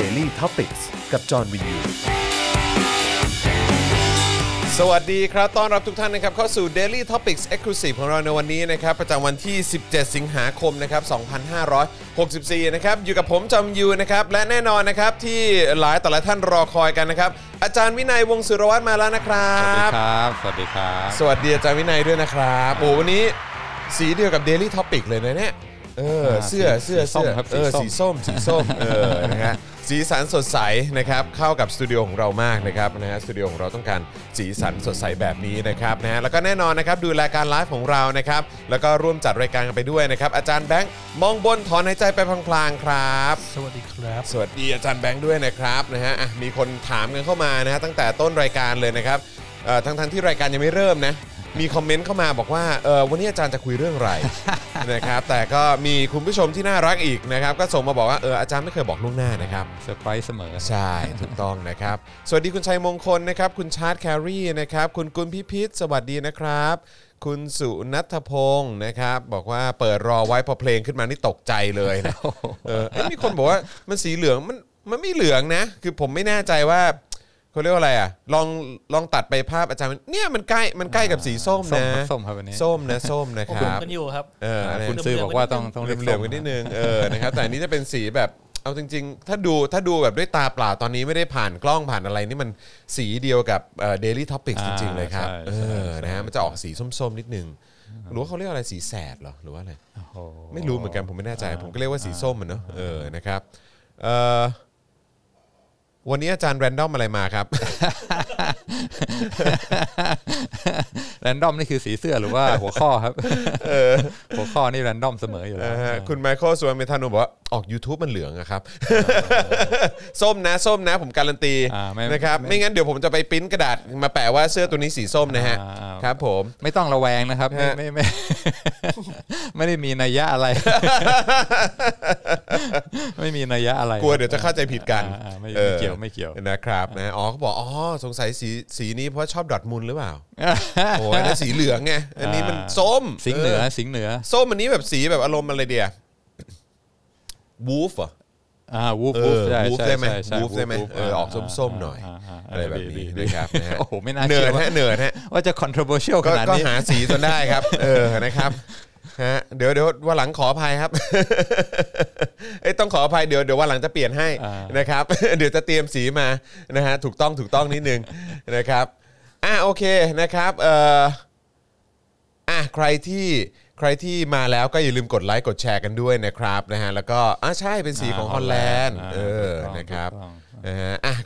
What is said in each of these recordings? Daily Topics กับจอห์นวินยูสวัสดีครับต้อนรับทุกท่านนะครับเข้าสู่ Daily Topics Exclusive ของเราในวันนี้นะครับประจำวันที่17สิงหาคมนะครับ2564นะครับอยู่กับผมจอห์นวินยูนะครับและแน่นอนนะครับที่หลายต่อหลายท่านรอคอยกันนะครับอาจารย์วินัยวงศ์สุรวัฒน์มาแล้วนะครับสวัสดีครับสวัสดีอาจารย์วินัยด้วยนะครับโอ้วันนี้สีเดียวกับ Daily Topic เลยนะเนี่ยเสื้อสีส้มนะฮะสีสันสดใสนะครับเข้ากับสตูดิโอของเรามากนะครับนะฮะสตูดิโอของเราต้องการสีสันสดใสแบบนี้นะครับนะฮะแล้วก็แน่นอนนะครับดูรายการไลฟ์ของเรานะครับแล้วก็ร่วมจัดรายการกันไปด้วยนะครับอาจารย์แบงค์มองบนถอนหายใจไปพลางๆครับสวัสดีครับสวัสดีอาจารย์แบงค์ด้วยนะครับนะฮะมีคนถามกันเข้ามานะฮะตั้งแต่ต้นรายการเลยนะครับทั้งที่รายการยังไม่เริ่มนะมีคอมเมนต์เข้ามาบอกว่าวันนี้อาจารย์จะคุยเรื่องอะไรนะครับแต่ก็มีคุณผู้ชมที่น่ารักอีกนะครับก็ส่งมาบอกว่าอาจารย์ไม่เคยบอกล่วงหน้านะครับเซอร์ไพรส์เสมอใช่ถูกต้องนะครับสวัสดีคุณชัยมงคลนะครับคุณชาร์ตแครีนะครับคุณกุลพิพิธสวัสดีนะครับคุณสุณัฐพงศ์นะครับบอกว่าเปิดรอไว้พอเพลงขึ้นมานี่ตกใจเลยนะมีคนบอกว่ามันสีเหลืองมันไม่เหลืองนะคือผมไม่แน่ใจว่าเขาเรียกว่าอะไรอ่ะลองตัดไปภาพอาจารย์เนี่ยมันใกล้กับสีส้มนะส้มนะครับคุณอยู่ครับคุณซื้อบอกว่าต้องเหลื่อมกันนิดนึงนะครับแต่อันนี้จะเป็นสีแบบเอาจริงๆถ้าดูแบบด้วยตาเปล่าตอนนี้ไม่ได้ผ่านกล้องผ่านอะไรนี่มันสีเดียวกับDaily Topics จริงๆเลยครับนะฮะมันจะออกสีส้มๆนิดนึงหรือว่าเขาเรียกอะไรสีแสดเหรอหรือว่าอะไรไม่รู้เหมือนกันผมไม่แน่ใจผมก็เรียกว่าสีส้มมันเนาะนะครับวันนี้อาจารย์แรนดอมอะไรมาครับแรนดอมนี่คือสีเสื้อหรือว่าหัวข้อครับหัวข้อนี่แรนดอมเสมออยู่แล้วคุณไมเคิลสวนเมธานุบอกว่าออก YouTube มันเหลืองอะครับส้มนะผมการันตีนะครับไม่งั้นเดี๋ยวผมจะไปปริ้นกระดาษมาแปะว่าเสื้อตัวนี้สีส้มนะฮะครับผมไม่ต้องระแวงนะครับไม่ได้มีนัยยะอะไรไม่มีนัยยะอะไรกลัวเดี๋ยวจะเข้าใจผิดกันไม่เกี่ยวนะครับนะอ๋อเขาบอกอ๋อสงสัยสีนี้เพราะชอบดอร์ทมุนด์หรือเปล่าโอ้ยนั่นสีเหลืองไงอันนี้มันส้มสิงเหนือส้มอันนี้แบบสีแบบอารมณ์อะไรเดียวูฟอ่ะวูฟใช่ไหมวูฟใช่ไหมออกส้มๆหน่อยอะไรแบบนี้ด้วยครับนะฮะโอ้โหไม่น่าเชื่อเนิร์ดฮะว่าจะ controversial ขนาดนี้ก็หาสีจนได้ครับนะครับฮะเดี๋ยววันหลังขออภัยครับต้องขออภัยเดี๋ยววันหลังจะเปลี่ยนให้นะครับเดี๋ยวจะเตรียมสีมานะฮะถูกต้องนิดนึงนะครับโอเคนะครับใครที่มาแล้วก็อย่าลืมกดไลค์กดแชร์กันด้วยนะครับนะฮะแล้วก็ใช่เป็นสีของฮอลแลนด์นะครับ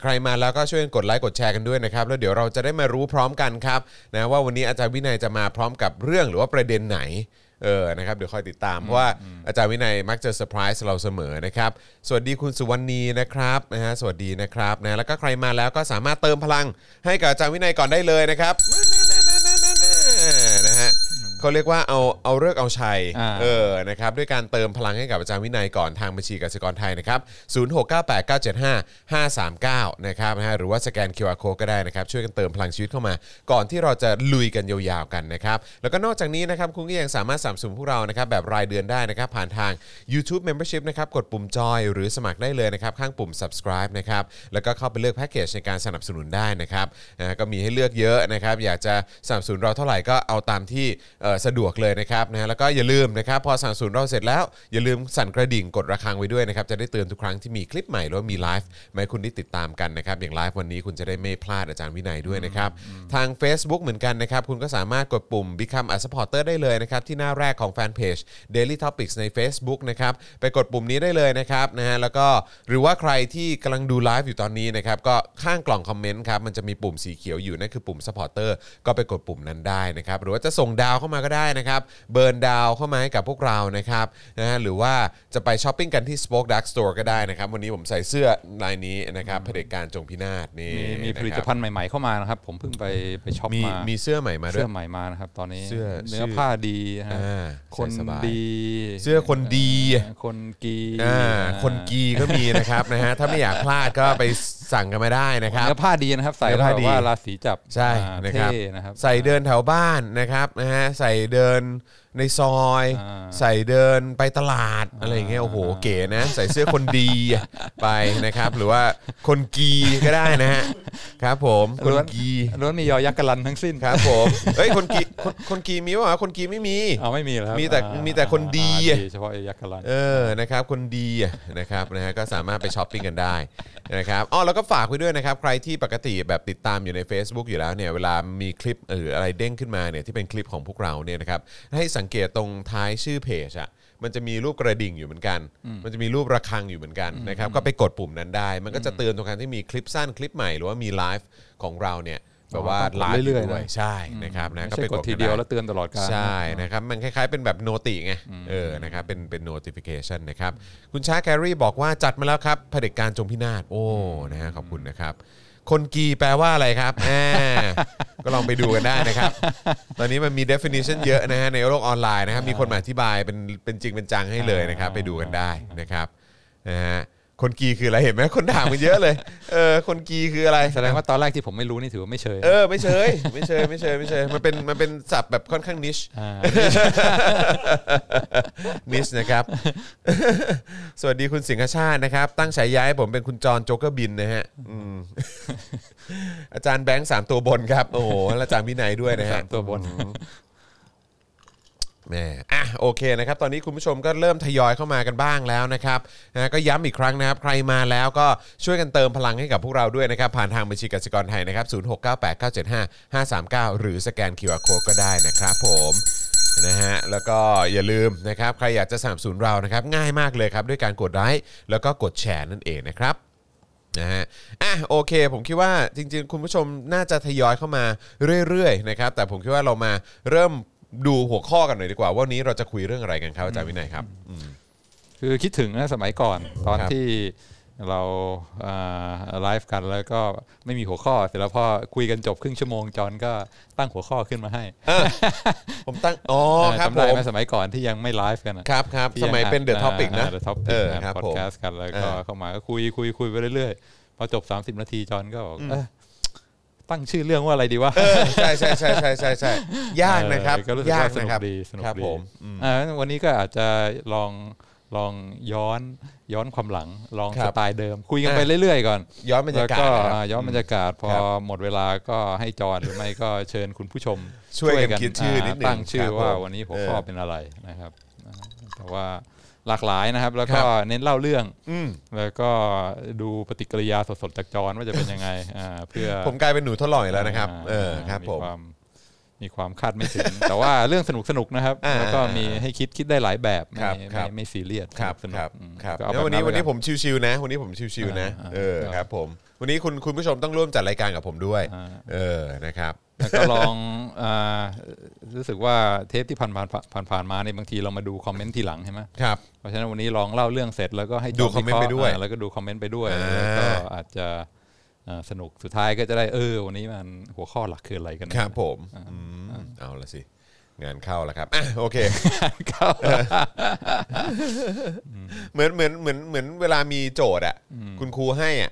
ใครมาแล้วก็ช่วยกดไลค์กดแชร์กันด้วยนะครับแล้วเดี๋ยวเราจะได้มารู้พร้อมกันครับนะว่าวันนี้อาจารย์วินัยจะมาพร้อมกับเรื่องหรือว่าประเด็นไหนนะครับเดี๋ยวคอยติดตามเพราะว่าอาจารย์วินัยมักจะเซอร์ไพรส์เราเสมอนะครับสวัสดีคุณสุวรรณีนะครับนะฮะสวัสดีนะครับนะแล้วก็ใครมาแล้วก็สามารถเติมพลังให้กับอาจารย์วินัยก่อนได้เลยนะครับนะฮะเขาเรียกว่าเอาเลิกเอาชัยนะครับด้วยการเติมพลังให้กับอาจารย์วินัยก่อนทางบัญชีกสิกรไทยนะครับ0698975539นะครับนะฮะหรือว่าสแกน QR Code ก็ได้นะครับช่วยกันเติมพลังชีวิตเข้ามาก่อนที่เราจะลุยกันยาวๆกันนะครับแล้วก็นอกจากนี้นะครับคุณก็ยังสามารถสนับสนุนพวกเรานะครับแบบรายเดือนได้นะครับผ่านทาง YouTube Membership นะครับกดปุ่มจอยหรือสมัครได้เลยนะครับข้างปุ่ม Subscribe นะครับแล้วก็เข้าไปเลือกแพ็คเกจในการสนับสนุนได้นะครับนะก็มีให้เลือกเยอะนะครับอยากจะสนับสนุนเราเท่าไหร่ก็เอาตามที่สะดวกเลยนะครับนะแล้วก็อย่าลืมนะครับพอสั่ง0เราเสร็จแล้วอย่าลืมสั่นกระดิ่งกดระฆังไว้ด้วยนะครับจะได้เตือนทุกครั้งที่มีคลิปใหม่หรือมีไลฟ์มาให้คุณได้ติดตามกันนะครับอย่างไลฟ์วันนี้คุณจะได้ไม่พลาดอาจารย์วินัยด้วยนะครับทาง Facebook เหมือนกันนะครับคุณก็สามารถกดปุ่ม Become a Supporter ได้เลยนะครับที่หน้าแรกของแฟนเพจ Daily Topics ใน Facebook นะครับไปกดปุ่มนี้ได้เลยนะครับนะฮะแล้วก็หรือว่าใครที่กำลังดูไลฟ์อยู่ตอนนี้นะครับก็ข้างกล่องคอมเมนต์ครับมันจะมีปุ่มสีเขียวอยู่นั่นคือปุ่ม Supporter ก็ไปกดปุ่มนั้นได้นะครับหรือว่าจะส่งดาวเข้ามาก็ได้นะครับเบิร์นดาวเข้ามาให้กับพวกเรานะครับนะฮะหรือว่าจะไปช้อปปิ้งกันที่ Spoke Dark Store ก็ได้นะครับวันนี้ผมใส่เสื้อลายนี้นะครับเผด็จการจงพินาศนี่มีผลิตภัณฑ์ใหม่ๆเข้ามานะครับผมเพิ่งไปช็อปมามีเสื้อใหม่มาด้วยเสื้อใหม่มานะครับตอนนี้เนื้อผ้าดีฮะคนดีเสื้อคนดีคนกีคนกีก็มีนะครับนะฮะถ้าไม่อยากพลาดก็ไปสั่งกันมาได้นะครับเนื้อผ้าดีนะครับใส่แล้วแบบว่าราศีจับใช่นะครับใส่เดินแถวบ้านนะครับนะฮะใส่เดิน ในซอยใส่เดินไปตลาดอะไรอย่างเงี้ยโอ้โหเก๋นะใส่เสื้อคนดีไปนะครับหรือว่าคนกีก็ได้นะฮะครับผมคนกีล้วนมียอยักษ์กลันทั้งสิ้นครับผมเฮ้ยคนกีมีป่ะคนกีไม่มีอ๋อไม่มีแล้วครับมีแต่คนดีเฉพาะยักษ์กลันนะครับคนดีนะครับนะฮะก็สามารถไปช้อปปิ้งกันได้นะครับอ๋อแล้วก็ฝากไว้ด้วยนะครับใครที่ปกติแบบติดตามอยู่ใน Facebook อยู่แล้วเนี่ยเวลามีคลิปหรืออะไรเด้งขึ้นมาเนี่ยที่เป็นคลิปของพวกเราเนี่ยนะครับให้สังเกตตรงท้ายชื่อเพจอะมันจะมีรูปกระดิ่งอยู่เหมือนกันมันจะมีรูประฆังอยู่เหมือนกันนะครับก็ไปกดปุ่มนั้นได้มันก็จะเตือนทุกครั้งที่มีคลิปสั้นคลิปใหม่หรือว่ามีไลฟ์ของเราเนี่ยแบบว่าไลฟ์เรื่อยๆเลยใช่นะครับนะก็ไปกดทีเดียวแล้วเตือนตลอดการใช่นะครับมันคล้ายๆเป็นแบบโนติไงนะครับเป็น notification นะครับคุณช้าแครี่บอกว่าจัดมาแล้วครับเผด็จการจงพินาศโอ้นะฮะขอบคุณนะครับคนกีแปลว่าอะไรครับก็ลองไปดูกันได้นะครับตอนนี้มันมี definition เยอะนะฮะในโลกออนไลน์นะครับมีคนมาอธิบายเป็นจริงเป็นจังให้เลยนะครับไปดูกันได้นะครับนะฮะคนกีคืออะไรเห็นไหมคนถามกันเยอะเลยคนกีคืออะไรแสดงว่าตอนแรกที่ผมไม่รู้นี่ถือว่าไม่เชยไม่เชยมันเป็นศัพท์แบบค่อนข้าง niche niche นะครับสวัสดีคุณสิงห์ชาตินะครับตั้งฉายาให้ผมเป็นคุณจอนโจ๊กเกอร์บินนะฮะอาจารย์แบงค์3ตัวบนครับโอ้โหแล้วอาจารย์วินัยด้วยนะฮะ3ตัวบนอ่ะโอเคนะครับตอนนี้คุณผู้ชมก็เริ่มทยอยเข้ามากันบ้างแล้วนะครับนะก็ย้ำอีกครั้งนะครับใครมาแล้วก็ช่วยกันเติมพลังให้กับพวกเราด้วยนะครับผ่านทางบัญชีกสิกรไทยนะครับ0698975539หรือสแกน QR Code ก็ได้นะครับผมนะฮะแล้วก็อย่าลืมนะครับใครอยากจะสนับสนุนเรานะครับง่ายมากเลยครับด้วยการกดไลค์แล้วก็กดแชร์นั่นเองนะครับนะฮะอ่ะโอเคผมคิดว่าจริงๆคุณผู้ชมน่าจะทยอยเข้ามาเรื่อยๆนะครับแต่ผมคิดว่าเรามาเริ่มดูหัวข้อกันหน่อยดีกว่าวันนี้เราจะคุยเรื่องอะไรกันครับอาจารย์วินัยครับคือคิดถึงนะสมัยก่อนตอนที่เราไลฟ์กันแล้วก็ไม่มีหัวข้อเสร็จแล้วพอคุยกันจบครึ่งชั่วโมงจอนก็ตั้งหัวข้อขึ้นมาให้ผมตั้งอ๋อครับผมสมัยก่อนที่ยังไม่ไลฟ์กันครับสมัยเป็น The Topic นะ The Topic ครับพอดแคสต์กันแล้วก็เข้ามาก็คุยไปเรื่อยๆพอจบ30นาทีจอนก็บอกตั้งชื่อเรื่องว่าอะไรดีวะใช่ๆๆๆๆยากนะครับยากนะครับครับผมวันนี้ก็อาจจะลองย้อนความหลังลองสไตล์เดิมคุยกันไปเรื่อยๆก่อนย้อนบรรยากาศย้อนบรรยากาศพอหมดเวลาก็ให้จอนหรือไม่ก็เชิญคุณผู้ชมช่วยกันคิดชื่อนิดนึงตั้งชื่อว่าวันนี้หัวข้อเป็นอะไรนะครับแต่ว่าหลากหลายนะครับแล้วก็เน้นเล่าเรื่องแล้วก็ดูปฏิกิริยาสดๆจากจอนว่าจะเป็นยังไงเพื่อผมกลายเป็นหนูทดลองแล้วนะครับครับผมมีความคาดไม่ถึงแต่ว่าเรื่องสนุกๆนะครับแล้วก็มีให้คิดได้หลายแบบไม่ซีเรียสครับครับแล้ววันนี้ผมชิวๆนะวันนี้ผมชิวๆนะครับผมวันนี้คุณผู้ชมต้องร่วมจัดรายการกับผมด้วยนะครับก็ลองรู้สึกว่าเทปที่ผ่านมาในบางทีเรามาดูคอมเมนต์ทีหลังใช่ไหมครับเพราะฉะนั้นวันนี้ลองเล่าเรื่องเสร็จแล้วก็ให้ดูคอมเมนต์ไปด้วยแล้วก็ดูคอมเมนต์ไปด้วยแล้วก็อาจจะสนุกสุดท้ายก็จะได้วันนี้มันหัวข้อหลักคืออะไรกันครับผมเอาละสิงานเข้าแล้วครับโอเคเข้าเหมือนเวลามีโจทย์อ่ะคุณครูให้อ่ะ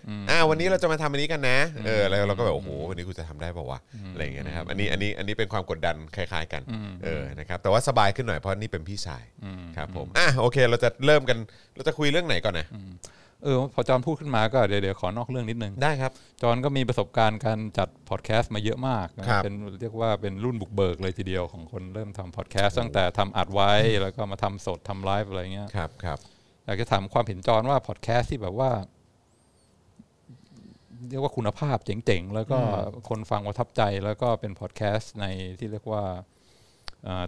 วันนี้เราจะมาทำอันนี้กันนะแล้วเราก็แบบโอ้โหวันนี้กูจะทำได้ป่าววะอะไรอย่างเงี้ยนะครับอันนี้เป็นความกดดันคล้ายๆกันนะครับแต่ว่าสบายขึ้นหน่อยเพราะนี่เป็นพี่ชายครับผมโอเคเราจะเริ่มกันเราจะคุยเรื่องไหนก่อนนะพอจอนพูดขึ้นมาก็เดี๋ยวขอนอกเรื่องนิดนึงได้ครับจอนก็มีประสบการณ์การจัดพอดแคสต์มาเยอะมากเป็นเรียกว่าเป็นรุ่นบุกเบิกเลยทีเดียวของคนเริ่มทำพอดแคสต์ตั้งแต่ทำอัดไว้แล้วก็มาทำสดทำไลฟ์อะไรเงี้ยครับอยากจะถามความเห็นจอนว่าพอดแคสต์ที่แบบว่าเรียกว่าคุณภาพเจ๋งๆแล้วก็คนฟังประทับใจแล้วก็เป็นพอดแคสต์ในที่เรียกว่า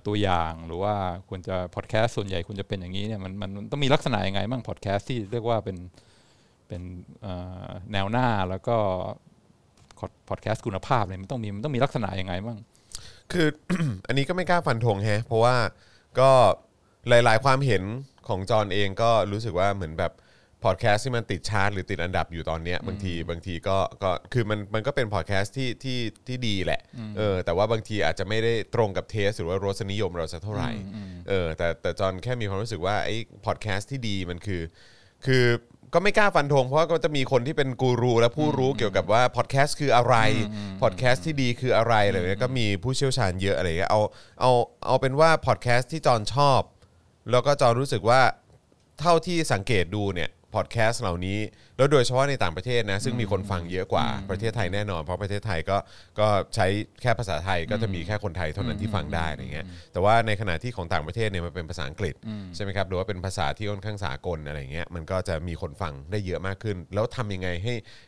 ตัวอย่างหรือว่าควรจะพอดแคสต์ส่วนใหญ่ควรจะเป็นอย่างนี้เนี่ยมันต้องมีลักษณะยังไงบ้างพอดแคสต์ที่เรียกว่าเป็นแนวหน้าแล้วก็พอดแคสต์คุณภาพเนี่ยมันต้องมีลักษณะยังไงบ้างคือ อันนี้ก็ไม่กล้าฟันธงแฮะเพราะว่าก็หลายๆความเห็นของจอนเองก็รู้สึกว่าเหมือนแบบพอดแคสต์ที่มันติดชาร์ตหรือติดอันดับอยู่ตอนเนี้ยบางทีก็คือมันก็เป็นพอดแคสต์ที่ดีแหละแต่ว่าบางทีอาจจะไม่ได้ตรงกับเทสหรือว่ารสนิยมเราสักเท่าไหร่แต่จอนแค่มีความรู้สึกว่าไอ้พอดแคสต์ที่ดีมันคือ ก็ไม่กล้าฟันธงเพราะก็จะมีคนที่เป็นกูรูและผู้รู้เกี่ยวกับว่าพอดแคสต์คืออะไรพอดแคสต์ที่ดีคืออะไรอะไรเงี้ยก็มีผู้เชี่ยวชาญเยอะอะไรเงี้ยเอาเป็นว่าพอดแคสต์ที่จอนชอบแล้วก็จอนรู้สึกว่าเท่าที่สังเกตดูเนี่ยพอดแคสต์เหล่านี้แล้วโดยเฉพาะในต่างประเทศนะซึ่งมีคนฟังเยอะกว่าประเทศไทยแน่นอนเพราะประเทศไทยก็ใช้แค่ภาษาไทยก็จะมีแค่คนไทยเท่านั้นที่ฟังได้อะไรเงี้ยแต่ว่าในขณะที่ของต่างประเทศเนี่ยมันเป็นภาษาอังกฤษใช่ไหมครับหรือว่าเป็นภาษาที่ค่อนข้างสากลอะไรเงี้ยมันก็จะมีคนฟังได้เยอะมากขึ้นแล้วทำยังไง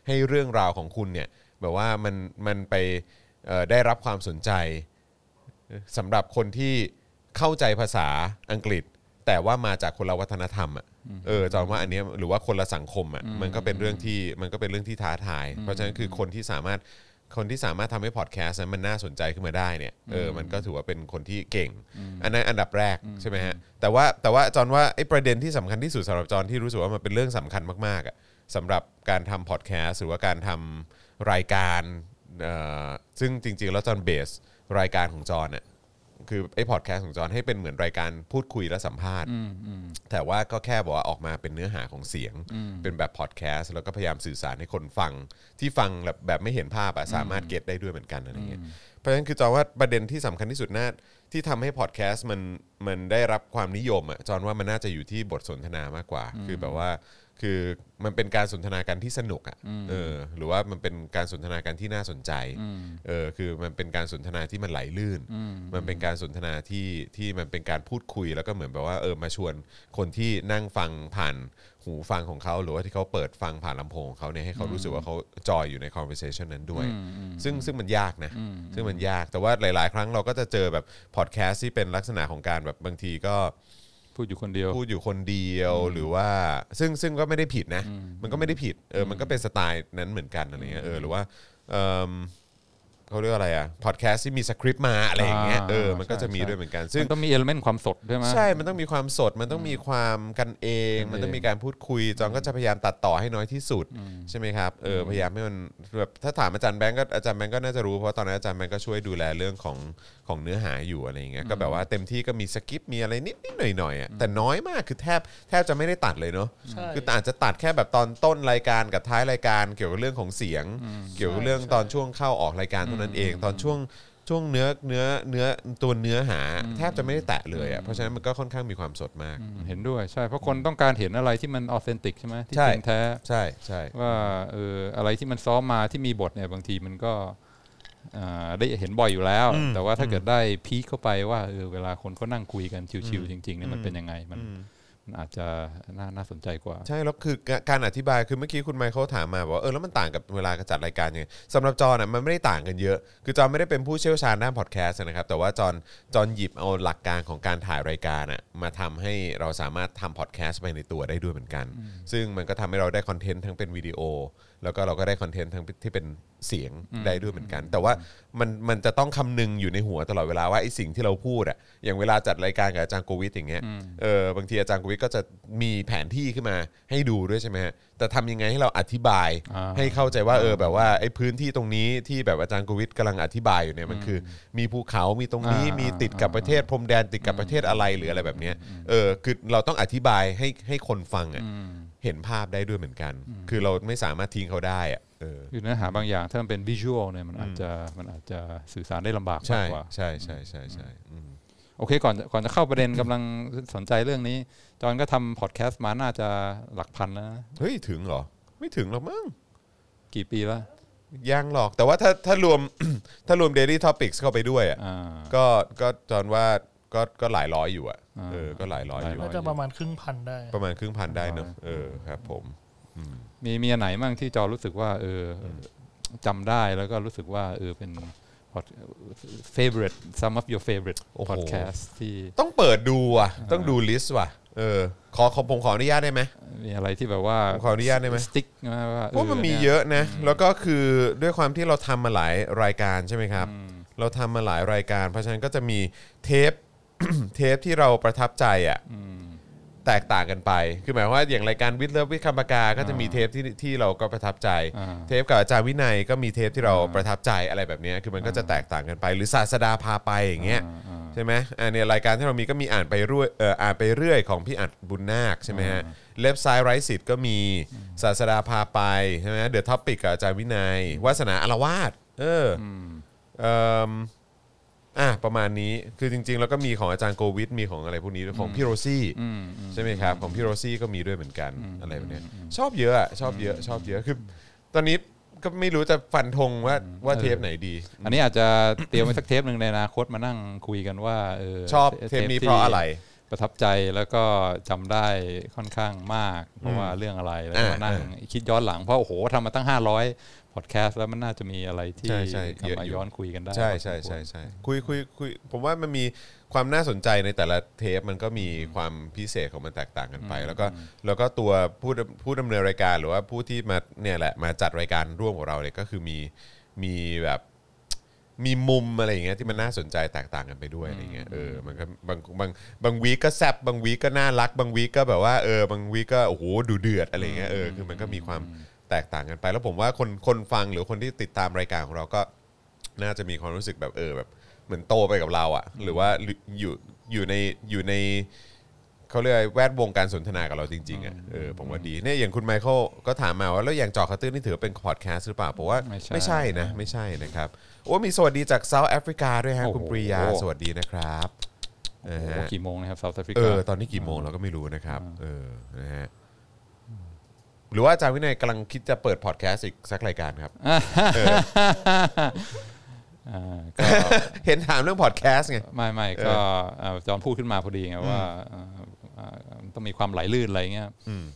ให้เรื่องราวของคุณเนี่ยแบบว่ามันไปได้รับความสนใจสำหรับคนที่เข้าใจภาษาอังกฤษแต่ว่ามาจากคนละวัฒนธรรมอ่ะจอนว่าอันนี้หรือว่าคนละสังคมอ่ะมันก็เป็นเรื่องที่ท้าทายเพราะฉะนั้นคือคนที่สามารถทำให้พอดแคสต์นั้นมันน่าสนใจขึ้นมาได้เนี่ยมันก็ถือว่าเป็นคนที่เก่งอันนั้นอันดับแรกใช่ไหมฮะแต่ว่าจอนว่าไอ้ประเด็นที่สำคัญที่สุดสำหรับจอนที่รู้สึกว่ามันเป็นเรื่องสำคัญมากๆอ่ะสำหรับการทำพอดแคสต์หรือว่าการทำรายการซึ่งจริงๆแล้วจอนเบสรายการของจอนอ่ะคือไอ้พอดแคสต์ของจอนให้เป็นเหมือนรายการพูดคุยและสัมภาษณ์แต่ว่าก็แค่บอกว่าออกมาเป็นเนื้อหาของเสียงเป็นแบบพอดแคสต์แล้วก็พยายามสื่อสารให้คนฟังที่ฟังแบบไม่เห็นภาพสามารถเก็ตได้ด้วยเหมือนกันอะไรเงี้ยเพราะฉะนั้นคือจอนว่าประเด็นที่สำคัญที่สุดน่าที่ทำให้พอดแคสต์มันได้รับความนิยมอ่ะจอนว่ามันน่าจะอยู่ที่บทสนทนามากกว่าคือแบบว่าคือมันเป็นการสนทนากันที่สนุกอ่ะหรือว่ามันเป็นการสนทนากันที่น่าสนใจคือมันเป็นการสนทนาที่มันไหลลื่นมันเป็นการสนทนาที่มันเป็นการพูดคุยแล้วก็เหมือนแบบว่ามาชวนคนที่นั่งฟังผ่านหูฟังของเขาหรือว่าที่เขาเปิดฟังผ่านลำโพงของเขาเนี่ยให้เขารู้สึกว่าเขาจอยอยู่ใน conversation นั้นด้วยซึ่งมันยากนะซึ่งมันยากแต่ว่าหลายๆครั้งเราก็จะเจอแบบ podcast ที่เป็นลักษณะของการแบบบางทีก็พูดอยู่คนเดียวหรือว่าซึ่งก็ไม่ได้ผิดนะมันก็ไม่ได้ผิดมันก็เป็นสไตล์นั้นเหมือนกันอะไรเงี้ยหรือว่าเขาเรียกอะไรอ่ะพอดแคสต์ที่มีสคริปต์มาอะไรอย่างเงี้ยมันก็จะมีด้วยเหมือนกันซึ่งมันต้องมีเอลิเมนต์ความสดใช่ไหมใช่มันต้องมีความสดมันต้องมีความกันเองมันต้องมีการพูดคุยจอนก็จะพยายามตัดต่อให้น้อยที่สุดใช่ไหมครับพยายามให้มันแบบถ้าถามอาจารย์แบงก์ก็อาจารย์แบงก์ก็น่าจะรู้เพราะตอนนั้นอาจารย์แบงก์ก็ช่วยดูแลเรื่องของเนื้อหาอยู่อะไรอย่างเงี้ยก็แบบว่าเต็มที่ก็มีสคริปต์มีอะไรนิดหน่อยๆอ่ะแต่น้อยมากคือแทบจะไม่ได้ตัดเลยเนาะคืออาจจะตัดแค่แบบตอนต้นรายการกับท้ายรายการเกี่ยวกับเรื่องของเสียงเกี่ยวกับเรื่องตอนช่วงเข้าออกรายการนั่นเองตอนช่วงเนื้อตัวเนื้อหาแทบจะไม่ได้แตะเลยอ่ะเพราะฉะนั้นมันก็ค่อนข้างมีความสดมากเห็นด้วยใช่เพราะคนต้องการเห็นอะไรที่มันออเทนติกใช่ไหมที่จริงแท้ใช่ใช่ว่าอะไรที่มันซ้อมมาที่มีบทเนี่ยบางทีมันก็ได้เห็นบ่อยอยู่แล้วแต่ว่าถ้าเกิดได้พีคเข้าไปว่าเวลาคนเขานั่งคุยกันชิวๆจริงๆเนี่ยมันเป็นยังไงมันอาจจะน่าสนใจกว่าใช่แล้วคือการอธิบายคือเมื่อกี้คุณไมเคิลถามมาบอกว่าแล้วมันต่างกับเวลาจัดรายการยังไงสำหรับจอนอ่ะมันไม่ได้ต่างกันเยอะคือจอนไม่ได้เป็นผู้เชี่ยวชาญด้านพอดแคสต์นะครับแต่ว่าจอนหยิบเอาหลักการของการถ่ายรายการอ่ะมาทำให้เราสามารถทำพอดแคสต์ไปในตัวได้ด้วยเหมือนกันซึ่งมันก็ทำให้เราได้คอนเทนต์ทั้งเป็นวิดีโอแล้วก็เราก็ได้คอนเทนต์ทั้งที่เป็นเสียงได้ด้วยเหมือนกันแต่ว่ามันจะต้องคำนึงอยู่ในหัวตลอดเวลาว่าไอ้สิ่งที่เราพูดอ่ะอย่างเวลาจัดรายการกับอาจารย์โควิดอย่างเงี้ยบางทีอาจารย์โควิดก็จะมีแผนที่ขึ้นมาให้ดูด้วยใช่ไหมฮะแต่ทำยังไงให้เราอธิบายให้เข้าใจว่าแบบว่าไอ้พื้นที่ตรงนี้ที่แบบอาจารย์โควิดกำลังอธิบายอยู่เนี่ยมันคือมีภูเขามีตรงนี้มีติดกับประเทศพรมแดนติดกับประเทศอะไรหรืออะไรแบบเนี้ยคือเราต้องอธิบายให้คนฟังอ่ะเห็นภาพได้ด้วยเหมือนกันคือเราไม่สามารถทิ้งเขาได้อ่ะคือเนื้อหาบางอย่างถ้ามันเป็นวิชวลเนี่ยมันอาจจะสื่อสารได้ลำบากมากกว่าใช่ใช่ใช่ใช่โอเคก่อนจะเข้าประเด็นกำลังสนใจเรื่องนี้จอนก็ทำพอดแคสต์มาน่าจะหลักพันแล้วนะเฮ้ยถึงเหรอไม่ถึงหรอกมั้งกี่ปีแล้วยังหรอกแต่ว่าถ้ารวม ถ้ารวม Daily Topics เข้าไปด้วยอ่ะก็จอนว่าก็หลายร้อยอยู่อ่ะก็หลายร้อยอยู่น่าจะประมาณครึ่งพันได้ประมาณครึ่งพันได้เนอะครับผมมีไหนบ้างที่จอรู้สึกว่าจำได้แล้วก็รู้สึกว่าเป็นfavorite some of your favorite podcast ที่ต้องเปิดดูอ่ะต้องดูลิสต์ว่ะผมขออนุญาตได้ไหมมีอะไรที่แบบว่าขออนุญาตได้ไหมสติ๊กว่ามันมีเยอะนะแล้วก็คือด้วยความที่เราทำมาหลายรายการใช่ไหมครับเราทำมาหลายรายการเพราะฉะนั้นก็จะมีเทปที่เราประทับใจอ่ะแตกต่างกันไปคือหมายว่าอย่างรายการวิทย์เลิฟวิทย์คำปากาก็จะมีเทปที่เราก็ประทับใจเทปกับอาจารย์วินัยก็มีเทปที่เราประทับใจอะไรแบบนี้คือมันก็จะแตกต่างกันไปหรือศาสดาพาไปอย่างเงี้ยใ ช่ไหมเนี่ยรายการที่เรามีก็มีอ่านไปเรื่อยของพี่อัดบุญนาคใช่ไหมฮะเล็บซ้ายไร้สิทธิ์ก็มีศาสดาพาไปใช่ไหมเดอะท็อปปิกกับอาจารย์วินัยวาสนาอารวาสประมาณนี้คือจริงๆแล้วก็มีของอาจารย์โควิดมีของอะไรพวกนี้ด้วยของพี่โรซี่ใช่ไหมครับของพี่โรซี่ก็มีด้วยเหมือนกันอะไรแบบนี้ชอบเยอะคือตอนนี้ก็ไม่รู้จะฟันธงว่าเทปไหนดีอันนี้อาจจะเตรียมไว้สักเทปนึงในอนาคตมานั่งคุยกันว่าชอบเทปนี้เพราะอะไรประทับใจแล้วก็จำได้ค่อนข้างมากเพราะว่าเรื่องอะไรแล้วมานั่งคิดย้อนหลังเพราะโอ้โหทำมาตั้ง500พอดแคสต์แล้วมันน่าจะมีอะไรที่กลับมาย้อนคุยกันได้ใช่ๆๆๆคุยผมว่ามันมีความน่าสนใจในแต่ละเทปมันก็มีความพิเศษของมันแตกต่างกันไปแล้วก็ตัวผู้ดำเนินรายการหรือว่าผู้ที่มาเนี่ยแหละมาจัดรายการร่วมของเราเนี่ยก็คือมีแบบมีมุมอะไรอย่างเงี้ยที่มันน่าสนใจแตกต่างกันไปด้วยอะไรเงี้ยมันก็บางวีคก็แซ่บบางวีคก็น่ารักบางวีคก็แบบว่าบางวีคก็โอ้โหดูเดือดอะไรเงี้ยคือมันก็มีความแตกต่างกันไปแล้วผมว่าคนฟังหรือคนที่ติดตามรายการของเราก็น่าจะมีความรู้สึกแบบแบบเหมือนโตไปกับเราอ่ะหรือว่าอยู่ในเขาเรียกแวดวงการสนทนากับเราจริงๆอ่ะผมว่าดีเนี่ยอย่างคุณไมเคิลก็ถามมาว่าแล้วอย่างเจาะข่าวตื้นนี่ถือเป็นพอดแคสต์หรือเปล่าผมว่าไม่ใช่นะครับโอ้มีสวัสดีจากเซาท์แอฟริกาด้วยฮะคุณปรียาสวัสดีนะครับกี่โมงนะครับเซาท์แอฟริกาตอนนี้กี่โมงเราก็ไม่รู้นะครับนะฮะหรือว่าอาจารย์วินัยกำลังคิดจะเปิดพอดแคสต์อีกสักรายการครับเห็นถามเรื่องพอดแคสต์ไงไม่ก็จอนพูดขึ้นมาพอดีไงว่าต้องมีความไหลลื่นอะไรเงี้ย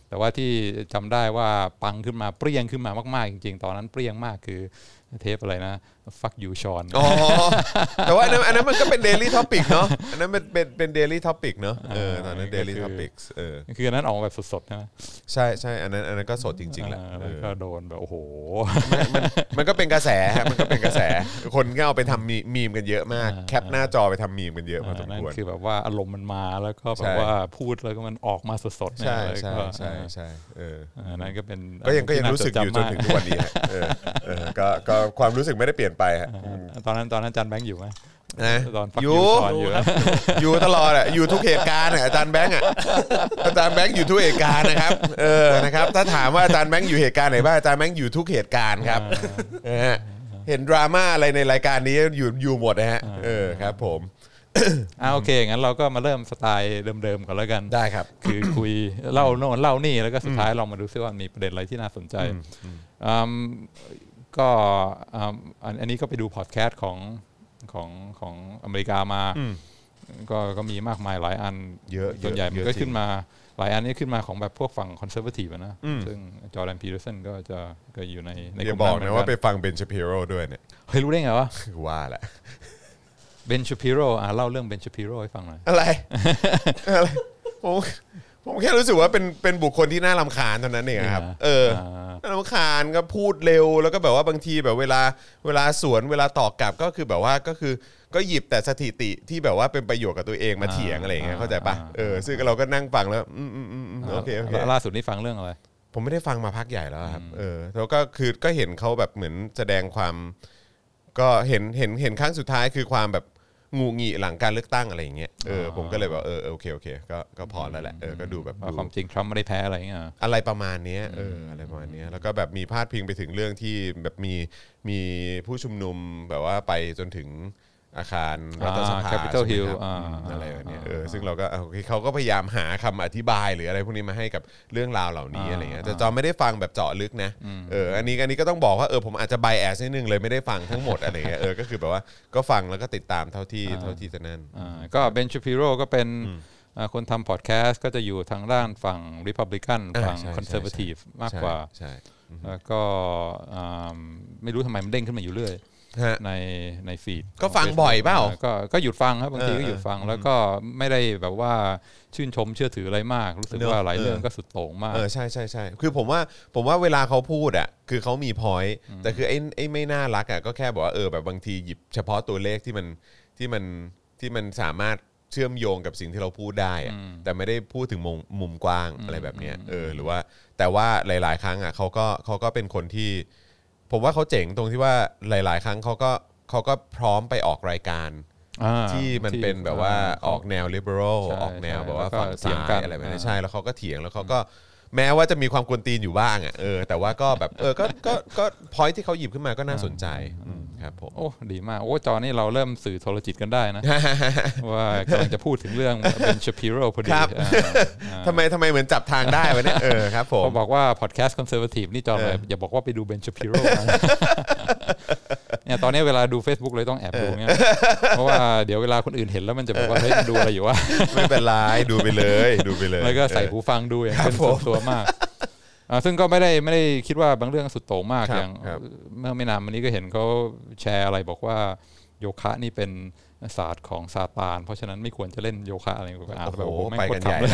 แต่ว่าที่จำได้ว่าปังขึ้นมาเปรี้ยงขึ้นมามากๆจริงๆตอนนั้นเปรี้ยงมากคือเทปอะไรนะ fuck you Sean อ๋อแต่ว่าอันนั้นมันก็เป็น daily topic เนาะอันนั้นมันเป็น daily topic เนาะตอนนั้น daily topics คืออันนั้นออกแบบสดๆใช่ไหมใช่อันนั้นก็สดจริงๆแหละก็โดนแบบโอ้โหมันก็เป็นกระแสมันก็เป็นกระแสคนก็เอาไปทำมีมกันเยอะมากแคปหน้าจอไปทำมีมกันเยอะพอสมควรคือแบบว่าอารมณ์มันมาแล้วก็แบบว่าพูดแล้วก็มันออกมาสดๆใช่อันนั้นก็เป็นก็ยังรู้สึกอยู่จนถึงทุกวันนี้ก็ความรู้สึกไม่ได้เปลี่ยนไปฮะตอนนั้นอาจารย์แบงค์อยู่มั้ยนะตอนฟังอยู่ตลอดอ่ะอยู่ทุกเหตุการณ์อาจารย์แบงค์อ่ะอาจารย์แบงค์อยู่ทุกเหตุการณ์นะครับนะครับถ้าถามว่าอาจารย์แบงค์อยู่เหตุการณ์ไหนบ้างอาจารย์แบงค์อยู่ทุกเหตุการณ์ครับเห็นดราม่าอะไรในรายการนี้อยู่หมดนะฮะครับผมโอเคงั้นเราก็มาเริ่มสไตล์เดิมๆก่อนแล้วกันได้ครับคือคุยเล่าโน่นเล่านี่แล้วก็สุดท้ายเรามาดูซิว่ามีประเด็นอะไรที่น่าสนใจก็อันนี้ก็ไปดูพอดแคสต์ของอเมริกามาก็มีมากมายหลายอันเยอะส่วนใหญ่มันก็ขึ้นมาหลายอันนี้ขึ้นมาของแบบพวกฝั่งคอนเซอร์วาทีฟนะซึ่งจอร์แดนพีเตอร์สันก็จะอยู่ในกลุ่มนั้นบอกนะว่าไปฟังเบนชาปิโร่ด้วยเนี่ยเฮ้ยรู้ได้ไงวะว่าแหละเบนชาปิโร่เล่าเรื่องเบนชาปิโร่ให้ฟังหน่อยอะไรผมแค่รู้สึกว่าเป็นบุคคลที่น่ารำคาญเท่านั้นเองครับน่ารำคาญก็พูดเร็วแล้วก็แบบว่าบางทีแบบเวลาสวนเวลาตอบกลับก็คือแบบว่าก็หยิบแต่สถิติที่แบบว่าเป็นประโยชน์กับตัวเองมาเถียงอะไรอย่างเงี้ยเข้าใจป่ะซึ่งเราก็นั่งฟังแล้วโอเคล่าสุดนี่ฟังเรื่องอะไรผมไม่ได้ฟังมาพักใหญ่แล้วครับแล้วก็คือก็เห็นเขาแบบเหมือนแสดงความก็เห็นครั้งสุดท้ายคือความแบบงูงี่หลังการเลือกตั้งอะไรอย่างเงี้ยผมก็เลยแบบโอเคก็พอแล้วแหละก็ดูแบบความจริงทรัมป์ไม่ได้แพ้อะไรเงี้ยอะไรประมาณนี้อะไรประมาณนี้แล้วก็แบบมีพาดพิงไปถึงเรื่องที่แบบมีผู้ชุมนุมแบบว่าไปจนถึงอาคารรัฐสภา Capitol Hill อะไรแบบนี้ซึ่งเราก็เขาก็พยายามหาคำอธิบายหรืออะไรพวกนี้มาให้กับเรื่องราวเหล่านี้อะไรเงี้ยแต่จอไม่ได้ฟังแบบเจาะลึกนะอันนี้ก็ต้องบอกว่าผมอาจจะไบแอสนิดนึงเลยไม่ได้ฟังทั้งหมดอะไรเงี้ยก็คือแบบว่าก็ฟังแล้วก็ติดตามเท่าที่จะนั่นก็เบนชาปิโร่ก็เป็นคนทำพอดแคสต์ก็จะอยู่ทางด้านฝั่ง Republican ฝั่ง Conservative มากกว่าแล้วก็ไม่รู้ทำไมมันเด้งขึ้นมาอยู่เรื่อยในฟีดก็ฟังบ่อยเปล่าก็หยุดฟังครับบางทีก็หยุดฟังแล้วก็ไม่ได้แบบว่าชื่นชมเชื่อถืออะไรมากรู้สึกว่าหลายเรื่องก็สุดโต่งมากใช่คือผมว่าเวลาเขาพูดอ่ะคือเขามี point แต่คือไอ้ไม่น่ารักอ่ะก็แค่บอกว่าแบบบางทีหยิบเฉพาะตัวเลขที่มันสามารถเชื่อมโยงกับสิ่งที่เราพูดได้อ่ะแต่ไม่ได้พูดถึงมุมกว้างอะไรแบบเนี้ยหรือว่าแต่ว่าหลายๆครั้งอ่ะเขาก็เป็นคนที่ผมว่าเขาเจ๋งตรงที่ว่าหลายๆครั้งเขาก็พร้อมไปออกรายการ ที่มันเป็นแบบว่าออกแนว liberal ออกแนวแบบว่าฝั่งซ้ายอะไรแบบนี้ใช่แล้วเขาก็เถียงแล้วเขาก็แม้ว่าจะมีความกวนตีนอยู่บ้างอ่ะแต่ว่าก็แบบก็พอยท์ที่เขาหยิบขึ้นมาก็น่าสนใจครับผมโอ้ดีมากโอ้จอนี่เราเริ่มสื่อโทรจิตกันได้นะว่ากำลังจะพูดถึงเรื่องBen Shapiro พอดีครับทำไมเหมือนจับทางได้วะเนี่ยครับผมบอกว่าพอดแคสต์คอนเซอร์เวทีฟนี่จอเลยอย่าบอกว่าไปดู Ben Shapiro เนี่ยตอนนี้เวลาดู Facebook เลยต้องแอบดูเนี่ยเพราะว่าเดี๋ยวเวลาคนอื่นเห็นแล้วมันจะบอกว่าเฮ้ยมันดูอะไรอยู่วะไม่เป็นไรดูไปเลยแล้วก็ใส่หูฟังดูอย่างเป็นส่วนตัวมากซึ่งก็ไม่ได้คิดว่าบางเรื่องสุดโต่งมากอย่างเมื่อไม่นานมานี้ก็เห็นเขาแชร์อะไรบอกว่าโยคะนี่เป็นศาสตร์ของซาตานเพราะฉะนั้นไม่ควรจะเล่นโยคะอะไรแบบนั้นแบบไม่ควรทำเลย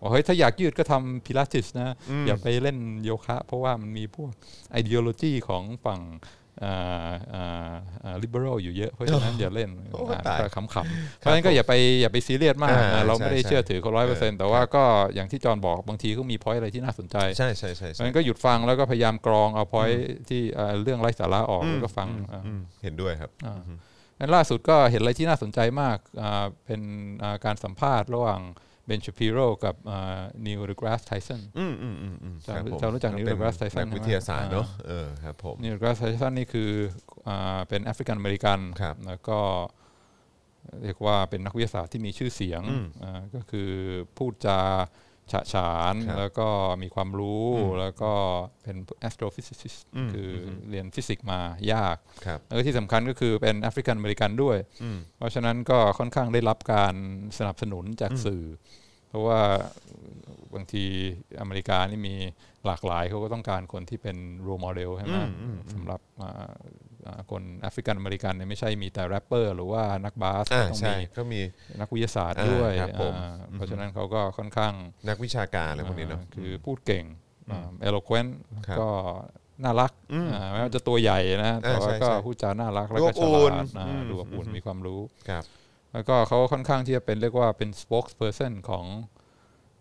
ว่าเฮ้ยถ้าอยากยืดก็ทำพิลาทิสนะอย่าไปเล่นโยคะเพราะว่ามันมีพวกไอเดียโลจีของฝั่งliberal อยู่เยอะเพราะฉะนั้นอย่าเล่นขำๆเพราะฉะนั้นก็อย่าไปซีเรียสมากเราไม่ได้เชื่อถือเขา 100% แต่ว่าก็อย่างที่จอนบอกบางทีก็มี point อะไรที่น่าสนใจใช่ๆๆเพราะฉะนั้นก็หยุดฟังแล้วก็พยายามกรองเอา point ที่เรื่องไร้สาระออกแล้วก็ฟังเห็นด้วยครับงั้นล่าสุดก็เห็นอะไรที่น่าสนใจมากเป็นการสัมภาษณ์ระหว่างBen Shapiro กับNeil deGrasse Tyson จะรู้จัก Neil deGrasse Tyson นักวิทยาศาสตร์เนาะครับผม Neil deGrasse Tyson นี่คือเป็นแอฟริกันอเมริกันแล้วก็เรียกว่าเป็นนักวิทยาศาสตร์ที่มีชื่อเสียงก็คือพูดจาฉะฉานแล้วก็มีความรู้แล้วก็เป็น astrophysicist คือเรียนฟิสิกส์มายากแล้วก็ที่สำคัญก็คือเป็นแอฟริกันอเมริกันด้วยเพราะฉะนั้นก็ค่อนข้างได้รับการสนับสนุนจากสื่อเพราะว่าบางทีอเมริกานี่มีหลากหลายเขาก็ต้องการคนที่เป็น role model ใช่ไหมสำหรับคนแอฟริกันอเมริกันเนี่ยไม่ใช่มีแต่แรปเปอร์หรือว่านักบาสต้องมีนักวิทยาศาสตร์ด้วยเพราะฉะนั้นเขาก็ค่อนข้างนักวิชาการอะไรพวกนี้เนาะคือพูดเก่ง eloquent ก็น่ารักแม้ว่าจะตัวใหญ่นะแต่ว่าก็พูดจาน่ารักแล้วก็ฉลาดดูอบอุ่นมีความรู้แล้วก็เขาค่อนข้างที่จะเป็นเรียกว่าเป็น spokesperson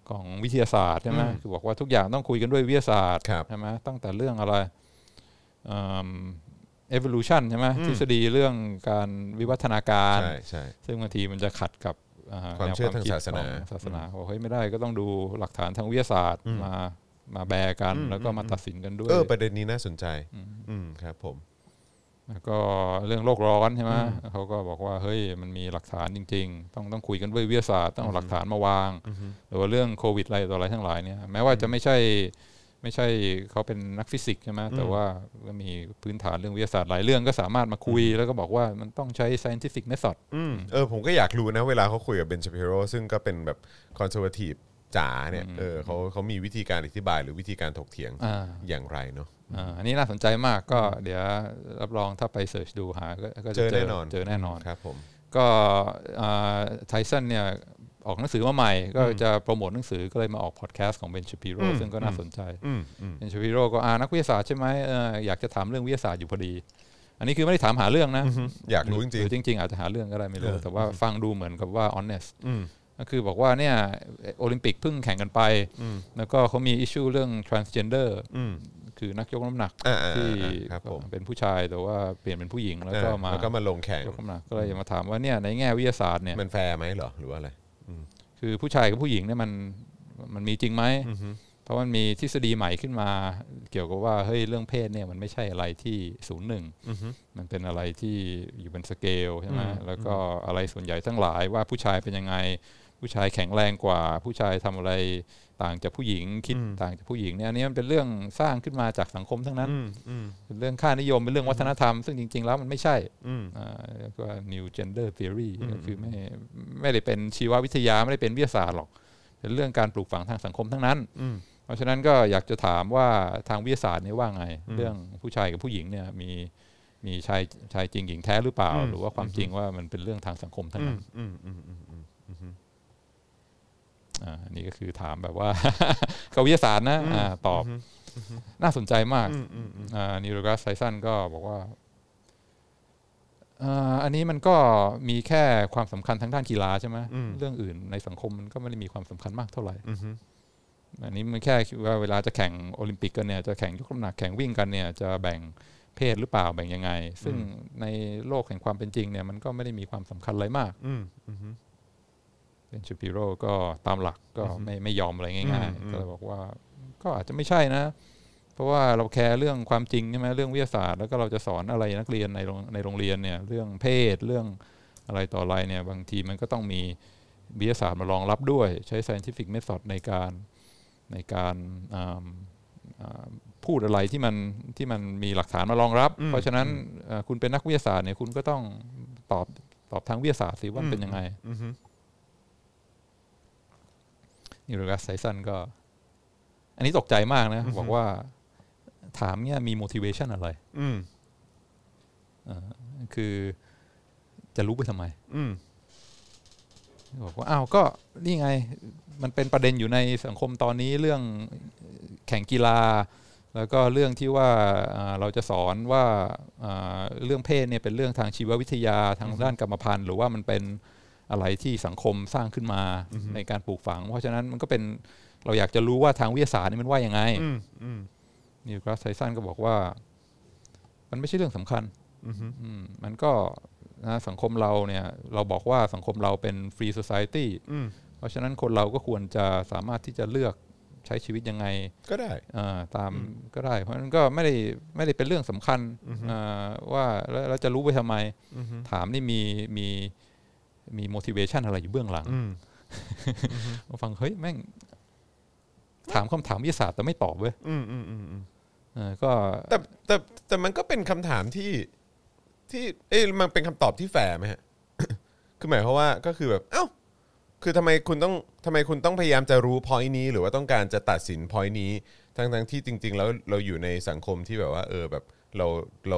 ของวิทยาศาสตร์ใช่ไหมคือบอกว่าทุกอย่างต้องคุยกันด้วยวิทยาศาสตร์ใช่ไหมตั้งแต่เรื่องอะไรevolution ใช่ไหมทฤษฎีเรื่องการวิวัฒนาการซึ่งบางทีมันจะขัดกับความเชื่อทางศาสนาบอกเฮ้ยไม่ได้ก็ต้องดูหลักฐานทางวิทยาศาสตร์มาแบกกันแล้วก็มาตัดสินกันด้วยประเด็นนี้น่าสนใจครับผมแล้วก็เรื่องโลกร้อนใช่ไหมเขาก็บอกว่าเฮ้ยมันมีหลักฐานจริงๆต้องคุยกันด้วยวิทยาศาสตร์ต้องเอาหลักฐานมาวางหรือว่าเรื่องโควิดอะไรต่ออะไรทั้งหลายเนี่ยแม้ว่าจะไม่ใช่เขาเป็นนักฟิสิกส์ใช่ไหมแต่ว่าก็มีพื้นฐานเรื่องวิทยาศาสตร์หลายเรื่องก็สามารถมาคุยแล้วก็บอกว่ามันต้องใช้ scientific method ผมก็อยากรู้นะเวลาเขาคุยกับเบน ชาปิโรซึ่งก็เป็นแบบ conservative จ๋าเนี่ยเขามีวิธีการอธิบายหรือวิธีการถกเถียงอย่างไรเนาะอันนี้น่าสนใจมากก็เดี๋ยวรับรองถ้าไปเสิร์ชดูหาก็จะเจอแน่นอนครับผมก็ไทสันเนี่ยออกหนังสือมาใหม่ก็จะโปรโมทหนังสือก็เลยมาออกพอดแคสต์ของ Ben Shapiro ซึ่งก็น่าสนใจ Ben Shapiro ก็นักวิทยาศาสตร์ใช่ไหมอยากจะถามเรื่องวิทยาศาสตร์อยู่พอดีอันนี้คือไม่ได้ถามหาเรื่องนะอยากรู้จริงๆหรือจริงๆอาจจะหาเรื่องก็ได้ไม่รู้แต่ว่าฟังดูเหมือนกับว่า honest ก็คือบอกว่าเนี่ยโอลิมปิกเพิ่งแข่งกันไปแล้วก็เขามี issue เรื่อง transgender คือนักยกน้ำหนักที่เป็นผู้ชายแต่ว่าเปลี่ยนเป็นผู้หญิงแล้วก็มาลงแข่งยกน้ำหนักก็เลยมาถามว่าเนี่ยในแง่วิทยาศาสตร์เนี่ยมันแฟร์ไหมหรอหรือว่าอะไรคือผู้ชายกับผู้หญิงเนี่ยมันมีจริงไหมเพราะมันมีทฤษฎีใหม่ขึ้นมาเกี่ยวกับว่าเฮ้ยเรื่องเพศเนี่ยมันไม่ใช่อะไรที่ 0-1 มันเป็นอะไรที่อยู่บนสเกลใช่ไหมแล้วก็อะไรส่วนใหญ่ทั้งหลายว่าผู้ชายเป็นยังไงผู้ชายแข็งแรงกว่าผู้ชายทำอะไรต่างจากผู้หญิงคิดต่างจากผู้หญิงเนี่ยอันนี้มันเป็นเรื่องสร้างขึ้นมาจากสังคมทั้งนั้นเป็นเรื่องค่านิยมเป็นเรื่องวัฒนธรรมซึ่งจริงๆแล้วมันไม่ใช่ก็ New Gender Theory คือไม่ได้เป็นชีววิทยาไม่ได้เป็นวิทยาศาสตร์หรอกเป็นเรื่องการปลูกฝังทางสังคมทั้งนั้นเพราะฉะนั้นก็อยากจะถามว่าทางวิทยาศาสตร์เนี่ยว่าไงเรื่องผู้ชายกับผู้หญิงเนี่ยมีชายจริงหญิงแท้หรือเปล่าหรือว่าความจริงว่ามันเป็นเรื่องทางสังคมทั้งนั้นอันนี้ก็คือถามแบบว่าเขาวิทยาศาสตร์นะตอบน่าสนใจมากนิวรัสไซซันก็บอกว่าอันนี้มันก็มีแค่ความสำคัญทางด้านกีฬาใช่ไหมเรื่องอื่นในสังคมมันก็ไม่ได้มีความสำคัญมากเท่าไหร่อันนี้มันแค่ว่าเวลาจะแข่งโอลิมปิกกันเนี่ยจะแข่งยกน้ำหนักแข่งวิ่งกันเนี่ยจะแบ่ง เพศหรือเปล่าแบ่งยังไงซึ่งในโลกแห่งความเป็นจริงเนี่ยมันก็ไม่ได้มีความสำคัญอะไรมากBen Shapiro ก็ตามหลักก็ไม่ยอมอะไรง่ายๆก็เลยบอกว่าก็อาจจะไม่ใช่นะเพราะว่าเราแคร์เรื่องความจริงใช่ไหมเรื่องวิทยาศาสตร์แล้วก็เราจะสอนอะไรนักเรียนในโรงเรียนเนี่ยเรื่องเพศเรื่องอะไรต่ออะไรเนี่ยบางทีมันก็ต้องมีวิทยาศาสตร์มารองรับด้วยใช้ scientific method ในการพูดอะไรที่มันมีหลักฐานมารองรับเพราะฉะนั้นคุณเป็นนักวิทยาศาสตร์เนี่ยคุณก็ต้องตอบทางวิทยาศาสตร์สิว่าเป็นยังไงNeil deGrasse Tyson ก็อันนี้ตกใจมากนะบอกว่าถามเนี่ยมี motivation อะไรคือจะรู้ไปทำไมบอกว่าอ้าวก็นี่ไงมันเป็นประเด็นอยู่ในสังคมตอนนี้เรื่องแข่งกีฬาแล้วก็เรื่องที่ว่าเราจะสอนว่าเรื่องเพศเนี่ยเป็นเรื่องทางชีววิทยาทางด้านกรรมพันธุ์หรือว่ามันเป็นอะไรที่สังคมสร้างขึ้นมาในการปลูกฝังเพราะฉะนั้นมันก็เป็นเราอยากจะรู้ว่าทางวิทยาศาสตร์นี่มันว่ายังไงนิวกราสไทสันก็บอกว่ามันไม่ใช่เรื่องสำคัญมันก็นะสังคมเราเนี่ยเราบอกว่าสังคมเราเป็นฟรีโซไซตี้เพราะฉะนั้นคนเราก็ควรจะสามารถที่จะเลือกใช้ชีวิตยังไงก็ได้ตามก็ได้เพราะฉะนั้นก็ไม่ได้เป็นเรื่องสำคัญว่าแล้วจะรู้ไปทำไมถามนี่มี motivation อะไรอยู่เบื้องหลังฟังเฮ้ยแม่งถามคำถามวิทยาศาสตร์แต่ไม่ตอบเว้ยก็แต่มันก็เป็นคำถามที่มันเป็นคำตอบที่แฝงไหมฮะ คือหมายความว่าก็คือแบบเอ้าคือทำไมคุณต้องพยายามจะรู้ point นี้หรือว่าต้องการจะตัดสิน point นี้ทั้งที่จริงๆแล้วเราอยู่ในสังคมที่แบบว่าแบบเรา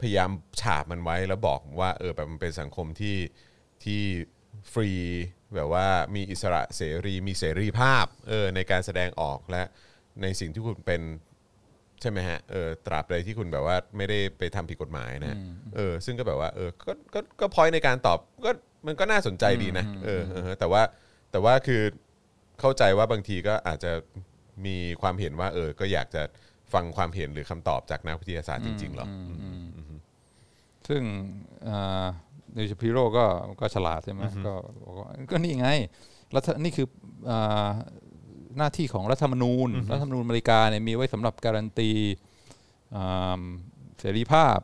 พยายามฉาบมันไว้แล้วบอกว่าแบบมันเป็นสังคมที่ฟรีแบบว่ามีอิสระเสรีมีเสรีภาพในการแสดงออกและในสิ่งที่คุณเป็นใช่ไหมฮะตราบใดที่คุณแบบว่าไม่ได้ไปทำผิดกฎหมายนะซึ่งก็แบบว่าก็พอยในการตอบก็มันก็น่าสนใจดีนะแต่ว่าคือเข้าใจว่าบางทีก็อาจจะมีความเห็นว่าก็อยากจะฟังความเห็นหรือคำตอบจากนักวิทยาศาสตร์จริงๆหรอซึ่งนิวชาพิโร่ก็ฉลาดใช่ไหมก็นี่ไงแล้วนี่คือหน้าที่ของรัฐธรรมนูญอเมริกาเนี่ยมีไว้สำหรับการันตีเสรีภาพ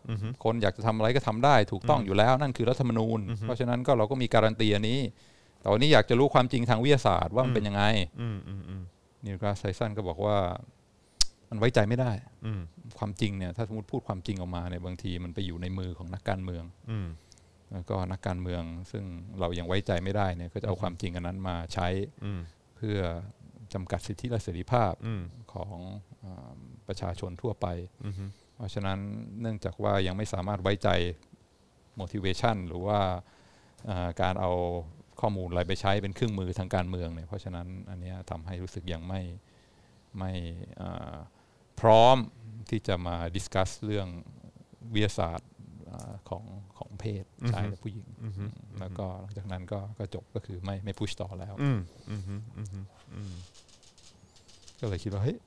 คนอยากจะทำอะไรก็ทำได้ถูกต้องอยู่แล้วนั่นคือรัฐธรรมนูญเพราะฉะนั้นก็เราก็มีการันตีอันนี้แต่วันนี้อยากจะรู้ความจริงทางวิทยาศาสตร์ว่ามันเป็นยังไงนิวกราสไทสันก็บอกว่ามันไว้ใจไม่ได้ความจริงเนี่ยถ้าสมมติพูดความจริงออกมาเนี่ยบางทีมันไปอยู่ในมือของนักการเมืองแล้วก็นักการเมืองซึ่งเรายังไว้ใจไม่ได้เนี่ยก็จะเอาความจริงอันนั้นมาใช้เพื่อจำกัดสิทธิและเสรีภาพของประชาชนทั่วไปเพราะฉะนั้นเนื่องจากว่ายังไม่สามารถไว้ใจ motivation หรือว่าการเอาข้อมูลอะไรไปใช้เป็นเครื่องมือทางการเมืองเนี่ยเพราะฉะนั้นอันนี้ทำให้รู้สึกยังไม่พร้อมที่จะมา discuss เรื่องวิทยาศาสตร์ของเพศชายและผู้หญิงแล้วก็หลังจากนั้นก็จบก็คือไม่พุชต่อแล้วก็เลยคิดว่าเฮ้ย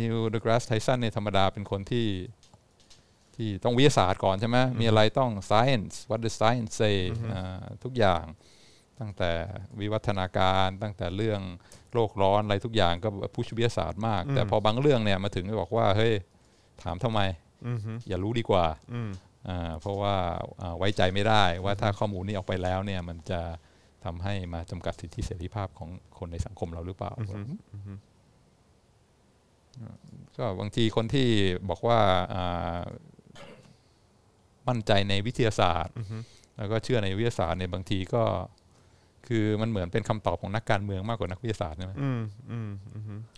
นิวเดอะกราสไทสันเนี่ยธรรมดาเป็นคนที่ต้องวิทยาศาสตร์ก่อนใช่ไหมมีอะไรต้อง science what the science say ทุกอย่างตั้งแต่วิวัฒนาการตั้งแต่เรื่องโลกร้อนอะไรทุกอย่างก็พุชวิทยาศาสตร์มากแต่พอบางเรื่องเนี่ยมาถึงก็บอกว่าเฮ้ยถามทำไมอย่ารู้ดีกว่าเพราะว่าไว้ใจไม่ได้ว่าถ้าข้อมูลนี้ออกไปแล้วเนี่ยมันจะทำให้มาจำกัดสิทธิเสรีภาพของคนในสังคมเราหรือเปล่าก็บางทีคนที่บอกว่ามั่นใจในวิทยาศาสตร์แล้วก็เชื่อในวิทยาศาสตร์เนี่ยบางทีก็คือมันเหมือนเป็นคำตอบของนักการเมืองมากกว่านักวิทยาศาสตร์ใช่ไหม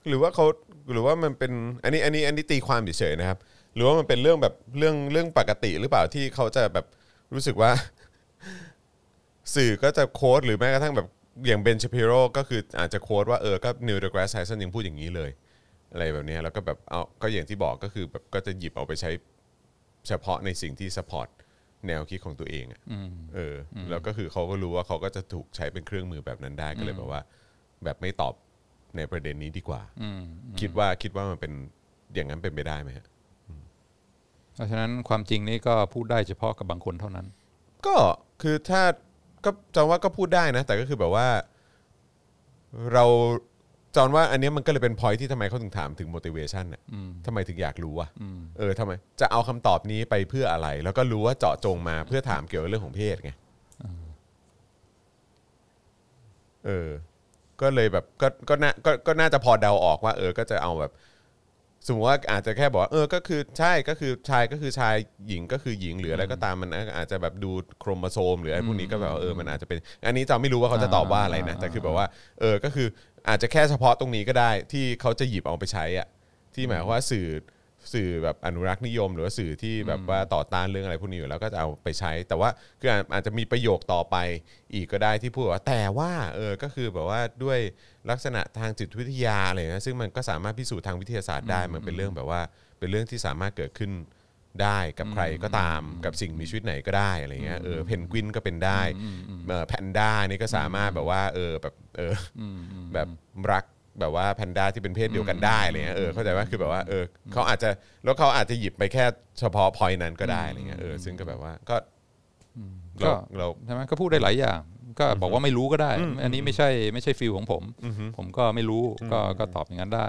หรือว่าเขาหรือว่ามันเป็นอันนี้ตีความเฉยๆนะครับหรือว่ามันเป็นเรื่องแบบเรื่องปกติหรือเปล่าที่เขาจะแบบรู้สึกว่าสื่อก็จะโค้ดหรือแม้กระทั่งแบบอย่างเบนชาปิโร่ก็คืออาจจะโค้ดว่าก็นิวเดอะกราสไทสันยังพูดอย่างนี้เลยอะไรแบบนี้แล้วก็แบบเอาก็อย่างที่บอกก็คือแบบก็จะหยิบเอาไปใช้เฉพาะในสิ่งที่ซัพพอร์ตแนวคิดของตัวเองแล้วก็คือเขาก็รู้ว่าเขาก็จะถูกใช้เป็นเครื่องมือแบบนั้นได้ก็เลยแบบว่าแบบไม่ตอบในประเด็นนี้ดีกว่าคิดว่ามันเป็นอย่างนั้นเป็นไปได้ไหมฮะ ราะฉะนั้นความจริงนี่ก็พูดได้เฉพาะกับบางคนเท่านั้นก็คือถ้าก็จอนว่าก็พูดได้นะแต่ก็คือแบบว่าเราจอนว่าอันนี้มันก็เลยเป็น point ที่ทำไมเขาถึงถามถึง motivation น่ะทำไมถึงอยากรู้วะทำไมจะเอาคำตอบนี้ไปเพื่ออะไรแล้วก็รู้ว่าเจาะจงมาเพื่อถามเกี่ยวกับเรื่องของเพศไงก็เลยแบบก็น่าจะพอเดาออกว่าก็จะเอาแบบสมมติว่าอาจจะแค่บอกว่าก็คือใช่ก็คือชายก็คือชายหญิงก็คือหญิงหรืออะไรก็ตามมันอาจจะแบบดูโครโมโซมหรืออะไรพวกนี้ก็แบบมันอาจจะเป็นอันนี้จำไม่รู้ว่าเขาจะตอบว่าอะไรนะแต่คือแบบว่าก็คืออาจจะแค่เฉพาะตรงนี้ก็ได้ที่เขาจะหยิบเอาไปใช้อ่ะที่หมายว่าสื่อแบบอนุรักษ์นิยมหรือว่าสื่อที่แบบว่าต่อต้านเรื่องอะไรพวกนี้อยู่แล้วก็จะเอาไปใช้แต่ว่าคืออาจจะมีประโยคต่อไปอีกก็ได้ที่พูดว่าแต่ว่าก็คือแบบว่าด้วยลักษณะทางจิตวิทยาอะไรนะซึ่งมันก็สามารถพิสูจน์ทางวิทยาศาสตร์ได้มันเป็นเรื่องแบบว่าเป็นเรื่องที่สามารถเกิดขึ้นได้กับใครก็ตามกับสิ่งมีชีวิตไหนก็ได้อะไรเงี้ยเพนกวินก็เป็นได้แพนด้านี่ก็สามารถแบบว่าแบบแบบรักแบบว่าแพนด้าที่เป็นเพศเดียวกันได้อะไรเงี้ยเข้าใจว่าคือแบบว่าเขาอาจจะแล้วเขาอาจจะหยิบไปแค่เฉพาะพอยนั้นก็ได้อะไรเงี้ยซึ่งก็แบบว่าก็เราใช่ไหมก็พูดได้หลายอย่างก็บอกว่าไม่รู้ก็ได้อันนี้ไม่ใช่ฟีลของผมผมก็ไม่รู้ก็ตอบอย่างนั้นได้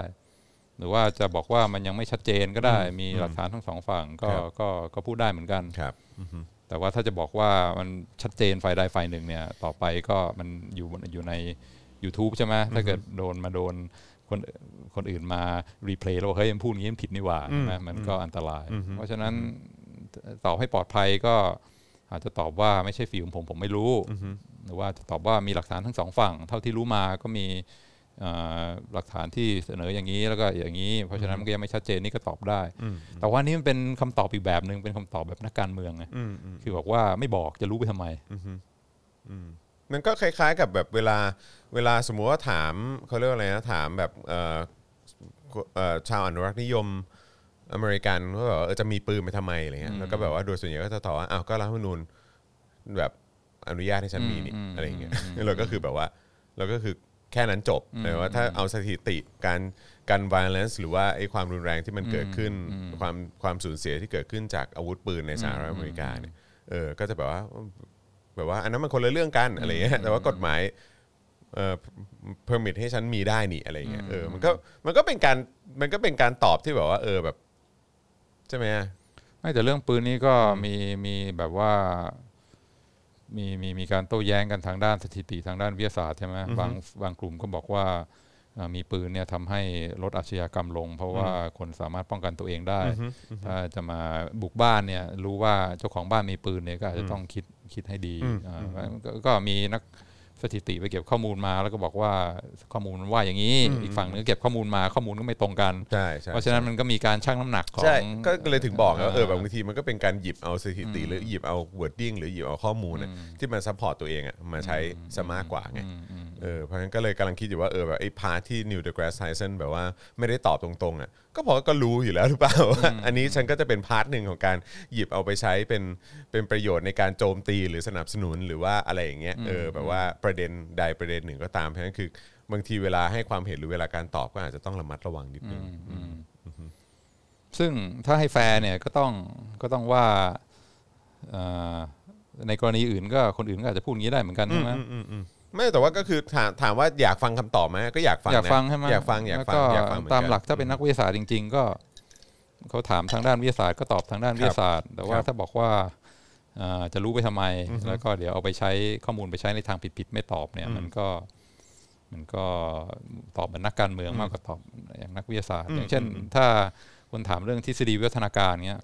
หรือว่าจะบอกว่ามันยังไม่ชัดเจนก็ได้มีหลักฐานทั้งสองฝั่งก็พูดได้เหมือนกันแต่ว่าถ้าจะบอกว่ามันชัดเจนฝ่ายใดฝ่ายหนึ่งเนี่ยต่อไปก็มันอยู่ในYouTube ใช่ไหมถ้าเกิดโดนคนอื่นมารีเพลย์แล้วเฮ้ยพูดอย่างนี้ผิดนี่หว่านะมันก็อันตรายเพราะฉะนั้นตอบให้ปลอดภัยก็อาจจะตอบว่าไม่ใช่ฝีของผมไม่รู้หรือว่าจะตอบว่ามีหลักฐานทั้งสองฝั่งเท่าที่รู้มาก็มีหลักฐานที่เสนออย่างนี้แล้วก็อย่างนี้เพราะฉะนั้นมันก็ยังไม่ชัดเจนนี่ก็ตอบได้แต่ว่านี่มันเป็นคำตอบอีกแบบนึงเป็นคำตอบแบบนักการเมืองไงคือบอกว่าไม่บอกจะรู้ไปทำไมมันก็คล้ายๆกับแบบเวลาสมมุติว่าถามเขาเรียกอะไรนะถามแบบชาวอนุรักษ์นิยมอเมริกันว่าแบบจะมีปืนไปทำไมอะไรเงี้ยแล้วก็แบบว่าโดยส่วนใหญ่ก็จะตอบว่าอ้าวก็รัฐธรรมนูญแบบอนุญาตให้ฉันมีนี่อะไรเงี้ยแล้วก็คือแบบว่าแล้วก็คือแค่นั้นจบแต่ว่าถ้าเอาสถิติการ violence หรือว่าไอ้ความรุนแรงที่มันเกิดขึ้นความสูญเสียที่เกิดขึ้นจากอาวุธปืนในสหรัฐอเมริกาเนี่ยก็จะแบบว่าอันนั้นมันคนละเรื่องกันอะไรเงี้ยแต่ว่ากฎหมายpermit ให้ฉันมีได้นี่อะไรเงี้ยมันก็เป็นการตอบที่แบบว่าแบบใช่ไหมไม่แต่เรื่องปืนนี้ก็มีแบบว่ามีการโต้แย้งกันทางด้านสถิติทางด้านวิทยาศาสตร์ใช่ไหมบางกลุ่มก็บอกว่ามีปืนเนี่ยทำให้ลดอาชญากรรมลงเพราะว่าคนสามารถป้องกันตัวเองได้ถ้าจะมาบุกบ้านเนี่ยรู้ว่าเจ้าของบ้านมีปืนเนี่ยก็อาจจะต้องคิดให้ดีก็มีนักสถิติไปเก็บข้อมูลมาแล้วก็บอกว่าข้อมูลมันว่าอย่างนี้อีกฝั่งนึงเก็บข้อมูลมาข้อมูลก็ไม่ตรงกันเพราะฉะนั้นมันก็มีการชั่งน้ำหนักของก็เลยถึงบอกว่าแบบบางทีมันก็เป็นการหยิบเอาสถิติหรือหยิบเอา wording หรือหยิบเอาข้อมูลที่มันซัพพอร์ตตัวเองอ่ะมาใช้ซะมากกว่าไงเพราะงั้นก็เลยกำลังคิดอยู่ว่าแบบไอ้พาร์ทที่ Neil deGrasse Tyson แบบว่าไม่ได้ตอบตรงๆอ่ะก็พอก็รู้อยู่แล้วหรือเปล่าว่าอันนี้ฉันก็จะเป็นพาร์ทนึงของการหยิบเอาไปใช้เป็นประโยชน์ในการโจมตีหรือสนับสนุนหรือว่าอะไรอย่างเงี้ยแบบว่าประเด็นใดประเด็นหนึ่งก็ตามเพราะฉะนั้นคือบางทีเวลาให้ความเห็นหรือเวลาการตอบก็อาจจะต้องระมัดระวังนิดนึงซึ่งถ้าให้แฟร์เนี่ยก็ต้องว่าในกรณีอื่นก็คนอื่นก็อาจจะพูดอย่างนี้ได้เหมือนกันใช่ไหมไม่แต่ว่าก็คือถามว่าอยากฟังคำตอบไหมก็อยากฟังนะอยากฟังตามหลักถ้าเป็นนักวิทยาศาสตร์จริงๆก็เขาถามทางด้านวิทยาศาสตร์ก็ตอบทางด้านวิทยาศาสตร์แต่ว่าถ้าบอกว่าจะรู้ไปทำไมแล้วก็เดี๋ยวเอาไปใช้ข้อมูลไปใช้ในทางผิดๆไม่ตอบเนี่ยมันก็ตอบเหมือนนักการเมืองมากกว่าตอบอย่างนักวิทยาศาสตร์อย่างเช่นถ้าคนถามเรื่องทฤษฎีวิวัฒนาการเงี้ย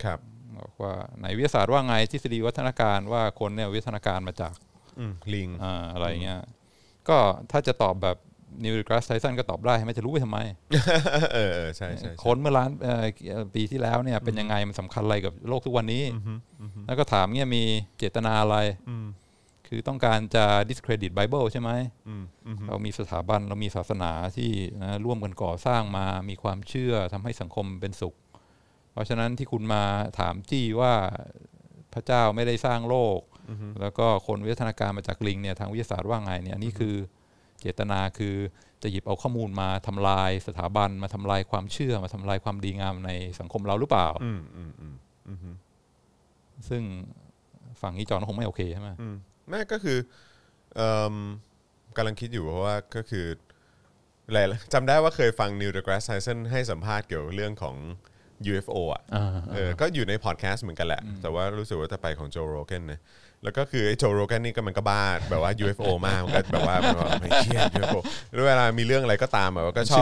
บอกว่าไหนวิทยาศาสตร์ว่าไงทฤษฎีวิวัฒนาการว่าคนเนี่ยวิวัฒนาการมาจากลิงอะไรเงี้ยก็ถ้าจะตอบแบบNeil deGrasse Tyson ก็ตอบได้ไม่จะรู้ไปทำไมใช่ๆคนเมื่อล้านปีที่แล้วเนี่ยเป็นยังไงมันสำคัญอะไรกับโลกทุกวันนี้แล้วก็ถามเนี่ยมีเจตนาอะไรคือต้องการจะ discredit Bible ใช่ไหมเรามีสถาบันเรามีศาสนาที่ร่วมกันก่อสร้างมามีความเชื่อทำให้สังคมเป็นสุขเพราะฉะนั้นที่คุณมาถามจี้ว่าพระเจ้าไม่ได้สร้างโลกแล้วก็คนวิวัฒนาการมาจากลิงเนี่ยทางวิทยาศาสตร์ว่าไงเนี่ยอันนี้คือเจตนาคือจะหยิบเอาข้อมูลมาทำลายสถาบันมาทำลายความเชื่อมาทำลายความดีงามในสังคมเราหรือเปล่า ซึ่งฝั่งอีจอนคงไม่โอเคใช่ไหมแม่ก็คือกำลังคิดอยู่เพราะว่าก็คืออะไรจำได้ว่าเคยฟัง Neil deGrasse Tyson ให้สัมภาษณ์เกี่ยวกับเรื่องของ UFO อ่ะก็อยู่ในพอดแคสต์เหมือนกันแหละแต่ว่ารู้สึกว่าจะไปของโจโรแกนนะแล้วก็คือไอ้โจโรแกนนี่ก็มันก็บ้าแบบว่า UFO มากมันก็แบบว่าไม่เชื่อ UFO แล้วเวลามีเรื่องอะไรก็ตามแบบก็ช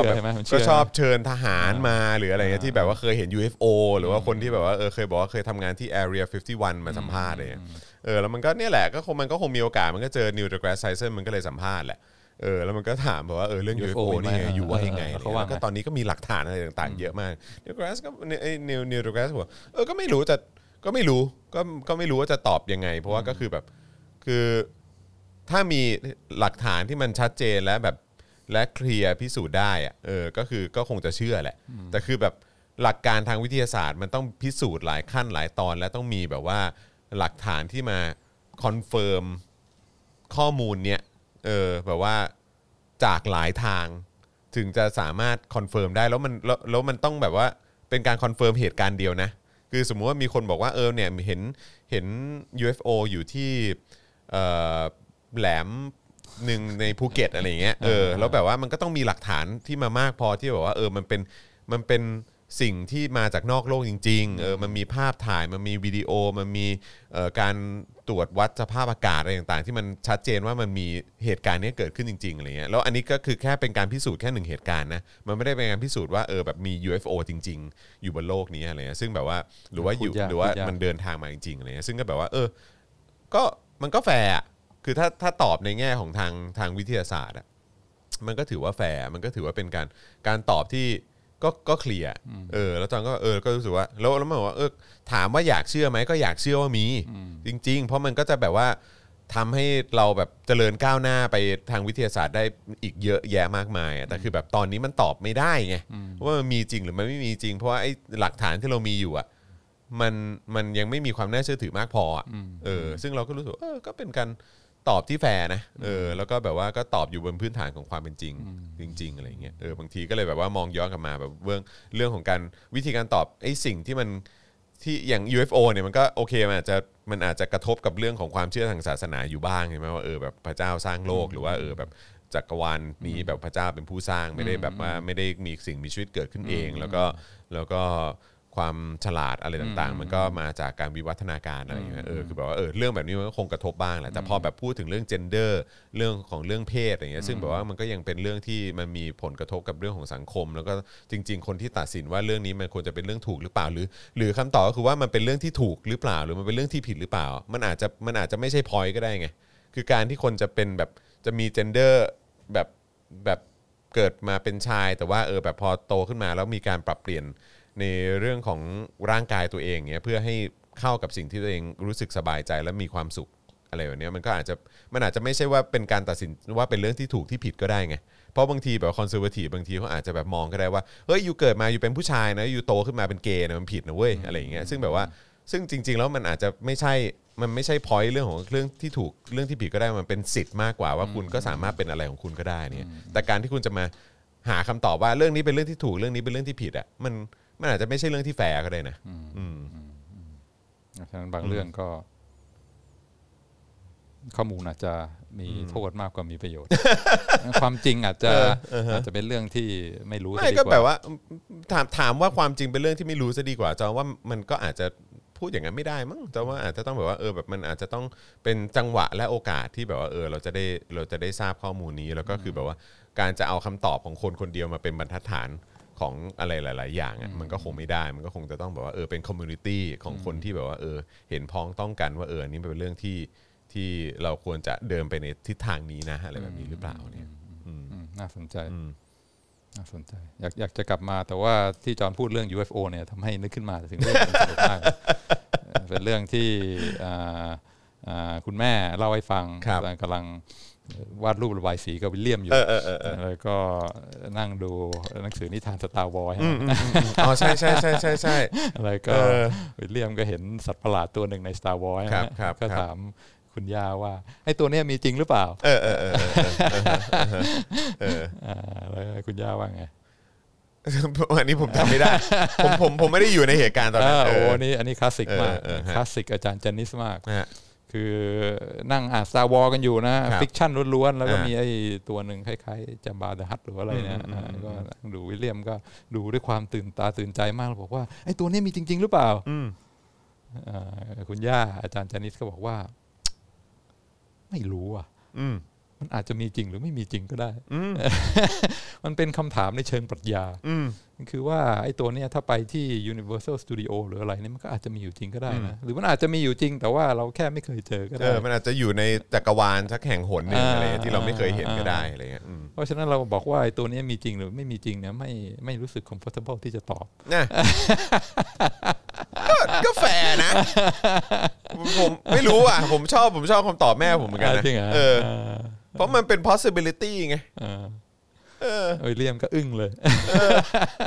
อบเชิญทหารมาหรืออะไรเงี้ยที่แบบว่าเคยเห็น UFO หรือว่าคนที่แบบว่าเคยบอกว่าเคยทำงานที่ Area 51มาสัมภาษณ์อะไรแล้วมันก็เนี่ยแหละก็คงมีโอกาสมันก็เจอ Neil deGrasse Tyson มันก็เลยสัมภาษณ์แหละแล้วมันก็ถามแบบว่าเรื่อง UFO นี่อยู่ว่ายังไงแล้วก็ตอนนี้ก็มีหลักฐานอะไรต่างๆเยอะมาก Neil deGrasse ก็ไอ้ Neil deGrasse บอกก็ไม่รู้จะก็ไม่รู้ว่าจะตอบยังไงเพราะว่าก็คือแบบคือถ้ามีหลักฐานที่มันชัดเจนและแบบและเคลียร์พิสูจน์ได้อะก็คือก็คงจะเชื่อแหละแต่คือแบบหลักการทางวิทยาศาสตร์มันต้องพิสูจน์หลายขั้นหลายตอนและต้องมีแบบว่าหลักฐานที่มาคอนเฟิร์มข้อมูลเนี้ยแบบว่าจากหลายทางถึงจะสามารถคอนเฟิร์มได้แล้วมันต้องแบบว่าเป็นการคอนเฟิร์มเหตุการณ์เดียวนะคือสมมุติว่ามีคนบอกว่าเนี่ยเห็น UFO อยู่ที่แหลมหนึ่งในภูเก็ตอะไรอย่างเงี้ยแล้วแบบว่ามันก็ต้องมีหลักฐานที่มามากพอที่แบบว่ามันเป็นสิ่งที่มาจากนอกโลกจริงๆมันมีภาพถ่ายมันมีวิดีโอมันมีการตรวจวัดสภาพอากาศอะไรต่างๆที่มันชัดเจนว่ามันมีเหตุการณ์นี้เกิดขึ้นจริงๆอะไรเงี้ยแล้วอันนี้ก็คือแค่เป็นการพิสูจน์แค่หนึ่งเหตุการณ์นะมันไม่ได้เป็นการพิสูจน์ว่าแบบมี UFO จริงๆอยู่บนโลกนี้อะไรเงี้ยซึ่งแบบว่าหรือว่าอยู่หรือว่ามันเดินทางมาจริงๆอะไรเงี้ยซึ่งก็แบบว่าก็มันก็แฟร์คือถ้าตอบในแง่ของทางวิทยาศาสตร์อ่ะมันก็ถือว่าแฟร์มันก็ถือว่าเป็นการตอบที่ก็เคลียร์แล้วจอนก็ก็รู้สึกว่าแล้วมันบอกว่าถามว่าอยากเชื่อไหมก็อยากเชื่อว่ามีจริงๆเพราะมันก็จะแบบว่าทำให้เราแบบเจริญก้าวหน้าไปทางวิทยาศาสตร์ได้อีกเยอะแยะมากมายแต่คือแบบตอนนี้มันตอบไม่ได้ไงว่ามันมีจริงหรือมันไม่มีจริงเพราะว่าไอ้หลักฐานที่เรามีอยู่อ่ะมันยังไม่มีความน่าเชื่อถือมากพอซึ่งเราก็รู้สึกก็เป็นการตอบที่แฟร์นะแล้วก็แบบว่าก็ตอบอยู่บนพื้นฐานของความเป็นจริงจริงๆอะไรอย่างเงี้ยบางทีก็เลยแบบว่ามองย้อนกลับมาแบบเรื่องของการวิธีการตอบไอ้สิ่งที่มันที่อย่าง UFO เนี่ยมันก็โอเคมันอาจจะกระทบกับเรื่องของความเชื่อทางศาสนาอยู่บ้างใช่ไหมว่าแบบพระเจ้าสร้างโลกหรือว่าแบบจักรวาลนี้แบบพระเจ้าเป็นผู้สร้างไม่ได้แบบว่าไม่ได้มีสิ่งมีชีวิตเกิดขึ้นเองแล้วก็ความฉลาดอะไรต่างๆมันก็มาจากการวิวัฒนาการอะไรอย่างเงี้ยคือแบบว่าเรื่องแบบนี้มันก็คงกระทบบ้างแหละแต่พอแบบพูดถึงเรื่องเจนเดอร์เรื่องของเรื่องเพศอะไรเงี้ยซึ่งแบบว่ามันก็ยังเป็นเรื่องที่มันมีผลกระทบกับเรื่องของสังคมแล้วก็จริงๆคนที่ตัดสินว่าเรื่องนี้มันควรจะเป็นเรื่องถูกหรือเปล่าหรือคำตอบก็คือว่ามันเป็นเรื่องที่ถูกหรือเปล่าหรือมันเป็นเรื่องที่ผิดหรือเปล่ามันอาจจะไม่ใช่ point ก็ได้ไงคือการที่คนจะเป็นแบบจะมีเจนเดอร์แบบเกิดมาเป็นชายแต่ว่าแบบพอโตขึ้นมาแล้วมีการปรับเปลี่ยนในเรื่องของร่างกายตัวเองเนี่ยเพื่อให้เข้ากับสิ่งที่ตัวเองรู้สึกสบายใจและมีความสุขอะไรแบบนี้มันอาจจะไม่ใช่ว่าเป็นการตัดสินว่าเป็นเรื่องที่ถูกที่ผิดก็ได้ไงเพราะบางทีแบบคอนเซอร์เวทีฟบางทีเขาอาจจะแบบมองก็ได้ว่าเฮ้ยอยู่เกิดมาอยู่เป็นผู้ชายนะอยู่โตขึ้นมาเป็นเกย์นะมันผิดนะเว้ยอะไรอย่างเงี้ยซึ่งแบบว่าซึ่งจริงๆแล้วมันอาจจะไม่ใช่มันไม่ใช่ point เรื่องของเรื่องที่ถูกเรื่องที่ผิดก็ได้มันเป็นสิทธิ์มากกว่าว่าคุณก็สามารถเป็นอะไรของคุณก็ได้เนี่ยแต่การที่คุณจะมาหาคำตอบว่าเรื่องนี้เป็นเรื่องที่ถูกเรื่องนี้เป็นเรื่องที่ผิดอ่ะมันอาจจะไม่ใช่เรื่องที่แฟร์ก็ได้นะฉะนั้นบางเรื่องก็ข้อมูลอาจจะมีโทษมากกว่ามีประโยชน์ ความจริงอาจจะเป็นเรื่องที่ไม่รู้ไม่ก็แบบว่าถามว่าความจริงเป็นเรื่องที่ไม่รู้ซะดีกว่าจอว่ามันก็อาจจะพูดอย่างนั้นไม่ได้มั้งจอว่าอาจจะต้องแบบว่าแบบมันอาจจะต้องเป็นจังหวะและโอกาสที่แบบว่าเราจะได้ทราบข้อมูลนี้แล้วก็คือแบบว่าการจะเอาคำตอบของคนคนเดียวมาเป็นบรรทัดฐานของอะไรหลายๆอย่างอ่ะมันก็คงไม่ได้มันก็คงจะต้องแบบว่าเป็นคอมมูนิตี้ของคนที่แบบว่าเห็นพ้องต้องกันว่าอันนี้เป็นเรื่องที่เราควรจะเดินไปในทิศทางนี้นะอะไรแบบนี้หรือเปล่าเนี่ยน่าสนใจอยากจะกลับมาแต่ว่าที่จอห์นพูดเรื่อง UFO เนี่ยทำให้นึกขึ้นมาถึงเรื่องสนุกมากเป็นเรื่องที่คุณแม่เล่าให้ฟังกำลังวาดรูประบายสีกับวิลเลียมอยู่แล้วก็นั่งดูหนังสือนิทานสตาร์วอร์สอ๋อใช่ใช่ใช่ใช่ใช่แล้วก็วิลเลียมก็เห็นสัตว์ประหลาดตัวหนึ่งในสตาร์วอร์สก็ถามคุณย่าว่าไอ้ตัวนี้มีจริงหรือเปล่าแล้วคุณย่าว่าไง อันนี้ผมทำไม่ได้ผมไม่ได้อยู่ในเหตุการณ์ตอนนั้นโอ้นี่อันนี้คลาสสิกมากคลาสสิกอาจารย์เจนนิสมากคือนั่งอ่าน Star Wars กันอยู่นะฟิกชั่นล้วนๆแล้วก็มีไอ้ตัวหนึ่งคล้ายๆจัมบาเดอะฮัตหรืออะไรเนี่ยก็ดูวิลเลียมก็ดูด้วยความตื่นตาตื่นใจมากบอกว่าไอ้ตัวนี้มีจริงๆหรือเปล่าคุณย่าอาจารย์เจนนิสก็บอกว่าไม่รู้อ่ะมันอาจจะมีจริงหรือไม่มีจริงก็ได้ มันเป็นคำถามในเชิงปรัชญาคือว่าไอ้ตัวเนี้ยถ้าไปที่ Universal Studio หรืออะไรเนี่ยมันก็อาจจะมีอยู่จริงก็ได้นะหรือมันอาจจะมีอยู่จริงแต่ว่าเราแค่ไม่เคยเจอก็ได้มันอาจจะอยู่ในจักรวาลสักแห่งหนนึงอะไรที่เราไม่เคยเห็นก็ได้อะไรเงี้ยเพราะฉะนั้นเราบอกว่าไอ้ตัวเนี้ยมีจริงหรือไม่มีจริงเนี่ยไม่รู้สึก comfortable ที่จะตอบนะ ก็แฝงนะ ผมไม่รู้อ่ะผมชอบคำตอบแม่ผมเหมือนกันนะเพราะมันเป็น possibility ไงเรียมก็อึ้งเลย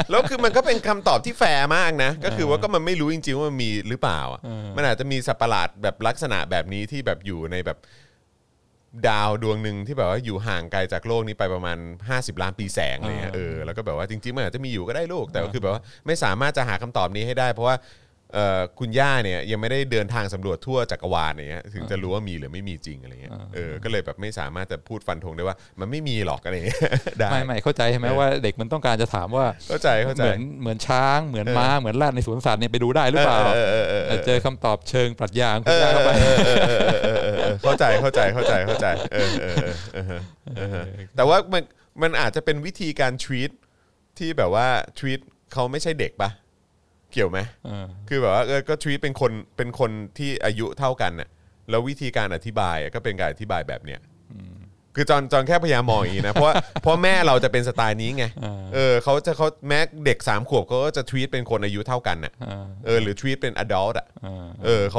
แล้วคือมันก็เป็นคำตอบที่แฟร์มากนะก็คือว่าก็มันไม่รู้จริงๆว่ามันมีหรือเปล่ามันอาจจะมีสัตว์ประหลาดแบบลักษณะแบบนี้ที่แบบอยู่ในแบบดาวดวงหนึ่งที่แบบว่าอยู่ห่างไกลจากโลกนี้ไปประมาณ50ล้านปีแสงอะไรเงี้ยแล้วก็แบบว่าจริงๆมันอาจจะมีอยู่ก็ได้ลูกแต่คือแบบว่าไม่สามารถจะหาคำตอบนี้ให้ได้เพราะว่าคุณย่าเนี่ยยังไม่ได้เดินทางสำรวจทั่วจักรวาลอย่างเงี้ยถึงจะรู้ว่ามีหรือไม่มีจริงอะไรเงี้ยก็เลยแบบไม่สามารถจะพูดฟันธงได้ว่ามันไม่มีหรอกอะไรเงี้ยได้ไม่เข้าใจใช่ไหมว่าเด็กมันต้องการจะถามว่าเข้าใจเหมือนช้างเหมือนม้าเหมือนลาดในสวนสัตว์เนี่ยไปดูได้หรือเปล่าเจอคำตอบเชิงปรัชญาของคุณย่าเข้าไปเข้าใจแต่ว่ามันอาจจะเป็นวิธีการtreatที่แบบว่าtreatเขาไม่ใช่เด็กปะเกี่ยวไหมคือแบบว่าก็ทวีตเป็นคนที่อายุเท่ากันน่ะแล้ววิธีการอธิบายก็เป็นการอธิบายแบบเนี้ยคือจอนแค่พยายามมองอย่างนี้นะเพราะแม่เราจะเป็นสไตล์นี้ไงเขาแม้เด็ก3 ขวบก็จะทวีตเป็นคนอายุเท่ากันน่ะหรือทวีตเป็น adult อ่ะเ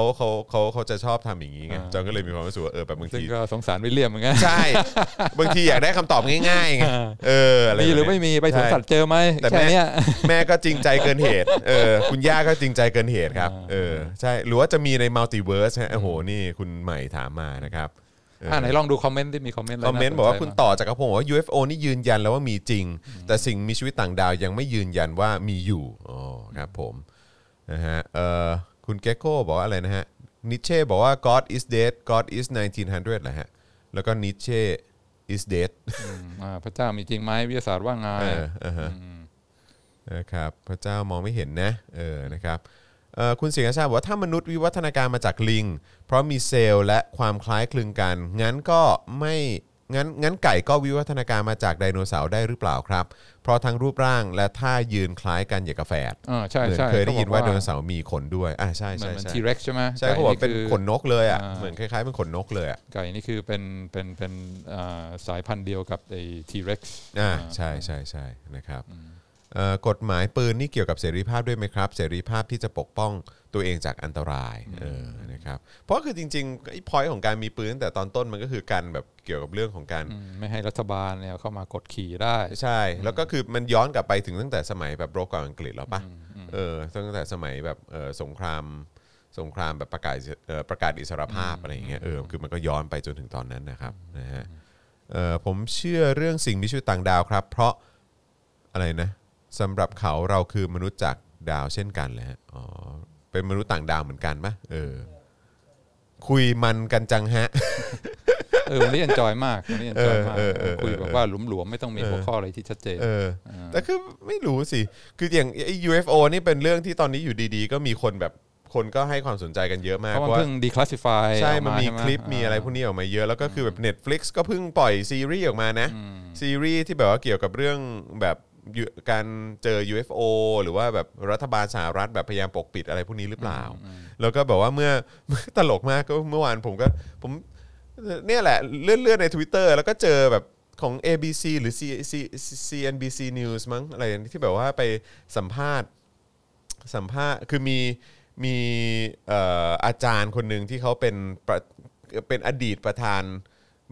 ขาจะชอบทำอย่างนี้ไงจอนก็เลยมีความรู้สึกว่าแบบบางทีก็สงสารวิลเลียมเหมือนกันใช่บางทีอยากได้คำตอบง่ายๆไงอะไรหรือไม่มีไปสวนสัตว์เจอไหมแต่แม่ก็จริงใจเกินเหตุคุณย่าก็จริงใจเกินเหตุครับใช่หรือว่าจะมีในมัลติเวิร์สฮะโอ้โหนี่คุณใหม่ถามมานะครับไหนลองดูคอมเมนต์ที่มีคอมเมนต์อะไรนะคอมเมนต์บอกว่าคุณต่อจักรพงศ์บอกว่า UFO นี่ยืนยันแล้วว่ามีจริงแต่สิ่งมีชีวิตต่างดาวยังไม่ยืนยันว่ามีอยู่อ๋อครับผมนะฮะคุณเกโก้บอกว่าอะไรนะฮะ Nietzsche บอกว่า God is dead God is 1900 แหละฮะแล้วก็ Nietzsche is dead พระเจ้ามีจริงไหมวิทยาศาสตร์ว่าไงนะครับพระเจ้ามองไม่เห็นนะนะครับคุณเสียงอาชาบอกว่าถ้ามนุษย์วิวัฒนาการมาจากลิงเพราะมีเซลล์และความคล้ายคลึงกันงั้นไก่ก็วิวัฒนาการมาจากไดโนเสาร์ได้หรือเปล่าครับเพราะทั้งรูปร่างและท่ายืนคล้ายกันอย่างกาแฟใช่เคยได้ยินว่าไดโนเสาร์มีขนด้วยใช่ๆๆเหมือนทีเร็กซ์ใช่มั้ยใช่เขาบอกเป็นขนนกเลยอ่ะเหมือนคล้ายๆเป็นขนนกเลยอ่ะไก่นี่คือเป็นสายพันธุ์เดียวกับไอ้ทีเร็กซ์ใช่ๆๆนะครับกฎหมายปืนนี่เกี่ยวกับเสรีภาพด้วยไหมครับเสรีภาพที่จะปกป้องตัวเองจากอันตรายนะครับเพราะคือจริงๆไอ้พอยต์ของการมีปืนตั้งแต่ตอนต้นมันก็คือการแบบเกี่ยวกับเรื่องของการไม่ให้รัฐบาลเนี่ยเข้ามากดขี่ได้ใช่แล้วก็คือมันย้อนกลับไปถึงตั้งแต่สมัยแบบโรคอังกฤษแล้วป่ะตั้งแต่สมัยแบบสงครามแบบประกาศอิสรภาพอะไรอย่างเงี้ยคือมันก็ย้อนไปจนถึงตอนนั้นนะครับนะฮะผมเชื่อเรื่องสิ่งมีชีวิตต่างดาวครับเพราะอะไรนะสำหรับเขาเราคือมนุษย์จากดาวเช่นกันแหละอ๋อเป็นมนุษย์ต่างดาวเหมือนกันป่ะคุยมันกันจังฮะวันนี้เอนจอยมากคุยแบบว่าหลวมๆไม่ต้องมีหัวข้ออะไรที่ชัดเจนแต่คือไม่รู้สิคืออย่างไอ้ UFO นี่เป็นเรื่องที่ตอนนี้อยู่ดีๆก็มีคนแบบคนก็ให้ความสนใจกันเยอะมากเพราะว่าเพิ่ง declassify ใช่มันมีคลิปมีอะไรพวกนี้ออกมาเยอะแล้วก็คือแบบ Netflix ก็เพิ่งปล่อยซีรีส์ออกมานะซีรีส์ที่แบบว่าเกี่ยวกับเรื่องแบบการเจอ UFO หรือว่าแบบรัฐบาลสหรัฐแบบพยายามปกปิดอะไรพวกนี้หรือเปล่าแล้วก็แบบว่าเมื่อตลกมากก็เมื่อวานผมเนี่ยแหละเลื่อนใน Twitter แล้วก็เจอแบบของ ABC หรือ CNBC News มั้งอะไรที่แบบว่าไปสัมภาษณ์คือมีอาจารย์คนนึงที่เขาเป็นอดีตประธาน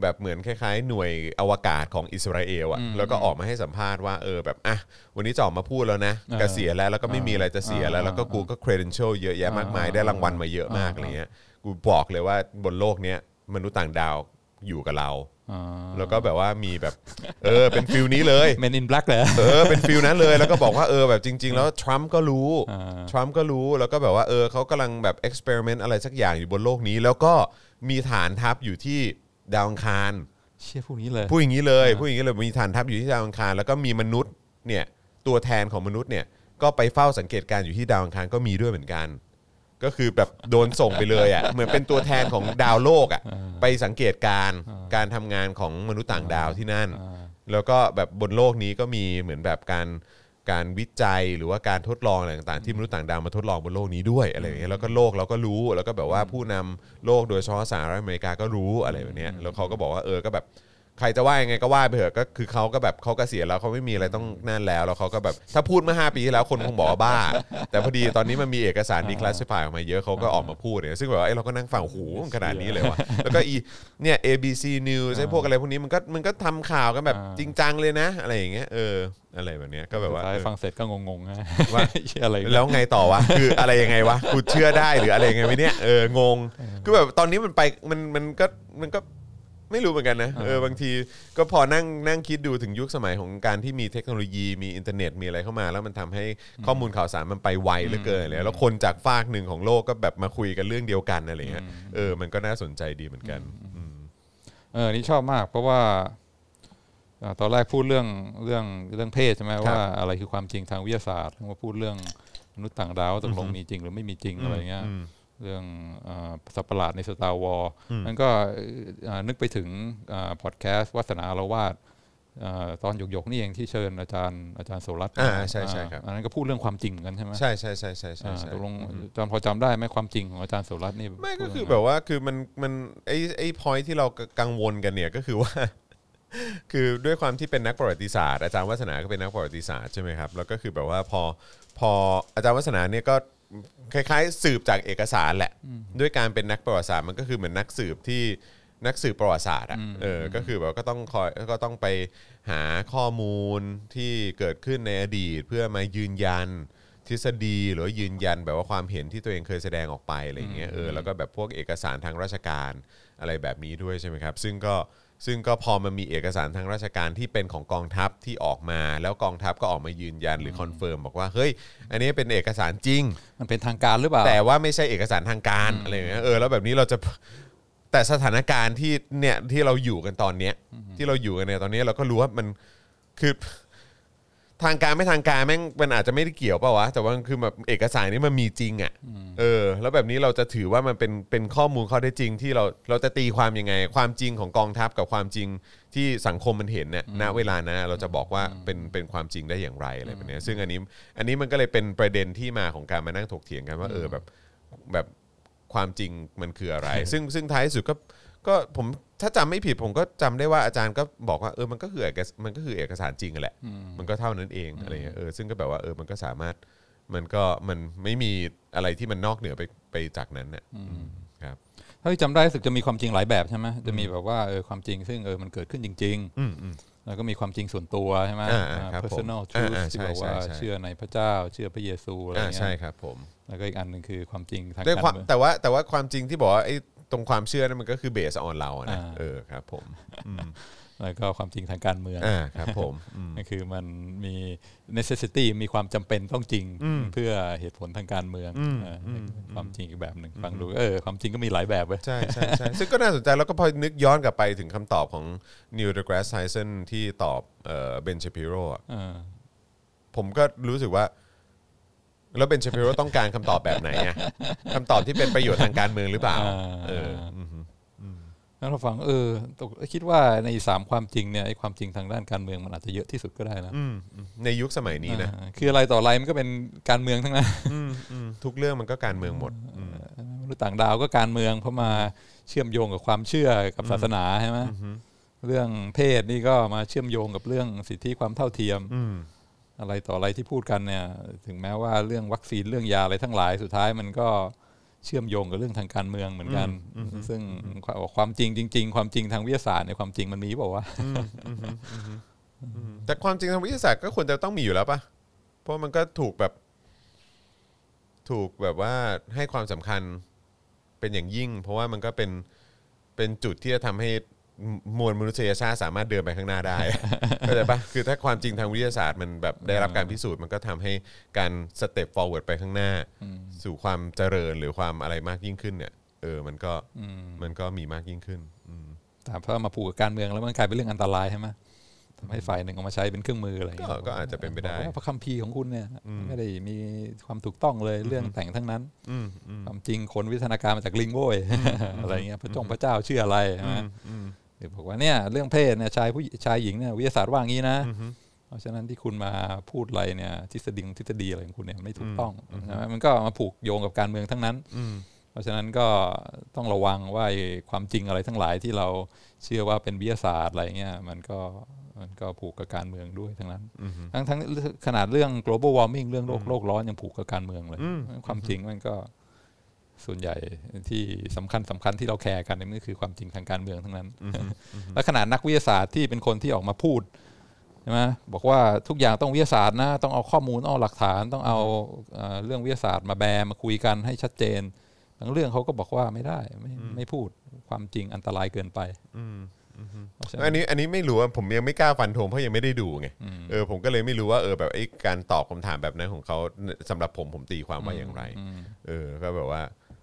แบบเหมือนคล้ายๆหน่วยอวกาศของอิสราเอลอ่ะแล้วก็ออกมาให้สัมภาษณ์ว่าแบบอ่ะวันนี้จะออกมาพูดแล้วนะเกษียณแล้วก็ไม่มีอะไรจะเสียแล้วแล้วก็กูก็ credential เยอะแยะมากมายได้รางวัลมาเยอะมากอะไรเงี้ยกูบอกเลยว่าบนโลกเนี้ยมนุษย์ต่างดาวอยู่กับเรา แล้วก็แบบว่ามีแบบเป็นฟิลนี้เลย Men in Black เหรอเป็นฟิลนั้นเลยแล้วก็บอกว่าแบบจริงๆแล้วทรัมป์ก็รู้แล้วก็แบบว่าเขากำลังแบบ experiment อะไรสักอย่างอยู่บนโลกนี้แล้วก็มีฐานทัพอยู่ที่ดาวอังคารเชี่ยพูดอย่างนี้เลยมีฐานทัพอยู่ที่ดาวอังคารแล้วก็มีมนุษย์เนี่ยตัวแทนของมนุษย์เนี่ยก็ไปเฝ้าสังเกตการอยู่ที่ดาวอังคารก็มีด้วยเหมือนกันก็คือแบบโดนส่งไปเลยอ่ะเหมือนเป็นตัวแทนของดาวโลกอ่ะไปสังเกตการทำงานของมนุษย์ต่างดาวที่นั่นแล้วก็แบบบนโลกนี้ก็มีเหมือนแบบการวิจัยหรือว่าการทดลองอะไรต่างๆที่มนุษย์ต่างดาวมาทดลองบนโลกนี้ด้วยอะไรอย่างเงี้ยแล้วก็โลกเราก็รู้แล้วก็แบบว่าผู้นำโลกโดยเฉพาะสหรัฐอเมริกาก็รู้อะไรแบบเนี้ยแล้วเขาก็บอกว่าก็แบบใครจะว่ายังไงก็ว่าไปเถอะก็คือเขาก็แบบเขาเกษียณแล้วเขาไม่มีอะไรต้องนั่นแล้วเขาก็แบบถ้าพูดเมื่อ5ปีที่แล้วคนคงบอกว่าบ้าแต่พอดีตอนนี้มันมีเอกสารดีคลาสสิฟายออกมาเยอะเขาก็ออกมาพูดเนี่ยซึ่งแบบว่าเราก็นั่งฟังหูขนาดนี้เลยวะแล้วก็อีเนี่ย ABC News ไอ้พวกอะไรพวกนี้มันก็ทำข่าวกันแบบจริงจังเลยนะอะไรอย่างเงี้ยอะไรแบบเนี้ยก็แบบว่าฟังเสร็จก็งงๆฮะว่าอะไรแล้วไงต่อวะคืออะไรยังไงวะกูเชื่อได้หรืออะไรยังไงวะเนี่ยงงคือแบบตอนนี้มันไปมันก็ไม่รู้เหมือนกันนะบางทีก็พอนั่งคิดดูถึงยุคสมัยของการที่มีเทคโนโลยีมีอินเทอร์เน็ตมีอะไรเข้ามาแล้วมันทำให้ข้อมูลข่าวสารมันไปไวเหลือเกินแล้วคนจากฝากหนึ่งของโลกก็แบบมาคุยกันเรื่องเดียวกันอะไรเงี้ยมันก็น่าสนใจดีเหมือนกันนี่ชอบมากเพราะว่าตอนแรกพูดเรื่องเพศใช่ไหมว่าอะไรคือความจริงทางวิทยาศาสตร์มาพูดเรื่องมนุษย์ต่างดาวตกลงมีจริงหรือไม่มีจริงอะไรเงี้ยเรื่องสัตว์ประหลาดใน Star Wars นั่นก็นึกไปถึงพอดแคสต์วาสนาอารวาสตอนหยกๆนี่เองที่เชิญอาจารย์โสรัตน์ใช่ๆครับอันนั้นก็พูดเรื่องความจริงเหมือนกันใช่มั้ยใช่ๆๆๆตกลงจำพอจำได้มั้ยความจริงของอาจารย์โสรัตน์นี่ไม่ก็คือแบบว่าคือมันไอ้ point ที่เรากังวลกันเนี่ยก็คือว่าคือด้วยความที่เป็นนักประวัติศาสตร์อาจารย์วาสนาก็เป็นนักประวัติศาสตร์ใช่มั้ยครับแล้วก็คือแบบว่าพออาจารย์วาสนาเนี่ยก็คล้ายๆสืบจากเอกสารแหละด้วยการเป็นนักประวัติศาสตร์มันก็คือเหมือนนักสืบประวัติศาสตร์อ่ะก็คือแบบก็ต้องไปหาข้อมูลที่เกิดขึ้นในอดีตเพื่อมายืนยันทฤษฎีหรือยืนยันแบบว่าความเห็นที่ตัวเองเคยแสดงออกไปอะไรอย่างเงี้ยแล้วก็แบบพวกเอกสารทางราชการอะไรแบบนี้ด้วยใช่ไหมครับซึ่งก็พอมันมีเอกสารทางราชการที่เป็นของกองทัพที่ออกมาแล้วกองทัพก็ออกมายืนยันหรือคอนเฟิร์มบอกว่าเฮ้ยอันนี้เป็นเอกสารจริงมันเป็นทางการหรือเปล่าแต่ว่าไม่ใช่เอกสารทางการอะไรอย่างเงี้ยแล้วแบบนี้เราจะแต่สถานการณ์ที่เนี่ยที่เราอยู่กันตอนเนี้ยที่เราอยู่กันเนี่ยตอนนี้เราก็รู้ว่ามันคือทางการไม่ทางการแม่งมันอาจจะไม่ได้เกี่ยวป่ะวะแต่ว่าคือแบบเอกสารนี้มันมีจริงอ่ะแล้วแบบนี้เราจะถือว่ามันเป็นข้อมูลข้อเท็จจริงที่เราจะตีความยังไงความจริงของกองทัพกับความจริงที่สังคมมันเห็นเนี่ยณเวลานะเราจะบอกว่าเป็นความจริงได้อย่างไรอะไรแบบนี้ซึ่งอันนี้มันก็เลยเป็นประเด็นที่มาของการมานั่งถกเถียงกันว่าแบบความจริงมันคืออะไรซึ่งท้ายสุดก็ผมถ้าจำไม่ผิดผมก็จำได้ว่าอาจารย์ก็บอกว่ามันก็คือเอกสารจริงแหละมันก็เท่านั้นเองอะไรเงี้ยซึ่งก็แบบว่ามันก็สามารถมันไม่มีอะไรที่มันนอกเหนือไปจากนั้นเนี่ยครับถ้าจำได้รู้สึกจะมีความจริงหลายแบบใช่ไหมจะมีแบบว่าความจริงซึ่งมันเกิดขึ้นจริงๆแล้วก็มีความจริงส่วนตัวใช่ไหม personal truth ที่บอกว่าเชื่อในพระเจ้าเชื่อพระเยซูอะไรเงี้ยใช่ครับผมแล้วก็อีกอันนึงคือความจริงทางการแต่ว่าความจริงที่บอกว่าไอ้ตรงความเชื่อนั้นมันก็คือเบสออนเราอ่ะนะครับผมแล้วก็ความจริงทางการเมืองครับผมก็คือมันมี necessity มีความจำเป็นต้องจริงเพื่อเหตุผลทางการเมืองความจริงอีกแบบหนึ่งฟังดูความจริงก็มีหลายแบบเว้ยใช่ๆๆซึ่งก็น่าสนใจแล้วก็พอนึกย้อนกลับไปถึงคำตอบของ Neil deGrasse Tyson ที่ตอบBen Shapiro ผมก็รู้สึกว่าแล้วBen Shapiroต้องการคำตอบแบบไหนอ่ะคำตอบที่เป็นประโยชน์ทางการเมืองหรือเปล่าแล้วเราฟังคิดว่าใน3ความจริงเนี่ยไอ้ความจริงทางด้านการเมืองมันอาจจะเยอะที่สุดก็ได้นะในยุคสมัยนี้นะคืออะไรต่ออะไรมันก็เป็นการเมืองทั้งนั้นทุกเรื่องมันก็การเมืองหมดมนุษย์ต่างดาวก็การเมืองเพราะมาเชื่อมโยงกับความเชื่อกับศาสนาใช่ไหมเรื่องเพศนี่ก็มาเชื่อมโยงกับเรื่องสิทธิความเท่าเทียมอะไรต่ออะไรที่พูดกันเนี่ยถึงแม้ว่าเรื่องวัคซีนเรื่องยาอะไรทั้งหลายสุดท้ายมันก็เชื่อมโยงกับเรื่องทางการเมืองเหมือนกันซึ่งความจริงจริงๆความจริงทางวิทยาศาสตร์ในความจริงมันมีเปล่าวะแต่ความจริงทางวิทยาศาสตร์ก็ควรจะต้องมีอยู่แล้วป่ะเพราะมันก็ถูกแบบว่าให้ความสำคัญเป็นอย่างยิ่งเพราะว่ามันก็เป็นจุดที่จะทำให้ มวลมนุษยชาติสามารถเดินไปข้างหน้าได้เข้าใจป่ะคือถ้าความจริงทางวิทยาศาสตร์มันแบบได้รับการพิสูจน์มันก็ทำให้การสเต็ปฟอร์เวิร์ดไปข้างหน้าสู่ความเจริญหรือความอะไรมากยิ่งขึ้นเนี่ยมันก็มีมากยิ่งขึ้นแต่พอมาผูกกับการเมืองแล้วมันกลายเป็นเรื่องอันตรายใช่ไหมทำให้ฝ่ายหนึ่งเอามาใช้เป็นเครื่องมืออะไรก็อาจจะเป็นไปได้พระคัมภีร์ของคุณเนี่ยไม่ได้มีความถูกต้องเลยเรื่องแต่งทั้งนั้นความจริงคนวิทยาการมาจากลิงโว้ยอะไรเงี้ยพระเจ้าเชื่ออะไรนะหรือบอกว่าเนี่ยเรื่องเพศเนี่ยชายหญิงเนี่ยวิทยาศาสตร์ว่างี้นะเพราะฉะนั้นที่คุณมาพูดอะไรเนี่ยทฤษฎีอะไรของคุณเนี่ยไม่ถูกต้องใช่ไหมมันก็มาผูกโยงกับการเมืองทั้งนั้นเพราะฉะนั้นก็ต้องระวังว่าความจริงอะไรทั้งหลายที่เราเชื่อว่าเป็นวิทยาศาสตร์อะไรเงี้ยมันก็ผูกกับการเมืองด้วยทั้งนั้นทั้งขนาดเรื่อง global warming เรื่องโลกร้อนยังผูกกับการเมืองเลยความจริงมันก็ส่วนใหญ่ที่สำคัญที่เราแคร์กันนี่คือความจริงทางการเมืองทั้งนั้นและขนาดนักวิทยาศาสตร์ที่เป็นคนที่ออกมาพูดใช่ไหมบอกว่าทุกอย่างต้องวิทยาศาสตร์นะต้องเอาข้อมูลเอาหลักฐานต้องเอาเรื่องวิทยาศาสตร์มาแบมาคุยกันให้ชัดเจนบางเรื่องเขาก็บอกว่าไม่ได้ไม่พูดความจริงอันตรายเกินไปอันนี้ไม่รู้ผมยังไม่กล้าฟันธงเพราะยังไม่ได้ดูไงผมก็เลยไม่รู้ว่าแบบไอ้การตอบคำถามแบบนั้นของเขาสำหรับผมตีความว่าอย่างไรก็แบบว่า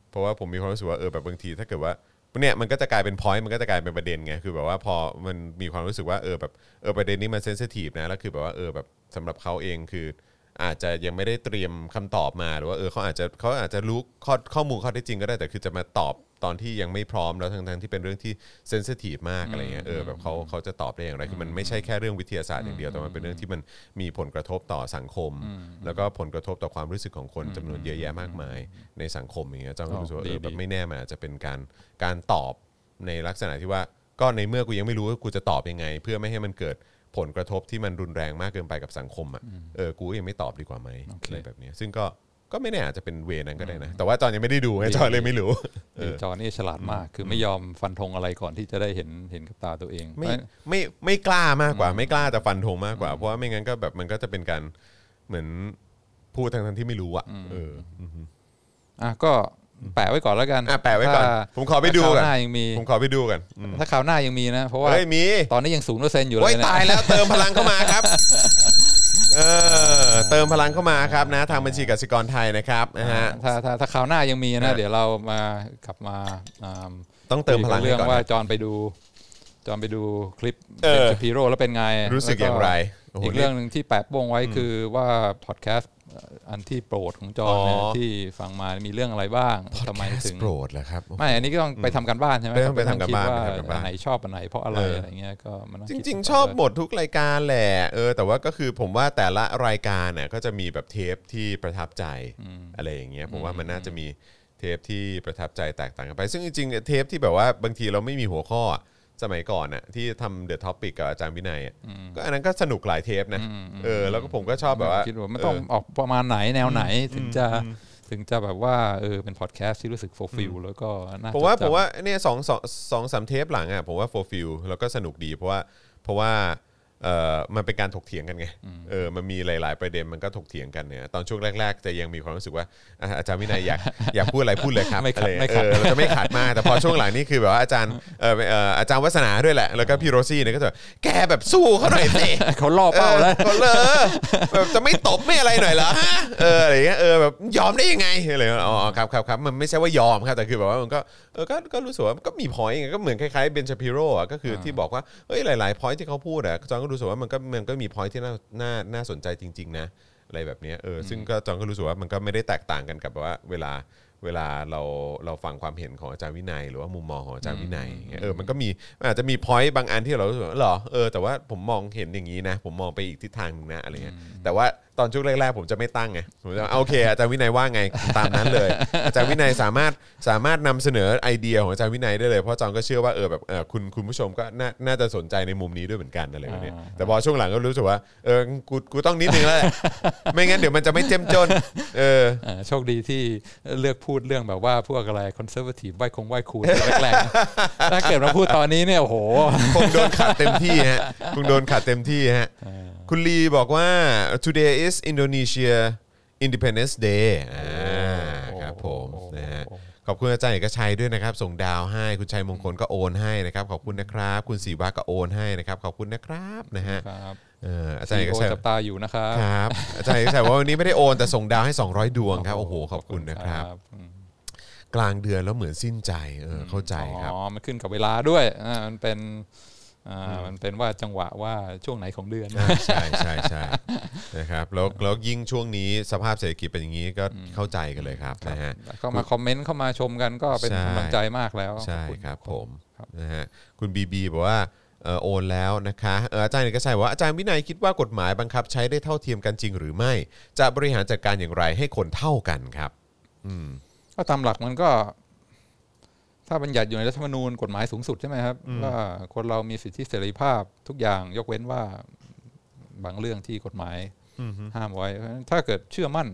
เพราะว่าผมมีความรู้สึกว่าแบบบางทีถ้าเกิดว่าเนี่ยมันก็จะกลายเป็น point มันก็จะกลายเป็นประเด็นไงคือแบบว่าพอมันมีความรู้สึกว่าแบบประเด็นนี้มันเซนซิทีฟนะแล้วคือแบบว่าแบบสำหรับเขาเองคืออาจจะยังไม่ได้เตรียมคำตอบมาหรือว่าเขาอาจจะรู้ข้อมูลข้อเท็จจริงก็ได้แต่คือจะมาตอบตอนที่ยังไม่พร้อมแล้วทั้งที่เป็นเรื่องที่เซนซิทีฟมากอะไรเงี้ยแบบเขาจะตอบได้อย่างไรคือมันไม่ใช่แค่เรื่องวิทยาศาสตร์อย่างเดียวแต่มันเป็นเรื่องที่มันมีผลกระทบต่อสังคมแล้วก็ผลกระทบต่อความรู้สึกของคนจำนวนเยอะแยะมากมายในสังคมอย่างเงี้ยจ้องรู้สึกว่าแบบไม่แน่มันอาจจะเป็นการตอบในลักษณะที่ว่าก็ในเมื่อกูยังไม่รู้ว่ากูจะตอบยังไงเพื่อไม่ให้มันเกิดผลกระทบที่มันรุนแรงมากเกินไปกับสังคมอ่ะกูยังไม่ตอบดีกว่าไหมอะไรแบบนี้ซึ่งก็ไม่แน่อาจจะเป็นเวนั้นก็ได้นะแต่ว่าจอนยังไม่ได้ดูไงจอนเลยไม่รู้จอนนี่ฉลาดมากคือไม่ยอมฟันธงอะไรก่อนที่จะได้เห็นกับตาตัวเองไม่กล้ามากกว่าไม่กล้าแต่ฟันธงมากกว่าเพราะว่าไม่งั้นก็แบบมันก็จะเป็นการเหมือนพูดทั้งที่ไม่รู้อ่ะก็แปะไว้ก่อนแล้วกันแปะไว้ก่อนผมขอไปดูกันผมขอไปดูกันถ้าข่าวหน้ายังมีนะเพราะว่าตอนนี้ยัง 0% อยู่เลยนะตายแล้วเติมพลังเข้ามาครับเติมพลังเข้ามาครับนะทางบัญชีกสิกรไทยนะครับนะฮะถ้าข่าวหน้ายังมีนะเดี๋ยวเรามากลับมาต้องเติมพลังเรื่องว่าจอนไปดูคลิปBen Shapiroแล้วเป็นไงรู้สึกอย่างไรอีกเรื่องนึงที่แปะวงไว้คือว่าพอดแคสต์อันที่โปรดของจอเนี่ยที่ฟังมามีเรื่องอะไรบ้างทำไมถึงโปรดล่ะครับไม่อันนี้ก็ต้องไปทำกันบ้านใช่ไหมไปทำกันบ้านว่าไหนชอบอันไหนเพราะอะไรอะไรเงี้ยก็มันจริงๆชอบหมดทุกรายการแหละแต่ว่าก็คือผมว่าแต่ละรายการเนี่ยก็จะมีแบบเทปที่ประทับใจอะไรอย่างเงี้ยผมว่ามันน่าจะมีเทปที่ประทับใจแตกต่างกันไปซึ่งจริงๆเทปที่แบบว่าบางทีเราไม่มีหัวข้อสมัยก่อนน่ะที่ทำ The Topic กับอาจารย์วินัยก็อันนั้นก็สนุกหลายเทปนะแล้วก็ผมก็ชอบแบบว่าคิดว่ามันต้องออกประมาณไหนแนวไหนถึงจะแบบว่าเป็นพอดแคสต์ที่รู้สึก fulfill แล้วก็น่าผมว่าเนี่ย2-3 เทปหลังอ่ะผมว่า fulfill แล้วก็สนุกดีเพราะว่ามันเป็นการถกเถียงกันไงมันมีหลายๆประเด็นมันก็ถกเถียงกันเนี่ยตอนช่วงแรกๆจะยังมีความรู้สึกว่าอาจารย์วินัยอยากพูดอะไรพูดเลยครับไม่ขัดแล้วก็ไม่ขัดมากแต่พอช่วงหลังนี่คือแบบว่าอาจารย์วัฒนาด้วยแหละแล้วก็พี่โรซี่เนี่ยก็จะแกแบบสู้เขาหน่อยสิเขาล่อเป้าแล้วแบบจะไม่ตบไม่อะไรหน่อยเหรอฮะอะไรเงี้ยแบบยอมได้ยังไงอะไรอ๋อครับมันไม่ใช่ว่ายอมครับแต่คือแบบว่ามันก็ก็รู้สึกว่าก็มีพอยต์ก็เหมือนคล้ายๆเบนชาปิโร่ก็คือที่บอกว่าเฮ้ยหลายๆพอยต์ที่เขาพูดอะจอนก็รู้สึกว่ามันก็มีพอยท์ที่น่าสนใจจริงๆนะอะไรแบบนี้ซึ่งก็จอนก็รู้สึกว่ามันก็ไม่ได้แตกต่างกันกับว่าเวลาเราฟังความเห็นของอาจารย์วินัยหรือว่ามุมมองของอาจารย์วินัยมันก็มีอาจจะมีพอยท์บางอันที่เรารู้สึกว่าหรอแต่ว่าผมมองเห็นอย่างนี้นะผมมองไปอีกทิศทางนึงนะอะไรเงี้ยแต่ว่าตอนช่วงแรกๆผมจะไม่ตั้งไงผมจะโอเคอาจารย์วินัยว่าไงตามนั้นเลยอาจารย์วินัยสามารถนำเสนอไอเดียของอาจารย์วินัยได้เลยเพราะจอนก็เชื่อว่าแบบคุณผู้ชมก็น่าจะสนใจในมุมนี้ด้วยเหมือนกันอะไรแบบนี้แต่พอช่วงหลังก็รู้สึกว่ากูต้องนิดนึงแล้วแหละไม่งั้นเดี๋ยวมันจะไม่เจ้มจนโชคดีที่เลือกพูดเรื่องแบบว่าพวกอะไรคอนเซอร์วาทีฟไหว้ครูแรกๆถ้าเกิดมาพูดตอนนี้เนี่ยโอ้โหคงโดนขัดเต็มที่ฮะคงโดนขัดเต็มที่ฮะคุณลีบอกว่า today is Indonesia Independence Day ครับผมนะฮะ ขอบคุณอาจารย์เอกชัยด้วยนะครับส่งดาวให้คุณชัยมงคลก็โอนให้นะครับขอบคุณนะครับคุณศรีวะก็โอนให้นะครับขอบคุณนะครับนะฮะอาจารย์เอกชัยจับตาอยู่นะครับครับอาจารย์เอกชัยว่าวันนี้ไม่ได้โอนแต่ส่งดาวให้200ดวงครับโอ้โหขอบคุณนะครับกลางเดือนแล้วเหมือนสิ้นใจเข้าใจครับอ๋อมันขึ้นกับเวลาด้วยมันเป็นว่าจังหวะว่าช่วงไหนของเดือนใช่ใช่ใช่นะครับแล้วยิ่งช่วงนี้สภาพเศรษฐกิจเป็นอย่างนี้ก็เข้าใจกันเลยครับนะฮะเข้ามาคอมเมนต์เข้ามาชมกันก็เป็นกำลังใจมากแล้วใช่ครับผมนะฮะคุณบีบีบอกว่าโอนแล้วนะคะอาจารย์ก็ใช่ว่าอาจารย์วินัยคิดว่ากฎหมายบังคับใช้ได้เท่าเทียมกันจริงหรือไม่จะบริหารจัดการอย่างไรให้คนเท่ากันครับก็ตามหลักมันก็ถ้าบัญญัติอยู่ในรัฐธรรมนูญกฎหมายสูงสุดใช่ไหมครับว่าคนเรามีสิทธิเสรีภาพทุกอย่างยกเว้นว่าบางเรื่องที่กฎหมายห้ามไว้ถ้าเกิดเชื่อมั่น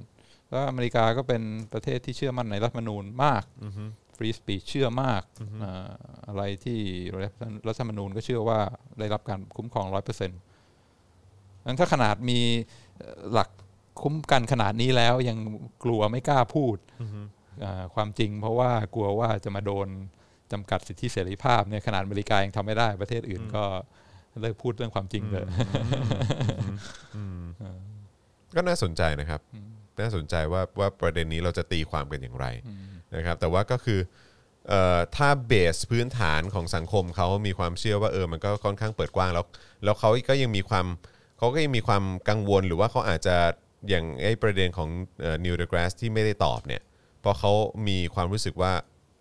แล้วอเมริกาก็เป็นประเทศที่เชื่อมั่นในรัฐธรรมนูญมากฟรีสปีชเชื่อมากอะไรที่รัฐธรรมนูญก็เชื่อว่าได้รับการคุ้มครอง 100% งั้นถ้าขนาดมีหลักคุ้มกันขนาดนี้แล้วยังกลัวไม่กล้าพูดความจริงเพราะว่ากลัวว่าจะมาโดนจำกัดสิทธิเสรีภาพเนี่ยขนาดอเมริกายังทำไม่ได้ประเทศอื่นก็เลิกพูดเรื่องความจริงเลยก็น่าสนใจนะครับน่าสนใจว่าประเด็นนี้เราจะตีความกันอย่างไรนะครับแต่ว่าก็คือถ้าเบสพื้นฐานของสังคมเขามีความเชื่อว่ามันก็ค่อนข้างเปิดกว้างแล้วเขาก็ยังมีความกังวลหรือว่าเขาอาจจะอย่างไอ้ประเด็นของNeil deGrasseที่ไม่ได้ตอบเนี่ยพอเขามีความรู้สึกว่า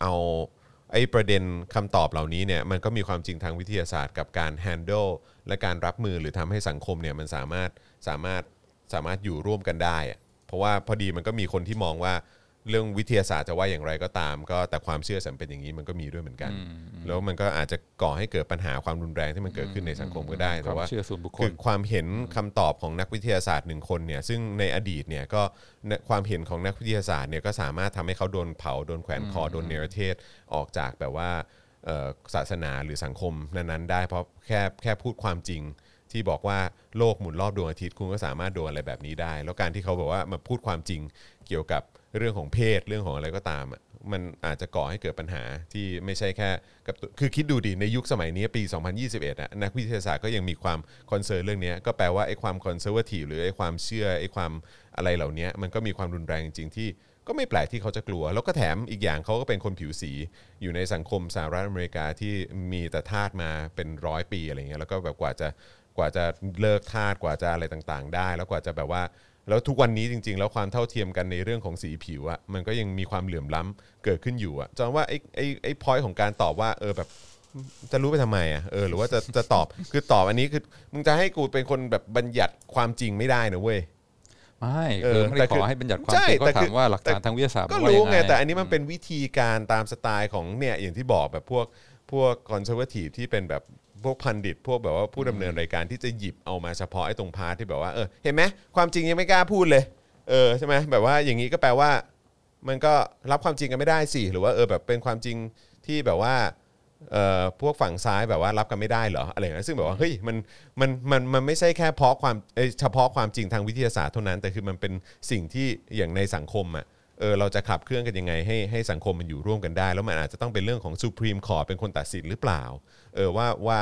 เอาไอ้ประเด็นคำตอบเหล่านี้เนี่ยมันก็มีความจริงทางวิทยาศาสตร์กับการ handle และการรับมือหรือทำให้สังคมเนี่ยมันสามารถอยู่ร่วมกันได้เพราะว่าพอดีมันก็มีคนที่มองว่าเรื่องวิทยาศาสตร์จะว่าอย่างไรก็ตามก็แต่ความเชื่อสันเป็นอย่างนี้มันก็มีด้วยเหมือนกันแล้วมันก็อาจจะก่อให้เกิดปัญหาความรุนแรงที่มันเกิดขึ้นในสังคมก็ได้แต่ว่าคือความเห็นคำตอบของนักวิทยาศาสตร์หนึ่งคนเนี่ยซึ่งในอดีตเนี่ยก็ความเห็นของนักวิทยาศาสตร์เนี่ยก็สามารถทำให้เขาโดนเผาโดนแขวนคอโดนเนรเทศออกจากแบบว่าศาสนาหรือสังคมนั้นๆได้เพราะแค่พูดความจริงที่บอกว่าโลกหมุนรอบดวงอาทิตย์คุณก็สามารถโดนอะไรแบบนี้ได้แล้วการที่เขาบอกว่ามาพูดความจริงเกี่ยวกับเรื่องของเพศเรื่องของอะไรก็ตามมันอาจจะก่อให้เกิดปัญหาที่ไม่ใช่แค่กับคือคิดดูดิในยุคสมัยนี้ปี2021นักวิทยาศาสตร์ก็ยังมีความคอนเซิร์นเรื่องนี้ก็แปลว่าไอ้ความคอนเซอร์เวทีฟหรือไอ้ความเชื่อไอ้ความอะไรเหล่านี้มันก็มีความรุนแรงจริงๆที่ก็ไม่แปลกที่เขาจะกลัวแล้วก็แถมอีกอย่างเขาก็เป็นคนผิวสีอยู่ในสังคมสหรัฐอเมริกาที่มีแต่ทาสมาเป็น100ปีอะไรเงี้ยแล้วก็แบบกว่าจะเลิกทาสกว่าจะอะไรต่างๆได้แล้วกว่าจะแบบว่าแล้วทุกวันนี้จริงๆแล้วความเท่าเทียมกันในเรื่องของสีผิวมันก็ยังมีความเหลื่อมล้ำเกิดขึ้นอยู่จำว่าไอ้ point ของการตอบว่าแบบจะรู้ไปทำไมหรือว่าจะตอบคือตอบอันนี้คือมึงจะให้กูเป็นคนแบบบัญญัติความจริงไม่ได้นะเว้ยไม่ไม่ได้ขอให้บัญญัติความจริงก็ถามว่าหลักการทางวิทยาศาสตร์ก็รู้ไงแต่อันนี้มันเป็นวิธีการตามสไตล์ของเนี่ยอย่างที่บอกแบบพวก conservative ที่เป็นแบบพวกพันดิตพวกแบบว่าผู้ดำเนินรายการที่จะหยิบเอามาเฉพาะไอ้ตรงพาร์ทที่แบบว่าเห็นไหมความจริงยังไม่กล้าพูดเลยใช่ไหมแบบว่าอย่างนี้ก็แปลว่ามันก็รับความจริงกันไม่ได้สิหรือว่าแบบเป็นความจริงที่แบบว่าพวกฝั่งซ้ายแบบว่ารับกันไม่ได้เหรออะไรอย่างเงี้ยซึ่งแบบว่าเฮ้ยมันไม่ใช่แค่เฉพาะความจริงทางวิทยาศาสตร์เท่านั้นแต่คือมันเป็นสิ่งที่อย่างในสังคมเราจะขับเคลื่อนกันยังไงให้สังคมมันอยู่ร่วมกันได้แล้วมันอาจจะต้องเป็นเรื่องของ Supreme Court เป็นคนตัดสินหรือเปล่าว่า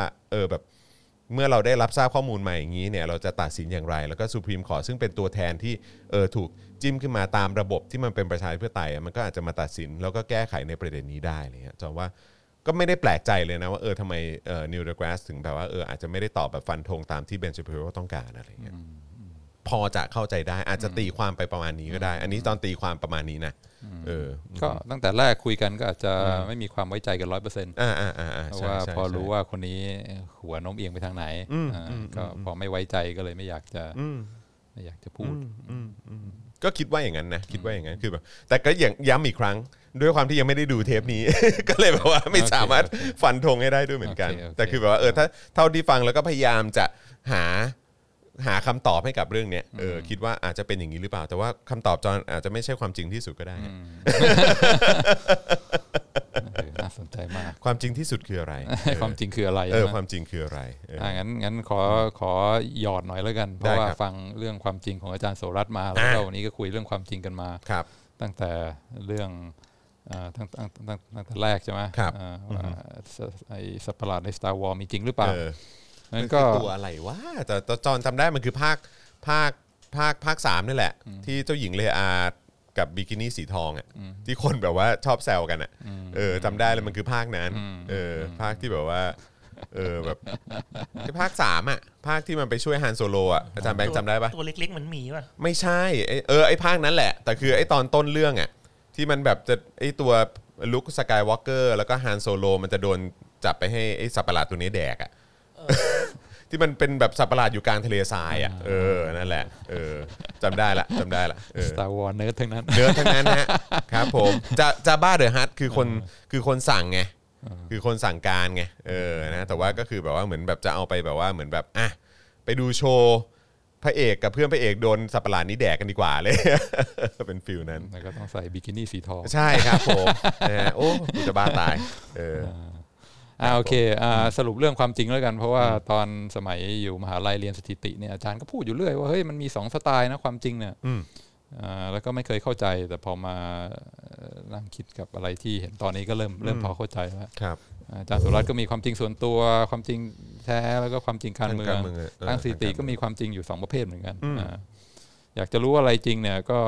แบบเมื่อเราได้รับทราบข้อมูลใหม่อย่างนี้เนี่ยเราจะตัดสินอย่างไรแล้วก็ Supreme Court ซึ่งเป็นตัวแทนที่ถูกจิ้มขึ้นมาตามระบบที่มันเป็นประชาธิปไตยมันก็อาจจะมาตัดสินแล้วก็แก้ไขในประเด็นนี้ได้เลยฮะจอมว่าก็ไม่ได้แปลกใจเลยนะว่าทำไมNeil deGrasse ถึงแบบว่าอาจจะไม่ได้ตอบแบบฟันธงตามที่Ben Shapiro ต้องการอะไรเงี้ยพอจะเข้าใจได้อาจจะตีความไปประมาณนี้ก็ได้อันนี้ตอนตีความประมาณนี้นะก็ตั้งแต่แรกคุยกันก็อาจจะไม่มีความไว้ใจกัน 100% เพราะว่าพอรู้ว่าคนนี้หัวโน้มเอียงไปทางไหนก็พอไม่ไว้ใจก็เลยไม่อยากจะพูดก็คิดว่าอย่างนั้นนะคิดว่าอย่างนั้นคือแบบแต่ก็อย่างย้ำอีกครั้งด้วยความที่ยังไม่ได้ดูเทปนี้ก็เลยแบบว่าไม่สามารถฟันธงให้ได้ด้วยเหมือนกันแต่คือแบบว่าถ้าเท่าที่ฟังแล้วก็พยายามจะหาคำตอบให้กับเรื่องเนี้ยคิดว่าอาจจะเป็นอย่างนี้หรือเปล่าแต่ว่าคำตอบจอนอาจจะไม่ใช่ความจริงที่สุดก็ได้น่าสนใจมากความจริงที่สุดคืออะไรความจริงคืออะไรความจริงคืออะไรงั้นขอหยอดหน่อยแล้วกันเพราะว่าฟังเรื่องความจริงของอาจารย์โสรัตน์มาแล้ววันนี้ก็คุยเรื่องความจริงกันมาตั้งแต่เรื่อง ตั้งแรกใช่ไหมสัตว์ประหลาดใน Star Wars มีจริงหรือเปล่านั่นก็ตัวอะไรวะแต่ตอนจำได้มันคือภาค3นี่แหละที่เจ้าหญิงเลอากับบิกินี่สีทองอ่ะที่คนแบบว่าชอบแซวกันอ่ะจำได้เลยมันคือภาคนั้นภาคที่แบบว่าแบบภาค3อ่ะภาคที่มันไปช่วยฮันโซโลอ่ะอาจารย์แบงค์จำได้ปะตัวเล็กๆมันหมีป่ะไม่ใช่ไอ้ภาคนั้นแหละแต่คือไอ้ตอนต้นเรื่องอ่ะที่มันแบบจะไอ้ตัวลุคสกายวอล์กเกอร์แล้วก็ฮันโซโลมันจะโดนจับไปให้ไอ้สัตว์ประหลาดตัวนี้แดกอ่ะที่มันเป็นแบบสัตว์ประหลาดอยู่กลางทะเลทรายอ่ะนั่นแหละจำได้ละ Star Wars เนิร์ดทั้งนั้นฮะครับผมจะบ้าเดอะฮัทคือคนสั่งไงคือคนสั่งการไงนะแต่ว่าก็คือแบบว่าเหมือนแบบจะเอาไปแบบว่าเหมือนแบบอ่ะไปดูโชว์พระเอกกับเพื่อนพระเอกโดนสัตว์ประหลาดนี้แดกกันดีกว่าเลย เป็นฟิลนั้นแล้วก็ต้องใส่บิกินี่สีทองใช่ครับผมนะโอ้กูจะบ้าตายโอเคสรุปเรื่องความจริงแล้วกันเพราะว่าตอนสมัยอยู่มหาลัยเรียนสถิติเนี่ยอาจารย์ก็พูดอยู่เรื่อยว่าเฮ้ยมันมี2สไตล์นะความจริงเนี่ยแล้วก็ไม่เคยเข้าใจแต่พอมานั่งคิดกับอะไรที่เห็นตอนนี้ก็เริ่มพอเข้าใจแล้วอาจารย์สุรัตน์ก็มีความจริงส่วนตัวความจริงแท้แล้วก็ความจริงการเมืองทางสถิติก็มีความจริงอยู่2ประเภทเหมือนกันอยากจะรู้อะไรจริงเนี่ยก็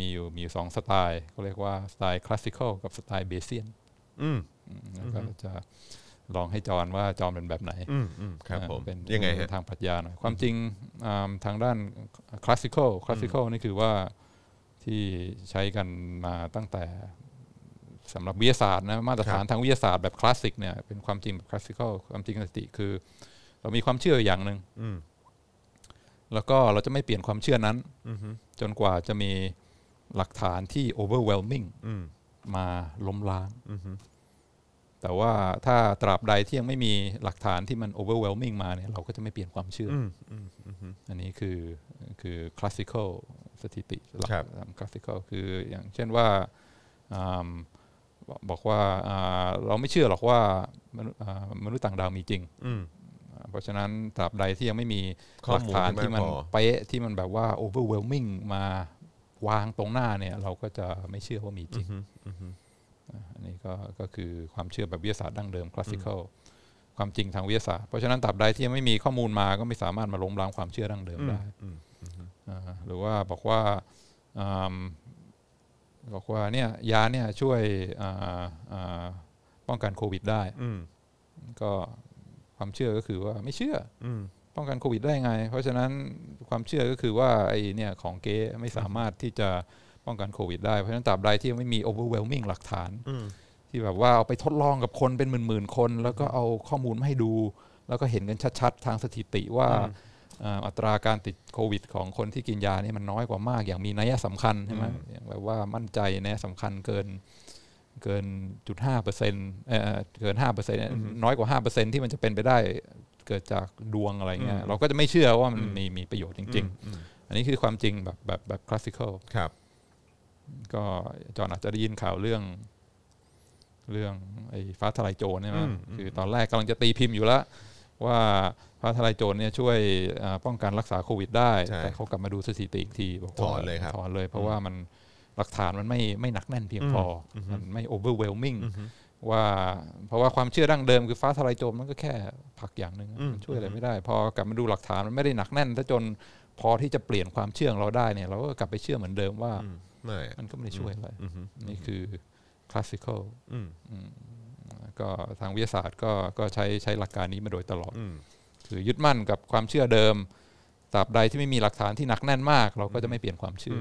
มีอยู่2สไตล์ก็เรียกว่าสไตล์คลาสสิคอลกับสไตล์เบเซียนแล้วก็จะลองให้จอนว่าจอนเป็นแบบไหนครับผมเป็นยังไงทางปรัชญาหน่อยความจริงทางด้านคลาสสิคอลนี่คือว่าที่ใช้กันมาตั้งแต่สำหรับวิทยาศาสตร์นะมาตรฐานทางวิทยาศาสตร์แบบคลาสสิกเนี่ยเป็นความจริงแบบคลาสสิคอลความจริงสติคือเรามีความเชื่ออย่างนึงแล้วก็เราจะไม่เปลี่ยนความเชื่อนั้นจนกว่าจะมีหลักฐานที่ overwhelming มาล้มล้างแต่ว่าถ้าตราบใดที่ยังไม่มีหลักฐานที่มัน overwhelming มาเนี่ยเราก็จะไม่เปลี่ยนความเชื่ออันนี้คือ classical สถิติหลัก classical คืออย่างเช่นว่าบอกว่าเราไม่เชื่อหรอกว่ามนุษย์ต่างดาวมีจริงเพราะฉะนั้นตราบใดที่ยังไม่มีหลักฐานที่มันเป๊ะที่มันแบบว่า overwhelming มาวางตรงหน้าเนี่ยเราก็จะไม่เชื่อว่ามีจริงอันนี้ก็คือความเชื่อแบบวิทยาศาสตร์ดั้งเดิมคลาสสิคอลความจริงทางวิทยาศาสตร์เพราะฉะนั้นตราบใดที่ยังไม่มีข้อมูลมาก็ไม่สามารถมาล้มล้างความเชื่อดั้งเดิมได้หรือว่าบอกว่าเนี่ยยาเนี่ยช่วยป้องกันโควิดได้ก็ความเชื่อก็คือว่าไม่เชื่อป้องกันโควิดได้ไงเพราะฉะนั้นความเชื่อก็คือว่าไอ้เนี่ยของเก๊ไม่สามารถที่จะป้องกันโควิดได้เพราะฉะนั้นตราบใดที่ยังไม่มี overwhelming หลักฐานที่แบบว่าเอาไปทดลองกับคนเป็นหมื่นๆคนแล้วก็เอาข้อมูลมาให้ดูแล้วก็เห็นกันชัดๆทางสถิติว่าอัตราการติดโควิดของคนที่กินยานี่มันน้อยกว่ามากอย่างมีนัยสำคัญใช่ไหมแบบว่ามั่นใจนัยสำคัญเกิน 0.5% เกิน 5% น้อยกว่า 5% ที่มันจะเป็นไปได้เกิดจากดวงอะไรเงี้ยเราก็จะไม่เชื่อว่ามันมีประโยชน์จริงๆอันนี้คือความจริงแบบคลาสสิคอลก็จอนอาจจะได้ยินข่าวเรื่องไอ้ฟ้าทลายโจรใช่ไหมคือตอนแรกกำลังจะตีพิมพ์อยู่แล้วว่าฟ้าทลายโจรเนี่ยช่วยป้องกันรักษาโควิดได้แต่เขากลับมาดูสถิติอีกทีบอกว่าถอนเลยเพราะว่ามันหลักฐานมันไม่หนักแน่นเพียงพอมันไม่ overwhelming ว่าเพราะว่าความเชื่อดั้งเดิมคือฟ้าทลายโจรมันก็แค่ผักอย่างนึงมันช่วยอะไรไม่ได้พอกลับมาดูหลักฐานมันไม่ได้หนักแน่นถ้าจนพอที่จะเปลี่ยนความเชื่อของเราได้เนี่ยเราก็กลับไปเชื่อเหมือนเดิมว่ามันก็ไม่ได้ช่วยอะไรนี่คือคลาสสิคอลก็ทางวิทยาศาสตร์ก็ใช้หลักการนี้มาโดยตลอดคือยึดมั่นกับความเชื่อเดิมตราบใดที่ไม่มีหลักฐานที่หนักแน่นมากเราก็จะไม่เปลี่ยนความเชื่อ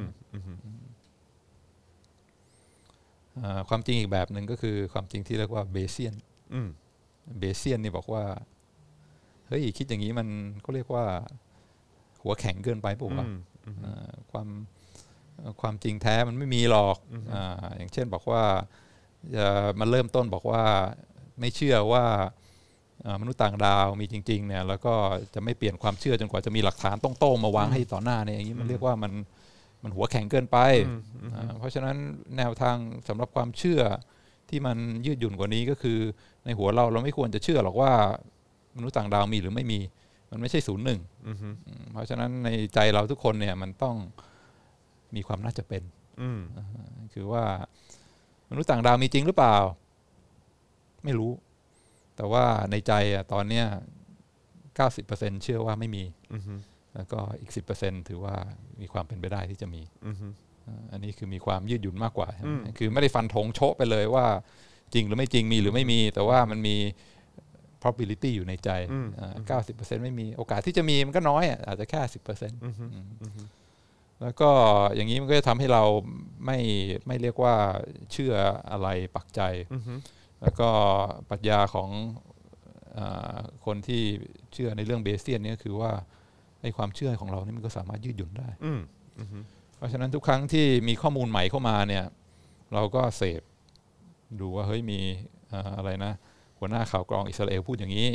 ความจริงอีกแบบหนึ่งก็คือความจริงที่เรียกว่าเบเซียนนี่บอกว่าเฮ้ยคิดอย่างนี้มันก็เรียกว่าหัวแข็งเกินไปป่ะวะความจริงแท้มันไม่มีหรอก อย่างเช่นบอกว่ามาเริ่มต้นบอกว่าไม่เชื่อว่ามนุษย์ต่างดาวมีจริงๆเนี่ยแล้วก็จะไม่เปลี่ยนความเชื่อจนกว่าจะมีหลักฐานต้องโต้มาวางให้ต่อหน้าเนี่ยอย่างนี้มันเรียกว่ามันหัวแข็งเกินไปเพราะฉะนั้นแนวทางสำหรับความเชื่อที่มันยืดหยุ่นกว่านี้ก็คือในหัวเราไม่ควรจะเชื่อหรอกว่ามนุษย์ต่างดาวมีหรือไม่มีมันไม่ใช่0-1เพราะฉะนั้นในใจเราทุกคนเนี่ยมันต้องมีความน่าจะเป็นคือว่าม นุษย์ต่างดาวมีจริงหรือเปล่าไม่รู้แต่ว่าในใจตอนเนี้ย 90% เชื่อว่าไม่มีแล้วก็อีก 10% ถือว่ามีความเป็นไปได้ที่จะมีอันนี้คือมีความยืดหยุ่นมากกว่าคือไม่ได้ฟันธงโชะไปเลยว่าจริงหรือไม่จริงมีหรือไม่มีแต่ว่ามันมี probability อยู่ในใจ 90% ไม่มีโอกาสที่จะมีมันก็น้อยอาจจะแค่ 10% แล้วก็อย่างนี้มันก็จะทำให้เราไม่เรียกว่าเชื่ออะไรปักใจแล้วก็ปรัชญาของคนที่เชื่อในเรื่องเบเซียนนี่ก็คือว่าไอ้ความเชื่อของเรานี่มันก็สามารถยืดหยุ่นได้เพราะฉะนั้นทุกครั้งที่มีข้อมูลใหม่เข้ามาเนี่ยเราก็เสพดูว่าเฮ้ยมีอะไรนะหัวหน้าข่าวกรองอิสราเอลพูดอย่างนี้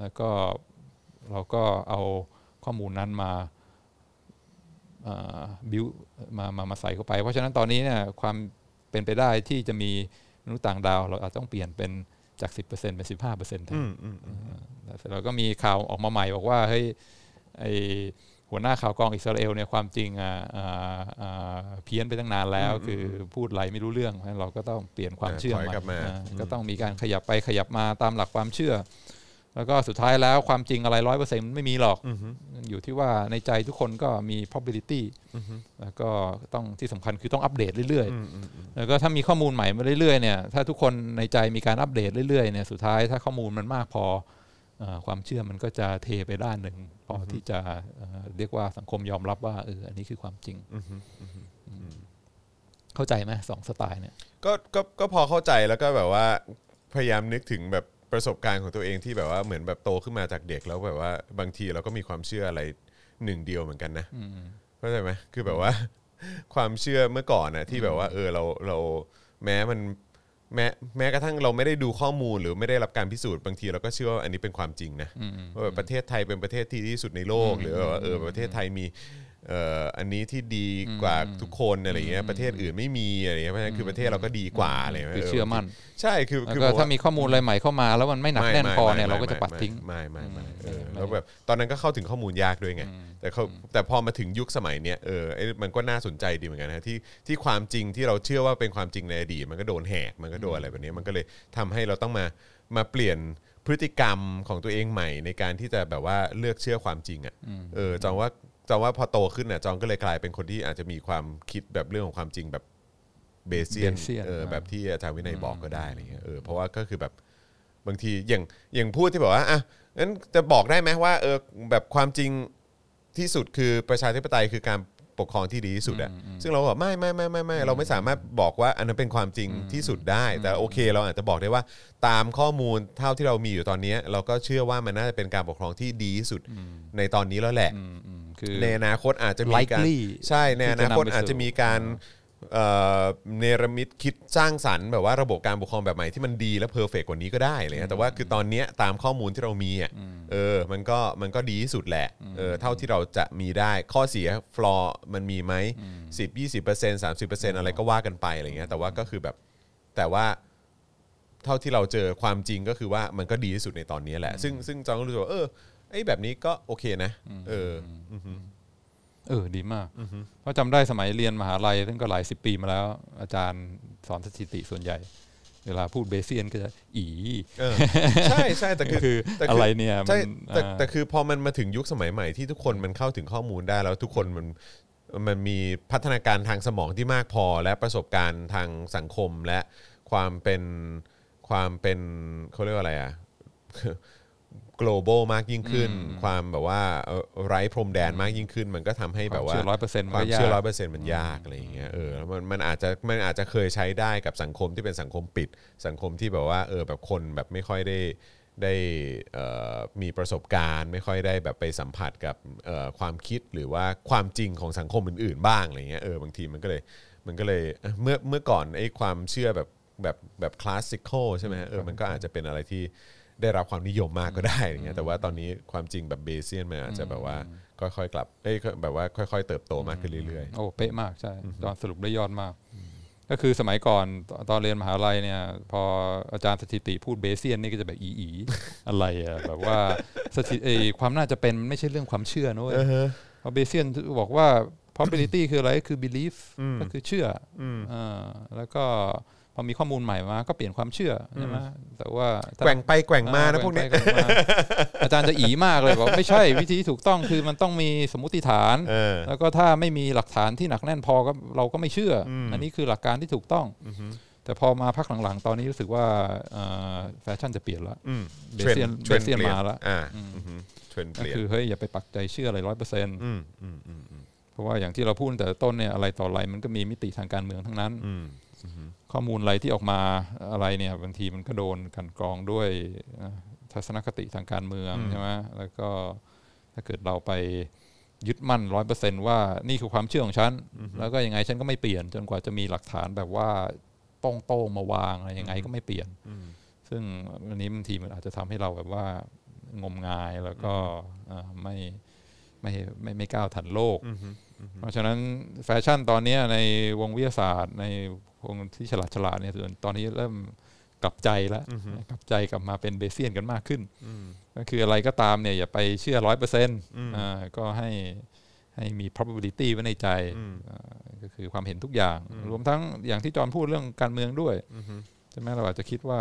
แล้วก็เราก็เอาข้อมูลนั้นมาบิวมาใส่เข้าไปเพราะฉะนั้นตอนนี้เนี่ยความเป็นไปได้ที่จะมีมนุษย์ต่างดาวเราอาจต้องเปลี่ยนเป็นจาก 10% เป็น 15% แทนแล้วก็มีข่าวออกมาใหม่บอกว่าเฮ้ยไอ้หัวหน้าข่าวกรองอิสราเอลเนี่ยความจริงเพี้ยนไปตั้งนานแล้วคือพูดไรไม่รู้เรื่องเราก็ต้องเปลี่ยนความเชื่อใหม่ก็ต้องมีการขยับไปขยับมาตามหลักความเชื่อแล้วก็สุดท้ายแล้วความจริงอะไร 100% ไม่มีหรอกอยู่ที่ว่าในใจทุกคนก็มี probability แล้วก็ต้องที่สำคัญคือต้องอัปเดตเรื่อยๆแล้วก็ถ้ามีข้อมูลใหม่มาเรื่อยๆเนี่ยถ้าทุกคนในใจมีการอัปเดตเรื่อยๆเนี่ยสุดท้ายถ้าข้อมูลมันมากพอความเชื่อมันก็จะเทไปด้านหนึ่งพอที่จะเรียกว่าสังคมยอมรับว่าอันนี้คือความจริงเข้าใจไหมสองสไตล์เนี่ยก็พอเข้าใจแล้วก็แบบว่าพยายามนึกถึงแบบประสบการณ์ของตัวเองที่แบบว่าเหมือนแบบโตขึ้นมาจากเด็กแล้วแบบว่าบางทีเราก็มีความเชื่ออะไรหนึ่งเดียวเหมือนกันนะเข้าใจไหมคือแบบว่าความเชื่อเมื่อก่อนนะที่แบบว่าเราแม้มันแม้กระทั่งเราไม่ได้ดูข้อมูลหรือไม่ได้รับการพิสูจน์บางทีเราก็เชื่อว่าอันนี้เป็นความจริงนะว่าประเทศไทยเป็นประเทศที่ดีที่สุดในโลกหรือว่าประเทศไทยมีอันนี้ที่ดีกว่าทุกคนอะไรเงี้ยประเทศอื่นไม่มีอะไรเงี้ยเพราะฉะนั้นคือประเทศเราก็ดีกว่าอะไรคือเชื่อมั่นใช่คือถ้ามีข้อมูลอะไรใหม่เข้ามาแล้วมันไม่หนักแน่นพอเนี่ยเราก็จะปัดทิ้งไม่แล้วแบบตอนนั้นก็เข้าถึงข้อมูลยากด้วยไงแต่พอมาถึงยุคสมัยเนี้ยมันก็น่าสนใจดีเหมือนกันนะที่ความจริงที่เราเชื่อว่าเป็นความจริงในอดีตมันก็โดนแหกมันก็โดนอะไรแบบนี้มันก็เลยทำให้เราต้องมาเปลี่ยนพฤติกรรมของตัวเองใหม่ในการที่จะแบบว่าเลือกเชื่อความจริงอ่ะจองว่าพอโตขึ้นเนี่ยจองก็เลยกลายเป็นคนที่อาจจะมีความคิดแบบเรื่องของความจริงแบบเบเซียนแบบที่อาจารย์วินัยบอกก็ได้อะไรเงี้ยเพราะว่าก็คือแบบบางทีอย่างพูดที่บอกว่าอ่ะงั้นจะบอกได้ไหมว่าแบบความจริงที่สุดคือประชาธิปไตยคือการปกครองที่ดีที่สุดอ่ะซึ่งเราบอกไม่เราไม่สามารถบอกว่าอันนั้นเป็นความจริงที่สุดได้แต่โอเคเราอาจจะบอกได้ว่าตามข้อมูลเท่าที่เรามีอยู่ตอนนี้เราก็เชื่อว่ามันน่าจะเป็นการปกครองที่ดีที่สุดในตอนนี้แล้วแหละในอนาคตอาจจะมีการใช่ในอนาคตอาจจะมีการเนรมิตคิดสร้างสรรค์แบบว่าระบบการปกครองแบบใหม่ที่มันดีและเพอร์เฟกต์กว่านี้ก็ได้เลยนะแต่ว่าคือตอนนี้ตามข้อมูลที่เรามีอ่ะมันก็ดีที่สุดแหละเท่าที่เราจะมีได้ข้อเสียฟลอร์มันมีไหม10-20% 30% อะไรก็ว่ากันไปอะไรเงี้ยแต่ว่าก็คือแบบแต่ว่าเท่าที่เราเจอความจริงก็คือว่ามันก็ดีที่สุดในตอนนี้แหละซึ่งจองก็รู้สึกว่าไอ้แบบนี้ก็โอเคนะดีมากเพราะจำได้สมัยเรียนมหาลัยตั้งก็หลายสิบปีมาแล้วอาจารย์สอนสถิติส่วนใหญ่เวลาพูดเบเซียนก็จะใช่ใช่แต่คืออะไรเนี่ยใช่แต่คือพอมันมาถึงยุคสมัยใหม่ที่ทุกคนมันเข้าถึงข้อมูลได้แล้วทุกคนมันมีพัฒนาการทางสมองที่มากพอและประสบการณ์ทางสังคมและความเป็นเขาเรียกว่าอะไรอ่ะ global มากยิ่งขึ้นความแบบว่าไร้พรมแดนมากยิ่งขึ้นมันก็ทำให้แบบว่าความเชื่อ 100% มันยากอะไรอย่างเงี้ยมันอาจจะเคยใช้ได้กับสังคมที่เป็นสังคมปิดสังคมที่แบบว่าแบบคนแบบไม่ค่อยได้มีประสบการณ์ไม่ค่อยได้แบบไปสัมผัสกับความคิดหรือว่าความจริงของสังคมอื่นๆบ้างอะไรเงี้ยบางทีมันก็เลยเมื่อก่อนไอ้ความเชื่อแบบคลาสสิคอลใช่ไหมมันก็อาจจะเป็นอะไรที่ได้รับความนิยมมากก็ได้อย่างเงี้ยแต่ว่าตอนนี้ความจริงแบบเบเซียนมันอาจจะแบบว่าค่อยๆกลับแบบว่าค่อยๆเติบโตมากขึ้นเรื่อยๆเป๊ะมากใช่ตอนสรุปได้ยอดมากก็คือสมัยก่อนตอนเรียนมหาลัยเนี่ยพออาจารย์สถิติพูดเบเซียนนี่ก็จะแบบอีๆอะไรอ่ะแบบว่าความน่าจะเป็นไม่ใช่เรื่องความเชื่อนะเว้ยเพราะเบเซียนบอกว่า probability คืออะไรคือ belief ก็คือเชื่อแล้วก็ พอมีข้อมูลใหม่มาก็เปลี่ยนความเชื่อใช่ไหมแต่ว่าแกว่งไปแกว่งมานะพวกนี้อาจารย์จะอี๋มากเลยบอกไม่ใช่วิธีถูกต้องคือมันต้องมีสมมติฐานแล้วก็ถ้าไม่มีหลักฐานที่หนักแน่นพอก็เราก็ไม่เชื่ออันนี้คือหลักการที่ถูกต้องแต่พอมาพักหลังๆตอนนี้รู้สึกว่าแฟชั่นจะเปลี่ยนละเบเซียนมาละก็คือเฮ้ยอย่าไปปักใจเชื่ออะไร 100% เพราะว่าอย่างที่เราพูดแต่ต้นเนี่ยอะไรต่ออะไรมันก็มีมิติทางการเมืองทั้งนั้นข้อมูลอะไรที่ออกมาอะไรเนี่ยบางทีมันก็โดนกันกรองด้วยทัศนคติทางการเมืองใช่ไหมแล้วก็ถ้าเกิดเราไปยึดมั่น 100% ว่านี่คือความเชื่อของฉันแล้วก็ยังไงฉันก็ไม่เปลี่ยนจนกว่าจะมีหลักฐานแบบว่าโต้งมาวางอะไรยังไงก็ไม่เปลี่ยนซึ่งวันนี้บางทีมันอาจจะทำให้เราแบบว่างมงายแล้วก็ไม่ก้าวทันโลกเพราะฉะนั้นแฟชั่นตอนนี้ในวงวิทยาศาสตร์ในวงที่ฉลาดเนี่ยตอนนี้เริ่มกลับใจแล้วกลับใจกลับมาเป็นเบเซียนกันมากขึ้นก็คืออะไรก็ตามเนี่ยอย่าไปเชื่อ 100% ก็ให้มี probability ไว้ในใจก็คือความเห็นทุกอย่างรวมทั้งอย่างที่จอมพูดเรื่องการเมืองด้วยใช่ไหมเราอาจจะคิดว่า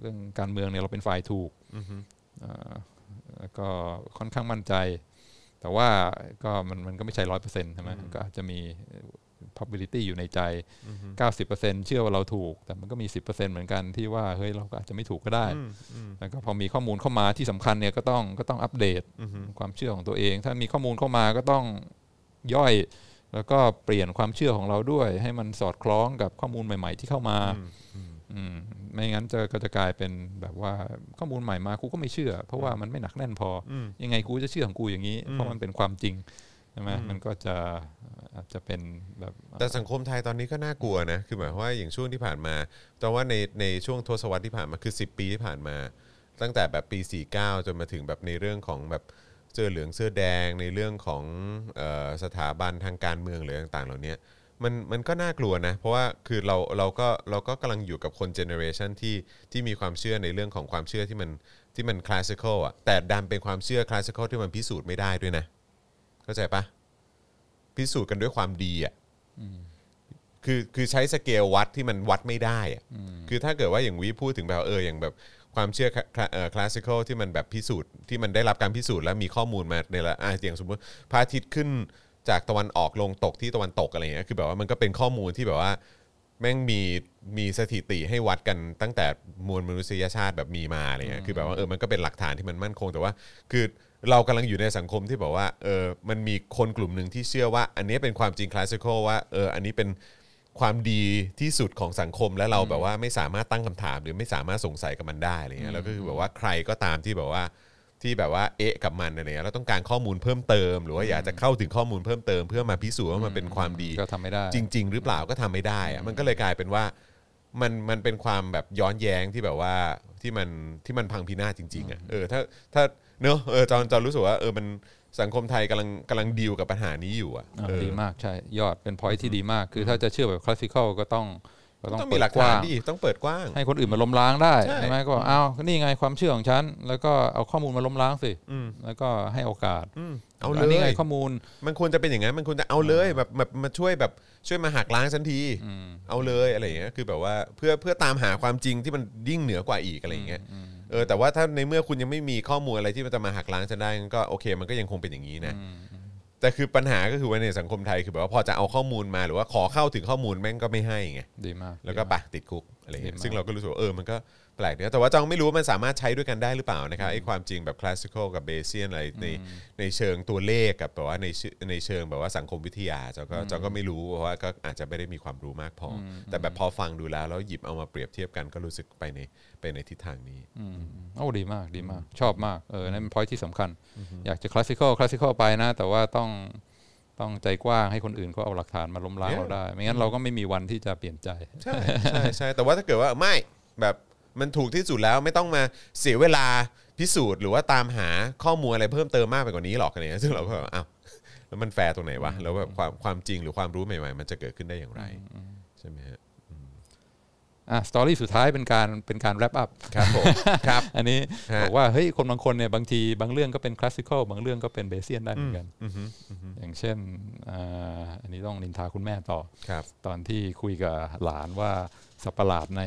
เรื่องการเมืองเนี่ยเราเป็นฝ่ายถูกก็ค่อนข้างมั่นใจแต่ว่าก็มันก็ไม่ใช่ 100% ใช่ไหมก็อาจจะมี probability อยู่ในใจ 90% เชื่อว่าเราถูกแต่มันก็มี 10% เหมือนกันที่ว่าเฮ้ยเราก็อาจจะไม่ถูกก็ได้แล้วก็พอมีข้อมูลเข้ามาที่สำคัญเนี่ยก็ต้องอัปเดตความเชื่อของตัวเองถ้ามีข้อมูลเข้ามาก็ต้องย่อยแล้วก็เปลี่ยนความเชื่อของเราด้วยให้มันสอดคล้องกับข้อมูลใหม่ๆที่เข้ามาไม่งั้นก็จะกลายเป็นแบบว่าข้อมูลใหม่มากูก็ไม่เชื่อเพราะว่ามันไม่หนักแน่นพอยังไงกูจะเชื่อของกูอย่างนี้เพราะมันเป็นความจริงใช่ไหมมันก็จะอาจจะเป็นแบบแต่สังคมไทยตอนนี้ก็น่ากลัวนะคือหมายว่าอย่างช่วงที่ผ่านมาแต่ว่าในช่วงทศวรรษที่ผ่านมาคือ10 ปีที่ผ่านมาตั้งแต่แบบปี49จนมาถึงแบบในเรื่องของแบบเสื้อเหลืองเสื้อแดงในเรื่องของสถาบันทางการเมืองหรือต่างๆเหล่านี้มันก็น่ากลัวนะเพราะว่าคือเราก็กำลังอยู่กับคนเจเนอเรชันที่มีความเชื่อในเรื่องของความเชื่อที่มันคลาสสิคอลอ่ะแต่ดันเป็นความเชื่อคลาสสิคอลที่มันพิสูจน์ไม่ได้ด้วยนะเข้าใจปะพิสูจน์กันด้วยความดีอ่ะคือใช้สเกลวัดที่มันวัดไม่ได้อ่ะคือถ้าเกิดว่าอย่างวิพูดถึงแบบอย่างแบบความเชื่อคลาสสิคอลที่มันแบบพิสูจน์ที่มันได้รับการพิสูจน์แล้วมีข้อมูลมาในละอย่างสมมติพระอาทิตย์ขึ้นจากตะวันออกลงตกที่ตะวันตกอะไรเงี้ยคือแบบว่ามันก็เป็นข้อมูลที่แบบว่าแม่งมีสถิติให้วัดกันตั้งแต่มวลมนุษยชาติแบบมีมาอะไรเงี้ยคือแบบว่ามันก็เป็นหลักฐานที่มันมั่นคงแต่ว่าคือเรากำลังอยู่ในสังคมที่แบบว่ามันมีคนกลุ่มหนึ่งที่เชื่อว่าอันนี้เป็นความจริงคลาสสิคอลว่าอันนี้เป็นความดีที่สุดของสังคมและเราแบบว่าไม่สามารถตั้งคำถามหรือไม่สามารถสงสัยกับมันได้อะไรเงี้ยแล้วก็คือแบบว่าใครก็ตามที่แบบว่าเอ๊ะกับมันอะไรเงี้ยเราต้องการข้อมูลเพิ่มเติมหรือว่าอยากจะเข้าถึงข้อมูลเพิ่มเติมเพื่อมาพิสูจน์ว่ามันเป็นความดีก็ทำไม่ได้จริงๆหรือเปล่าก็ทำไม่ได้มันก็เลยกลายเป็นว่ามันเป็นความแบบย้อนแย้งที่แบบว่าที่มันพังพินาศจริงๆอ่ะถ้าเนอะจอนรู้สึกว่ามันสังคมไทยกำลังดีลกับปัญหานี้อยู่อ่ะดีมากใช่ยอดเป็น point ที่ดีมากคือถ้าจะเชื่อแบบคลาสสิคอลก็ต้องมีหลักฐานดิต้องเปิดกว้างให้คนอื่นมาล้มล้างได้ใช่ไหมก็เอานี่ไงความเชื่อของฉันแล้วก็เอาข้อมูลมาล้มล้างสิแล้วก็ให้โอกาสเอาเลยนี่ไงข้อมูลมันควรจะเป็นอย่างนั้นมันควรจะเอาเลยแบบมาช่วยมาหักล้างฉันทีเอาเลยอะไรอย่างเงี้ยคือแบบว่าเพื่อตามหาความจริงที่มันยิ่งเหนือกว่าอีกอะไรอย่างเงี้ยแต่ว่าถ้าในเมื่อคุณยังไม่มีข้อมูลอะไรที่มันจะมาหักล้างฉันได้ก็โอเคมันก็ยังคงเป็นอย่างนี้นะแต่คือปัญหาก็คือว่าในสังคมไทยคือแบบว่าพอจะเอาข้อมูลมาหรือว่าขอเข้าถึงข้อมูลแม่งก็ไม่ให้ไงดีมากแล้วก็ปะติดคุกอะไรอย่างเงี้ยซึ่งเราก็รู้สึกว่ามันก็แปลกเนี่ยแต่ว่าจองไม่รู้ว่ามันสามารถใช้ด้วยกันได้หรือเปล่านะครับไอ้ความจริงแบบคลาสสิคอลกับเบเซียนอะไรในเชิงตัวเลขกับแบบว่าในเชิงแบบว่าสังคมวิทยาจองก็ไม่รู้เพราะว่าก็อาจจะไม่ได้มีความรู้มากพอแต่แบบพอฟังดูแล้วหยิบเอามาเปรียบเทียบกันก็รู้สึกไปในทิศทางนี้โอ้ดีมากชอบมากนั่นเป็น point ที่สำคัญอยากจะคลาสสิคอลไปนะแต่ว่าต้องใจกว้างให้คนอื่นเขาเอาหลักฐานมาล้มล้างเราได้ไม่งั้นเราก็ไม่มีวันที่จะเปลี่ยนใจใช่แต่ว่าถ้าเกิดว่าไม่แบบมันถูกที่สุดแล้วไม่ต้องมาเสียเวลาพิสูจน์หรือว่าตามหาข้อมูลอะไรเพิ่มเติมมากไปกว่านี้หรอกอะไรเงี้ยซึ่งเราก็แบบอ้าวแล้วมันแฟร์ตรงไหนวะแล้วแบบความจริงหรือความรู้ใหม่ๆมันจะเกิดขึ้นได้อย่างไรใช่ไหมฮะ สตอรี่สุดท้ายเป็นการแรปอัพครับผมครับอันนี้บอกว่าเฮ้ยคนบางคนเนี่ยบางทีบางเรื่องก็เป็นคลาสสิคอลบางเรื่องก็เป็นเบสิคได้เหมือนกันอย่างเช่นอันนี้ต้องนินทาคุณแม่ต่อตอนที่คุยกับหลานว่าสัตว์ประหลาดใน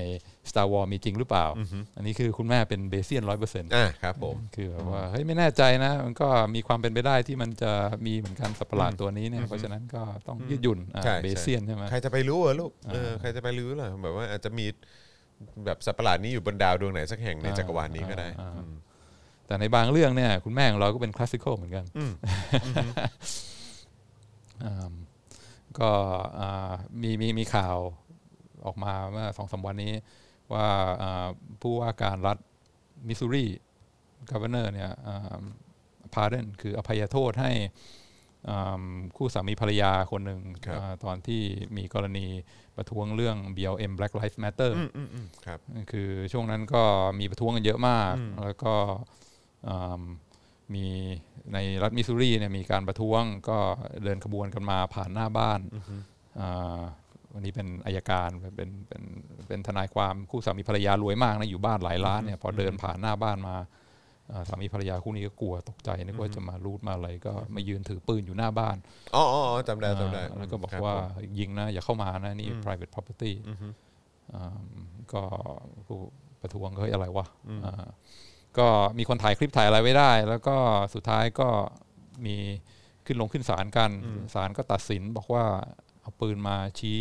Star Wars มีจริงหรือเปล่าอันนี้คือคุณแม่เป็นเบสิค 100% ครับผมคือแบบว่าเฮ้ยไม่แน่ใจนะมันก็มีความเป็นไปได้ที่มันจะมีเหมือนกันสัตว์ประหลาดตัวนี้เนี่ยเพราะฉะนั้นก็ต้องยืดหยุ่นเบสิคใช่มั้ยใครจะไปรู้เหรอลูกใครจะไปรู้เหรอแบบว่าอาจจะมีแบบสัตว์ประหลาดนี้อยู่บนดาวดวงไหนสักแห่งในจักรวาลนี้ก็ได้แต่ในบางเรื่องเนี่ยคุณแม่ของเราก็เป็นคลาสสิคอลเหมือนกันก็มีข่าวออกมาเมื่อ 2-3 วันนี้ว่าผู้ว่าการรัฐมิสซูรีกัฟเวอร์เนอร์เนี่ยพาร์เดนคืออภัยโทษให้คู่สามีภรรยาคนหนึ่งตอนที่มีกรณีประท้วงเรื่อง BLM Black Lives Matter คือช่วงนั้นก็มีประท้วงกันเยอะมากแล้วก็มีในรัฐมิสซูรีเนี่ยมีการประท้วงก็เดินขบวนกันมาผ่านหน้าบ้านวันนี้เป็นอัยการเป็นทนายความคู่สามีภรรยารวยมากนะอยู่บ้านหลายล้านเนี่ยพอเดินผ่านหน้าบ้านมาสามีภรรยาคู่นี้ก็กลัวตกใจนึกว่าจะมารูดมาอะไรก็มายืนถือปืนอยู่หน้าบ้านอ๋อจำได้แล้วก็บอกว่ายิงนะอย่าเข้ามานะนี่ private property ก็ประท้วงเฮ้ยอะไรวะก็มีคนถ่ายคลิปถ่ายอะไรไว้ได้แล้วก็สุดท้ายก็มีขึ้นศาลกันศาลก็ตัดสินบอกว่าเอาปืนมาชี้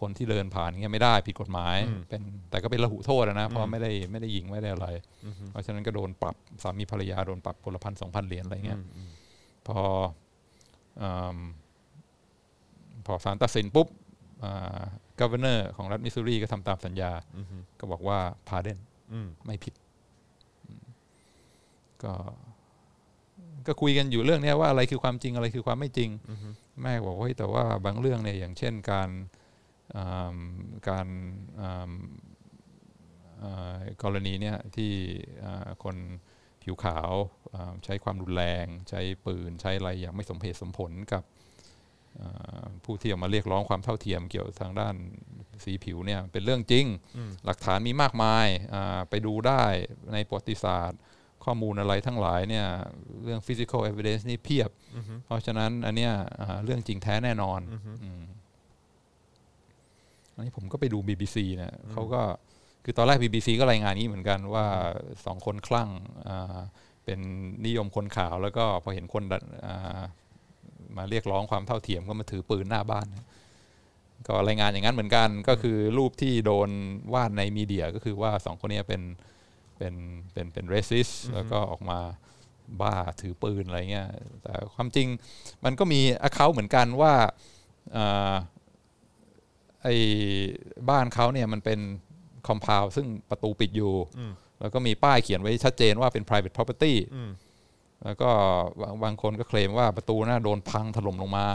คนที่เดินผ่านเงี้ยไม่ได้ผิดกฎหมายเป็นแต่ก็เป็นระหุโทษนะเพราะไม่ได้ยิงไม่ได้อะไรเพราะฉะนั้นก็โดนปรับสามีภรรยาโดนปรับคนละ 1,000-2,000 เหรียญอะไรเงี้ยพอศาลตัดสินปุ๊บGovernor ของรัฐมิสซูรีก็ทำตามสัญญาก็บอกว่า Pardon ไม่ผิดก็คุยกันอยู่เรื่องนี้ว่าอะไรคือความจริงอะไรคือความไม่จริงแม่บอกว่าแต่ว่าบางเรื่องเนี่ยอย่างเช่นการกรณีเนี่ยที่คนผิวขาวใช้ความรุนแรงใช้ปืนใช้อะไรอย่างไม่สมเหตุสมผลกับผู้ที่ออกมาเรียกร้องความเท่าเทียมเกี่ยวทางด้านสีผิวเนี่ยเป็นเรื่องจริงหลักฐานมีมากมายไปดูได้ในประวัติศาสตร์ข้อมูลอะไรทั้งหลายเนี่ยเรื่อง physical evidence นี่เพียบเพราะฉะนั้นอันเนี้ยเรื่องจริงแท้แน่นอนอันนี้ผมก็ไปดู BBC เนี่ยเขาก็คือตอนแรก BBC ก็รายงานนี้เหมือนกันว่าสองคนคลั่งเป็นนิยมคนขาวแล้วก็พอเห็นคนมาเรียกร้องความเท่าเทียมก็มาถือปืนหน้าบ้านก็รายงานอย่างนั้นเหมือนกันก็คือรูปที่โดนวาดในมีเดียก็คือว่าสองคนนี้เป็นเรสซิสแล้วก็ออกมาบ้าถือปืนอะไรเงี้ยแต่ความจริงมันก็มีอคาลเหมือนกันว่าไอ้บ้านเขาเนี่ยมันเป็นคอมพาวด์ซึ่งประตูปิดอยู่แล้วก็มีป้ายเขียนไว้ชัดเจนว่าเป็น private property แล้วก็บางคนก็เคลมว่าประตูน่าโดนพังถล่มลงมา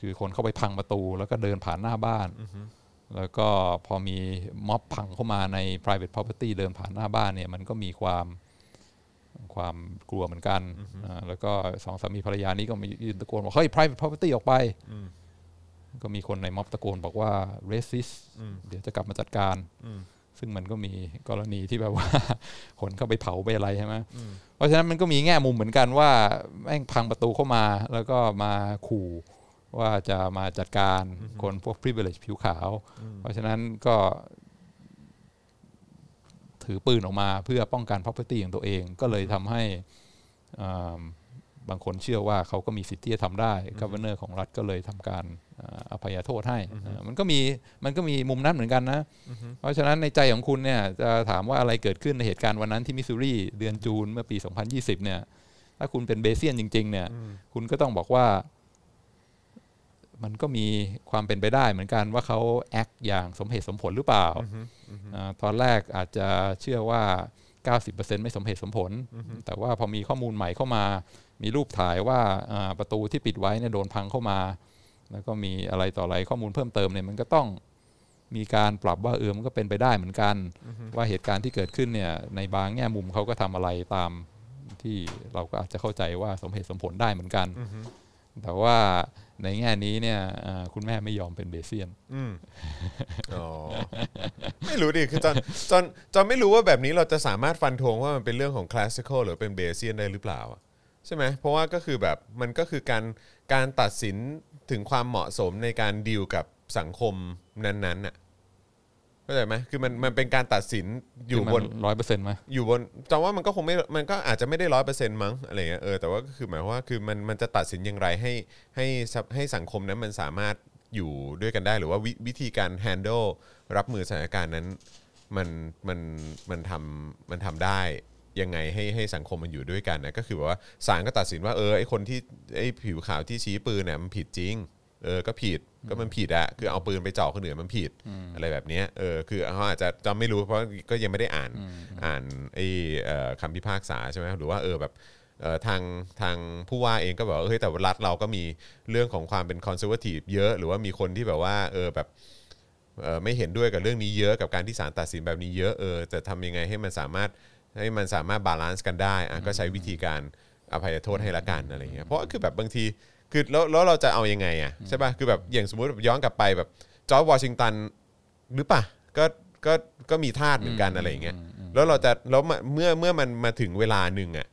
คือคนเข้าไปพังประตูแล้วก็เดินผ่านหน้าบ้านแล้วก็พอมีม็อบพังเข้ามาใน private property เดินผ่านหน้าบ้านเนี่ยมันก็มีความกลัวเหมือนกันแล้วก็สองสามีภรรยานี้ก็มีตะโกนว่าเฮ้ย private property ออกไปก็มีคนในม็อบตะโกนบอกว่า racist เดี๋ยวจะกลับมาจัดการซึ่งมันก็มีกรณีที่แบบว่าคนเข้าไปเผาไปอะไรใช่ไหมเพราะฉะนั้นมันก็มีแง่มุมเหมือนกันว่าแม่งพังประตูเข้ามาแล้วก็มาขู่ว่าจะมาจัดการคนพวก privilege ผิวขาวเพราะฉะนั้นก็ถือปืนออกมาเพื่อป้องกัน property ของตัวเองก็เลยทำให้บางคนเชื่อว่าเขาก็มีสิทธิ์ที่จะทำได้ Governor ของรัฐก็เลยทำการอภัยโทษให้มันก็มีมุมนั้นเหมือนกันนะเพราะฉะนั้นในใจของคุณเนี่ยจะถามว่าอะไรเกิดขึ้นในเหตุการณ์วันนั้นที่มิสซูรีเดือนจูนเมื่อปี 2020 เนี่ยถ้าคุณเป็นเบสิคจริงๆเนี่ยคุณก็ต้องบอกว่ามันก็มีความเป็นไปได้เหมือนกันว่าเขาแอคอย่างสมเหตุสมผลหรือเปล่าตอนแรกอาจจะเชื่อว่า 90% ไม่สมเหตุสมผลแต่ว่าพอมีข้อมูลใหม่เข้ามามีรูปถ่ายว่าประตูที่ปิดไว้เนี่ยโดนพังเข้ามาแล้วก็มีอะไรต่ออะไรข้อมูลเพิ่มเติมเนี่ยมันก็ต้องมีการปรับว่ามันก็เป็นไปได้เหมือนกันว่าเหตุการณ์ที่เกิดขึ้นเนี่ยในบางแง่มุมเขาก็ทำอะไรตามที่เราก็อาจจะเข้าใจว่าสมเหตุสมผลได้เหมือนกัน แต่ว่าในแง่นี้เนี่ยคุณแม่ไม่ยอมเป็นเบเซียนอ๋อ ไม่รู้ดิคือจอนไม่รู้ว่าแบบนี้เราจะสามารถฟันธงว่ามันเป็นเรื่องของคลาสสิคอลหรือเป็นเบเซียนได้หรือเปล่าใช่ไหมเพราะว่าก็คือแบบมันก็คือการตัดสินถึงความเหมาะสมในการดีลกับสังคมนั้นๆน่ะเข้าใจไหมคือมันเป็นการตัดสินอยู่บน 100% มั้ยอยู่บนจำว่ามันก็คงไม่มันก็อาจจะไม่ได้ 100% มั้งอะไรเงี้ยแต่ว่าก็คือหมายว่าคือมันจะตัดสินอย่างไรให้สังคมนั้นมันสามารถอยู่ด้วยกันได้หรือว่าวิธีการ handle รับมือสถานการณ์นั้นมันทำได้ยังไงให้สังคมมันอยู่ด้วยกันนะก็คือแบบว่าศาลก็ตัดสินว่าไอ้คนที่ไอ้ผิวขาวที่ชี้ปืนเนี่ยมันผิดจริงก็ผิดก็มันผิดอะคือเอาปืนไปเจาะคนอื่นมันผิดอะไรแบบนี้คือเขาอาจจะจำไม่รู้เพราะก็ยังไม่ได้อ่านไอ้คำพิพากษาใช่ไหมหรือว่าแบบทางผู้ว่าเองก็บอกว่าเฮ้ยแต่รัฐเราก็มีเรื่องของความเป็นคอนเซอร์เวทีฟเยอะหรือว่ามีคนที่แบบว่าแบบไม่เห็นด้วยกับเรื่องนี้เยอะกับการที่ศาลตัดสินแบบนี้เยอะจะทำยังไงให้มันสามารถบาลานซ์กันได้ก็ใช้วิธีการอภัยโทษให้ละกันอะไรเงี้ยเพราะคือแบบบางทีคือแล้วเราจะเอายังไงอ่ะใช่ป่ะคือแบบอย่างสมมุติย้อนกลับไปแบบจอร์จวอชิงตันหรือป่ะก็มีทาสเหมือนกันอะไรอย่างเงี้ยแล้วเราจะแล้วเมื่อมันมาถึงเวลานึงอ่ะ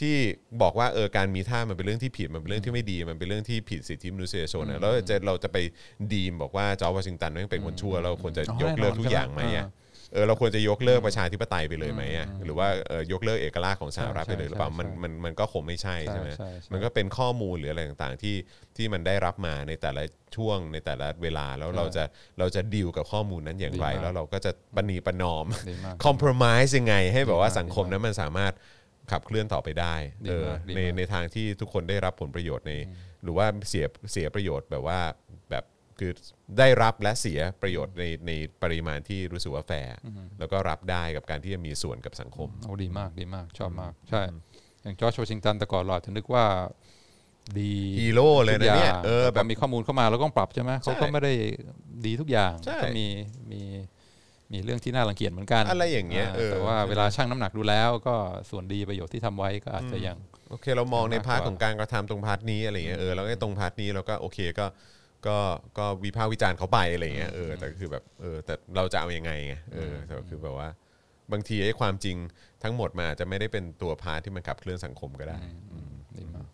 ที่บอกว่าการมีทาสมันเป็นเรื่องที่ผิดมันเป็นเรื่องที่ไม่ดีมันเป็นเรื่องที่ผิดสิทธิมนุษยชนนะแล้วเราจะไปดีมบอกว่าจอร์จวอชิงตันเป็นคนชั่วเราควรจะยกเลิกทุกอย่างมั้ยอ่ะเราควรจะยกเลิกประชาธิปไตยไปเลยไหมอ่ะหรือว่ายกเลิกเอกลักษณ์ของสหรัฐไปเลยหรือเปล่ามันก็คงไม่ใช่ใช่ไหมมันก็เป็นข้อมูลหรืออะไรต่างๆที่มันได้รับมาในแต่ละช่วงในแต่ละเวลาแล้วเราจะดีลกับข้อมูลนั้นอย่างไรแล้วเราก็จะปณีประนอม compromise ยังไงให้แบบว่าสังคมนั้นมันสามารถขับเคลื่อนต่อไปได้ในทางที่ทุกคนได้รับผลประโยชน์ในหรือว่าเสียประโยชน์แบบว่าแบบคือได้รับและเสียประโยชน์ในปริมาณที่รู้สึกว่าแฟร์แล้วก็รับได้กับการที่จะมีส่วนกับสังคมโอ้ดีมากชอบมากใช่อย่างจอร์จวอชิงตันแต่ก่อนหลอดถึงนึกว่าดีฮีโร่เลยนะเนี่ยแบบมีข้อมูลเข้ามาแล้วก็ปรับใช่ไหมเขาก็ไม่ได้ดีทุกอย่างก็มีเรื่องที่น่ารังเกียจเหมือนกันอะไรอย่างเงี้ยแต่ว่าเวลาชั่งน้ำหนักดูแล้วก็ส่วนดีประโยชน์ที่ทำไว้ก็อาจจะยังโอเคเรามองในพาร์ทของการกระทำตรงพาร์ทนี้อะไรเงี้ยแล้วก็ตรงพาร์ทนี้เราก็โอเคก็วิพากษ์วิจารณ์เขาไปอะไรเงี้ยแต่คือแบบแต่เราจะเอายังไงไงแต่คือแบบว่าบางทีไอ้ความจริงทั้งหมดมาจะไม่ได้เป็นตัวพาที่มันขับเคลื่อนสังคมก็ได้นี่มา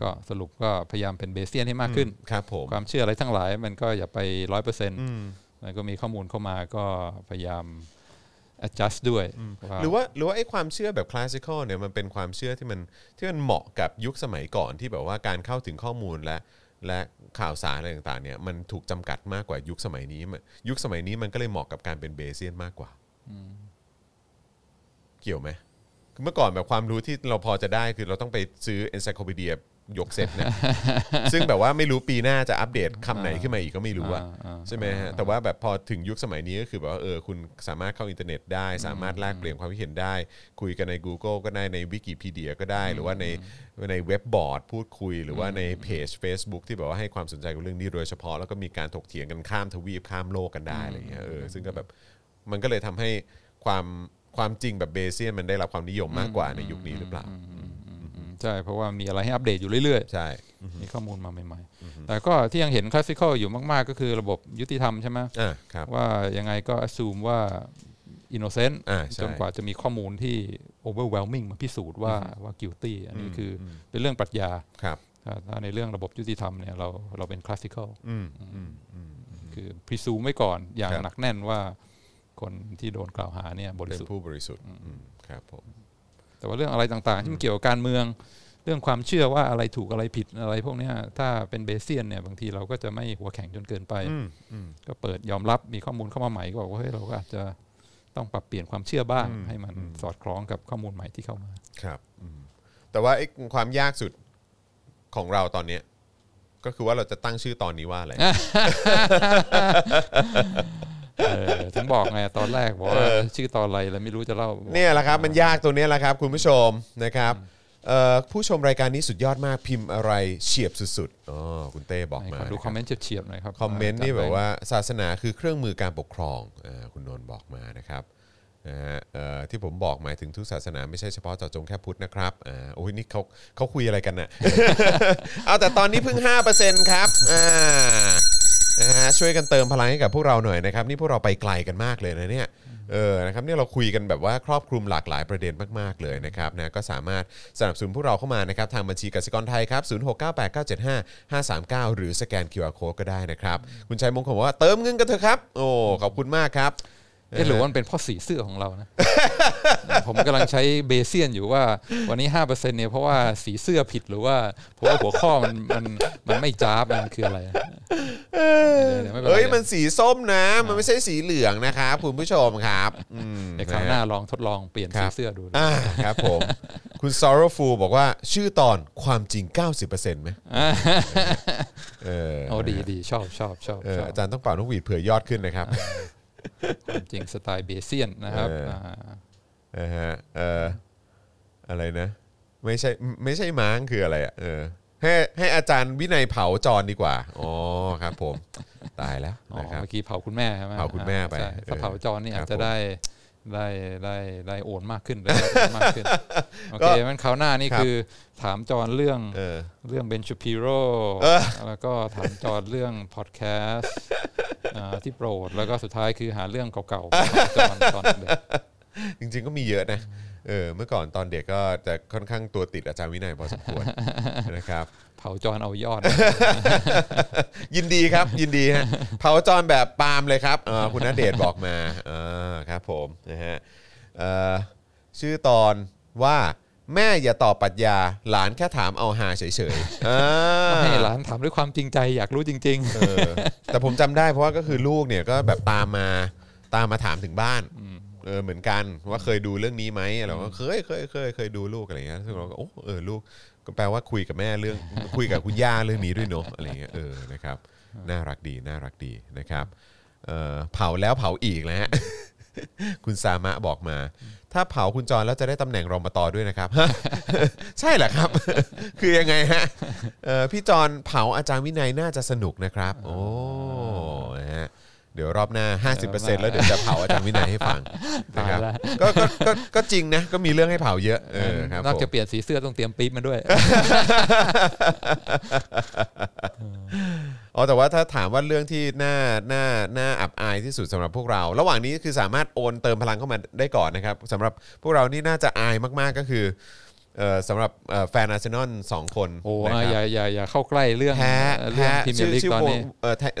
ก็สรุปก็พยายามเป็นเบเซียนให้มากขึ้นครับผมความเชื่ออะไรทั้งหลายมันก็อย่าไป 100% มันก็มีข้อมูลเข้ามาก็พยายาม adjust ด้วยหรือว่าไอ้ความเชื่อแบบ classical เนี่ยมันเป็นความเชื่อที่มันเหมาะกับยุคสมัยก่อนที่แบบว่าการเข้าถึงข้อมูลและข่าวสารอะไรต่างๆเนี่ยมันถูกจำกัดมากกว่ายุคสมัยนี้ยุคสมัยนี้มันก็เลยเหมาะกับการเป็นเบเซียนมากกว่าเกี่ยวไหมคือเมื่อก่อนแบบความรู้ที่เราพอจะได้คือเราต้องไปซื้อ encyclopedia ยกเซตเนี่ย ซึ่งแบบว่าไม่รู้ปีหน้าจะอัปเดตคำไหนขึ้นมาอีกก็ไม่รู้อะใช่ไหมฮะแต่ว่าแบบพอถึงยุคสมัยนี้ก็คือแบบว่าคุณสามารถเข้าอินเทอร์เน็ตได้สามารถแลกเปลี่ยนความคิดเห็นได้คุยกันใน Google ก็ได้ใน Wikipedia ก็ได้หรือว่าในเว็บบอร์ดพูดคุยหรือว่าในเพจ Facebook ที่แบบว่าให้ความสนใจกับเรื่องนี้โดยเฉพาะแล้วก็มีการถกเถียงกันข้ามทวีปข้ามโลกกันได้อะไรเงี้ยซึ่งก็แบบมันก็เลยทำให้ความจริงแบบเบเซียนมันได้รับความนิยมมากกว่าในยุคนี้หรือเปล่าใช่เพราะว่ามีอะไรให้อัปเดตอยู่เรื่อยๆใช่มีข้อมูลมาใหม่ๆแต่ก็ที่ยังเห็นคลาสสิคอลอยู่มากๆก็คือระบบยุติธรรมใช่ไหมว่ายังไงก็อซูมว่าอินโนเซนต์จนกว่าจะมีข้อมูลที่โอเวอร์เวลมิ่งมาพิสูจน์ว่ากิลตี้อันนี้คือเป็นเรื่องปรัชญาถ้าในเรื่องระบบยุติธรรมเนี่ยเราเป็นคลาสสิคอลคือพรีซูมไว้ก่อนอย่างหนักแน่นว่าคนที่โดนกล่าวหาเนี่ยบริสุทธิ์ผู้บริสุทธิ์ครับผมแต่ว่าเรื่องอะไรต่างๆที่มันเกี่ยวกับการเมืองเรื่องความเชื่อว่าอะไรถูกอะไรผิดอะไรพวกนี้ถ้าเป็นเบเซียนเนี่ยบางทีเราก็จะไม่หัวแข็งจนเกินไปก็เปิดยอมรับมีข้อมูลเข้ามาใหม่ก็บอกว่าเฮ้ยเราก็อาจจะต้องปรับเปลี่ยนความเชื่อบ้างให้มันสอดคล้องกับข้อมูลใหม่ที่เข้ามาครับแต่ว่าไอ้ความยากสุดของเราตอนนี้ก็คือว่าเราจะตั้งชื่อตอนนี้ว่าอะไร ถึงบอกไงตอนแรกบอกว่าชื่อตอนอะไรแล้วไม่รู้จะเล่าเนี่ยแหละครับมันยากตัวนี้แหละครับคุณผู้ชมนะครับผู้ชมรายการนี้สุดยอดมากพิมพ์อะไรเฉียบสุดๆอ๋อคุณเต้บอกมาดูคอมเมนต์เฉียบๆหน่อยครับคอมเมนต์นี่แบบว่าศาสนาคือเครื่องมือการปกครองคุณนนท์บอกมานะครับ นะฮะที่ผมบอกหมายถึงทุกศาสนาไม่ใช่เฉพาะเจาะจงแค่พุทธนะครับโอ้ยนี่เขาคุยอะไรกันน่ะ เอาแต่ตอนนี้เพิ่ง 5% ครับนะฮะช่วยกันเติมพลังให้กับพวกเราหน่อยนะครับนี่พวกเราไปไกลกันมากเลยนะเนี่ยนะครับเนี่ยเราคุยกันแบบว่าครอบคลุมหลากหลายประเด็นมากๆเลยนะครับนะก็สามารถสนับสนุนพวกเราเข้ามานะครับทางบัญชีกสิกรไทยครับ0698975539หรือสแกน QR Code ก็ได้นะครับคุณชัยมงคลบอกว่าเติมเงินกันเถอะครับโอ้ขอบคุณมากครับหรือว่ามันเป็นเพราะสีเสื้อของเรานะ ผมกำลังใช้เบเซียนอยู่ว่าวันนี้ 5% เนี่ยเพราะว่าสีเสื้อผิดหรือว่าเพราะว่าหัวข้อมันไม่จ้าบมันคืออะไรเอ้ยมันสีส้มนะมันไม่ใช่สีเหลืองนะครับคุณผู้ชมครับเดี๋ยวคราวหน้าลองทดลองเปลี่ยนสีเสื้อดูครับผมคุณ Sorrowful บอกว่าชื่อตอนความจริง 90% มั้ยโอ้ดีๆชอบอาจารย์ต้องเป่านกหวีดเผื่อยอดขึ้นนะครับความจริงสไตล์เบเซียนนะครับอะไรนะไม่ใช่ม้างคืออะไรอ่ะให้อาจารย์วินัยเผาจรดีกว่าอ๋อครับผมตายแล้วนะครับเมื่อกี้เผาคุณแม่ใช่ไหมเผาคุณแม่ไปถ้าเผาจรนี่อาจจะได้โอนมากขึ้นได้มากขึ้นโอเคงั้นคราวหน้านี่คือถามจรเรื่อง Ben Shapiro แล้วก็ถามจรเรื่องพอดแคสต์ที่โปรดแล้วก็สุดท้ายคือหาเรื่องเก่าๆตอนเด็กจริงๆก็มีเยอะนะเมื่อก่อนตอนเด็กก็จะค่อนข้างตัวติดอาจารย์วินัยพอสมควรนะครับเผาจรเอายอดยินดีครับยินดีฮะเผาจรแบบปาล์มเลยครับคุณณเดชบอกมาครับผมนะฮะชื่อตอนว่าแม่อย่าตอบปรัชญาหลานแค่ถามเอาหาเฉยๆให้หลานถามด้วยความจริงใจอยากรู้จริงๆแต่ผมจำได้เพราะว่าก็คือลูกเนี่ยก็แบบตามมาถามถึงบ้านเหมือนกันว่าเคยดูเรื่องนี้ไหมอะไรก็เคยดูลูกอะไรเงี้ยซึ่งเราก็ลูกก็แปลว่าคุยกับแม่เรื่องคุยกับคุณย่าเรื่องนี้ด้วยเนาะอะไรเงี้ยนะครับน่ารักดีนะครับเผาแล้วเผาอีกนะฮะคุณสามะบอกมาถ้าเผาคุณจรแล้วจะได้ตำแหน่งรมตด้วยนะครับใช่เหรอครับคือยังไงฮะพี่จรเผาอาจารย์วินัยน่าจะสนุกนะครับโอ้ฮะเดี๋ยวรอบหน้า 50% แล้วเดี๋ยวจะเผาอาจารย์วินัยให้ฟังนะครับก็จริงนะก็มีเรื่องให้เผาเยอะครับนอกจากเปลี่ยนสีเสื้อต้องเตรียมปี๊บมาด้วยอ๋อแต่ว่าถ้าถามว่าเรื่องที่น่าอับอายที่สุดสำหรับพวกเราระหว่างนี้คือสามารถโอนเติมพลังเข้ามาได้ก่อนนะครับสำหรับพวกเรานี่น่าจะอายมากๆก็คือสำหรับแฟนอาร์เซนอล2คนโอ้อย่าเข้าใกล้เรื่องทีมลีกตอนนี้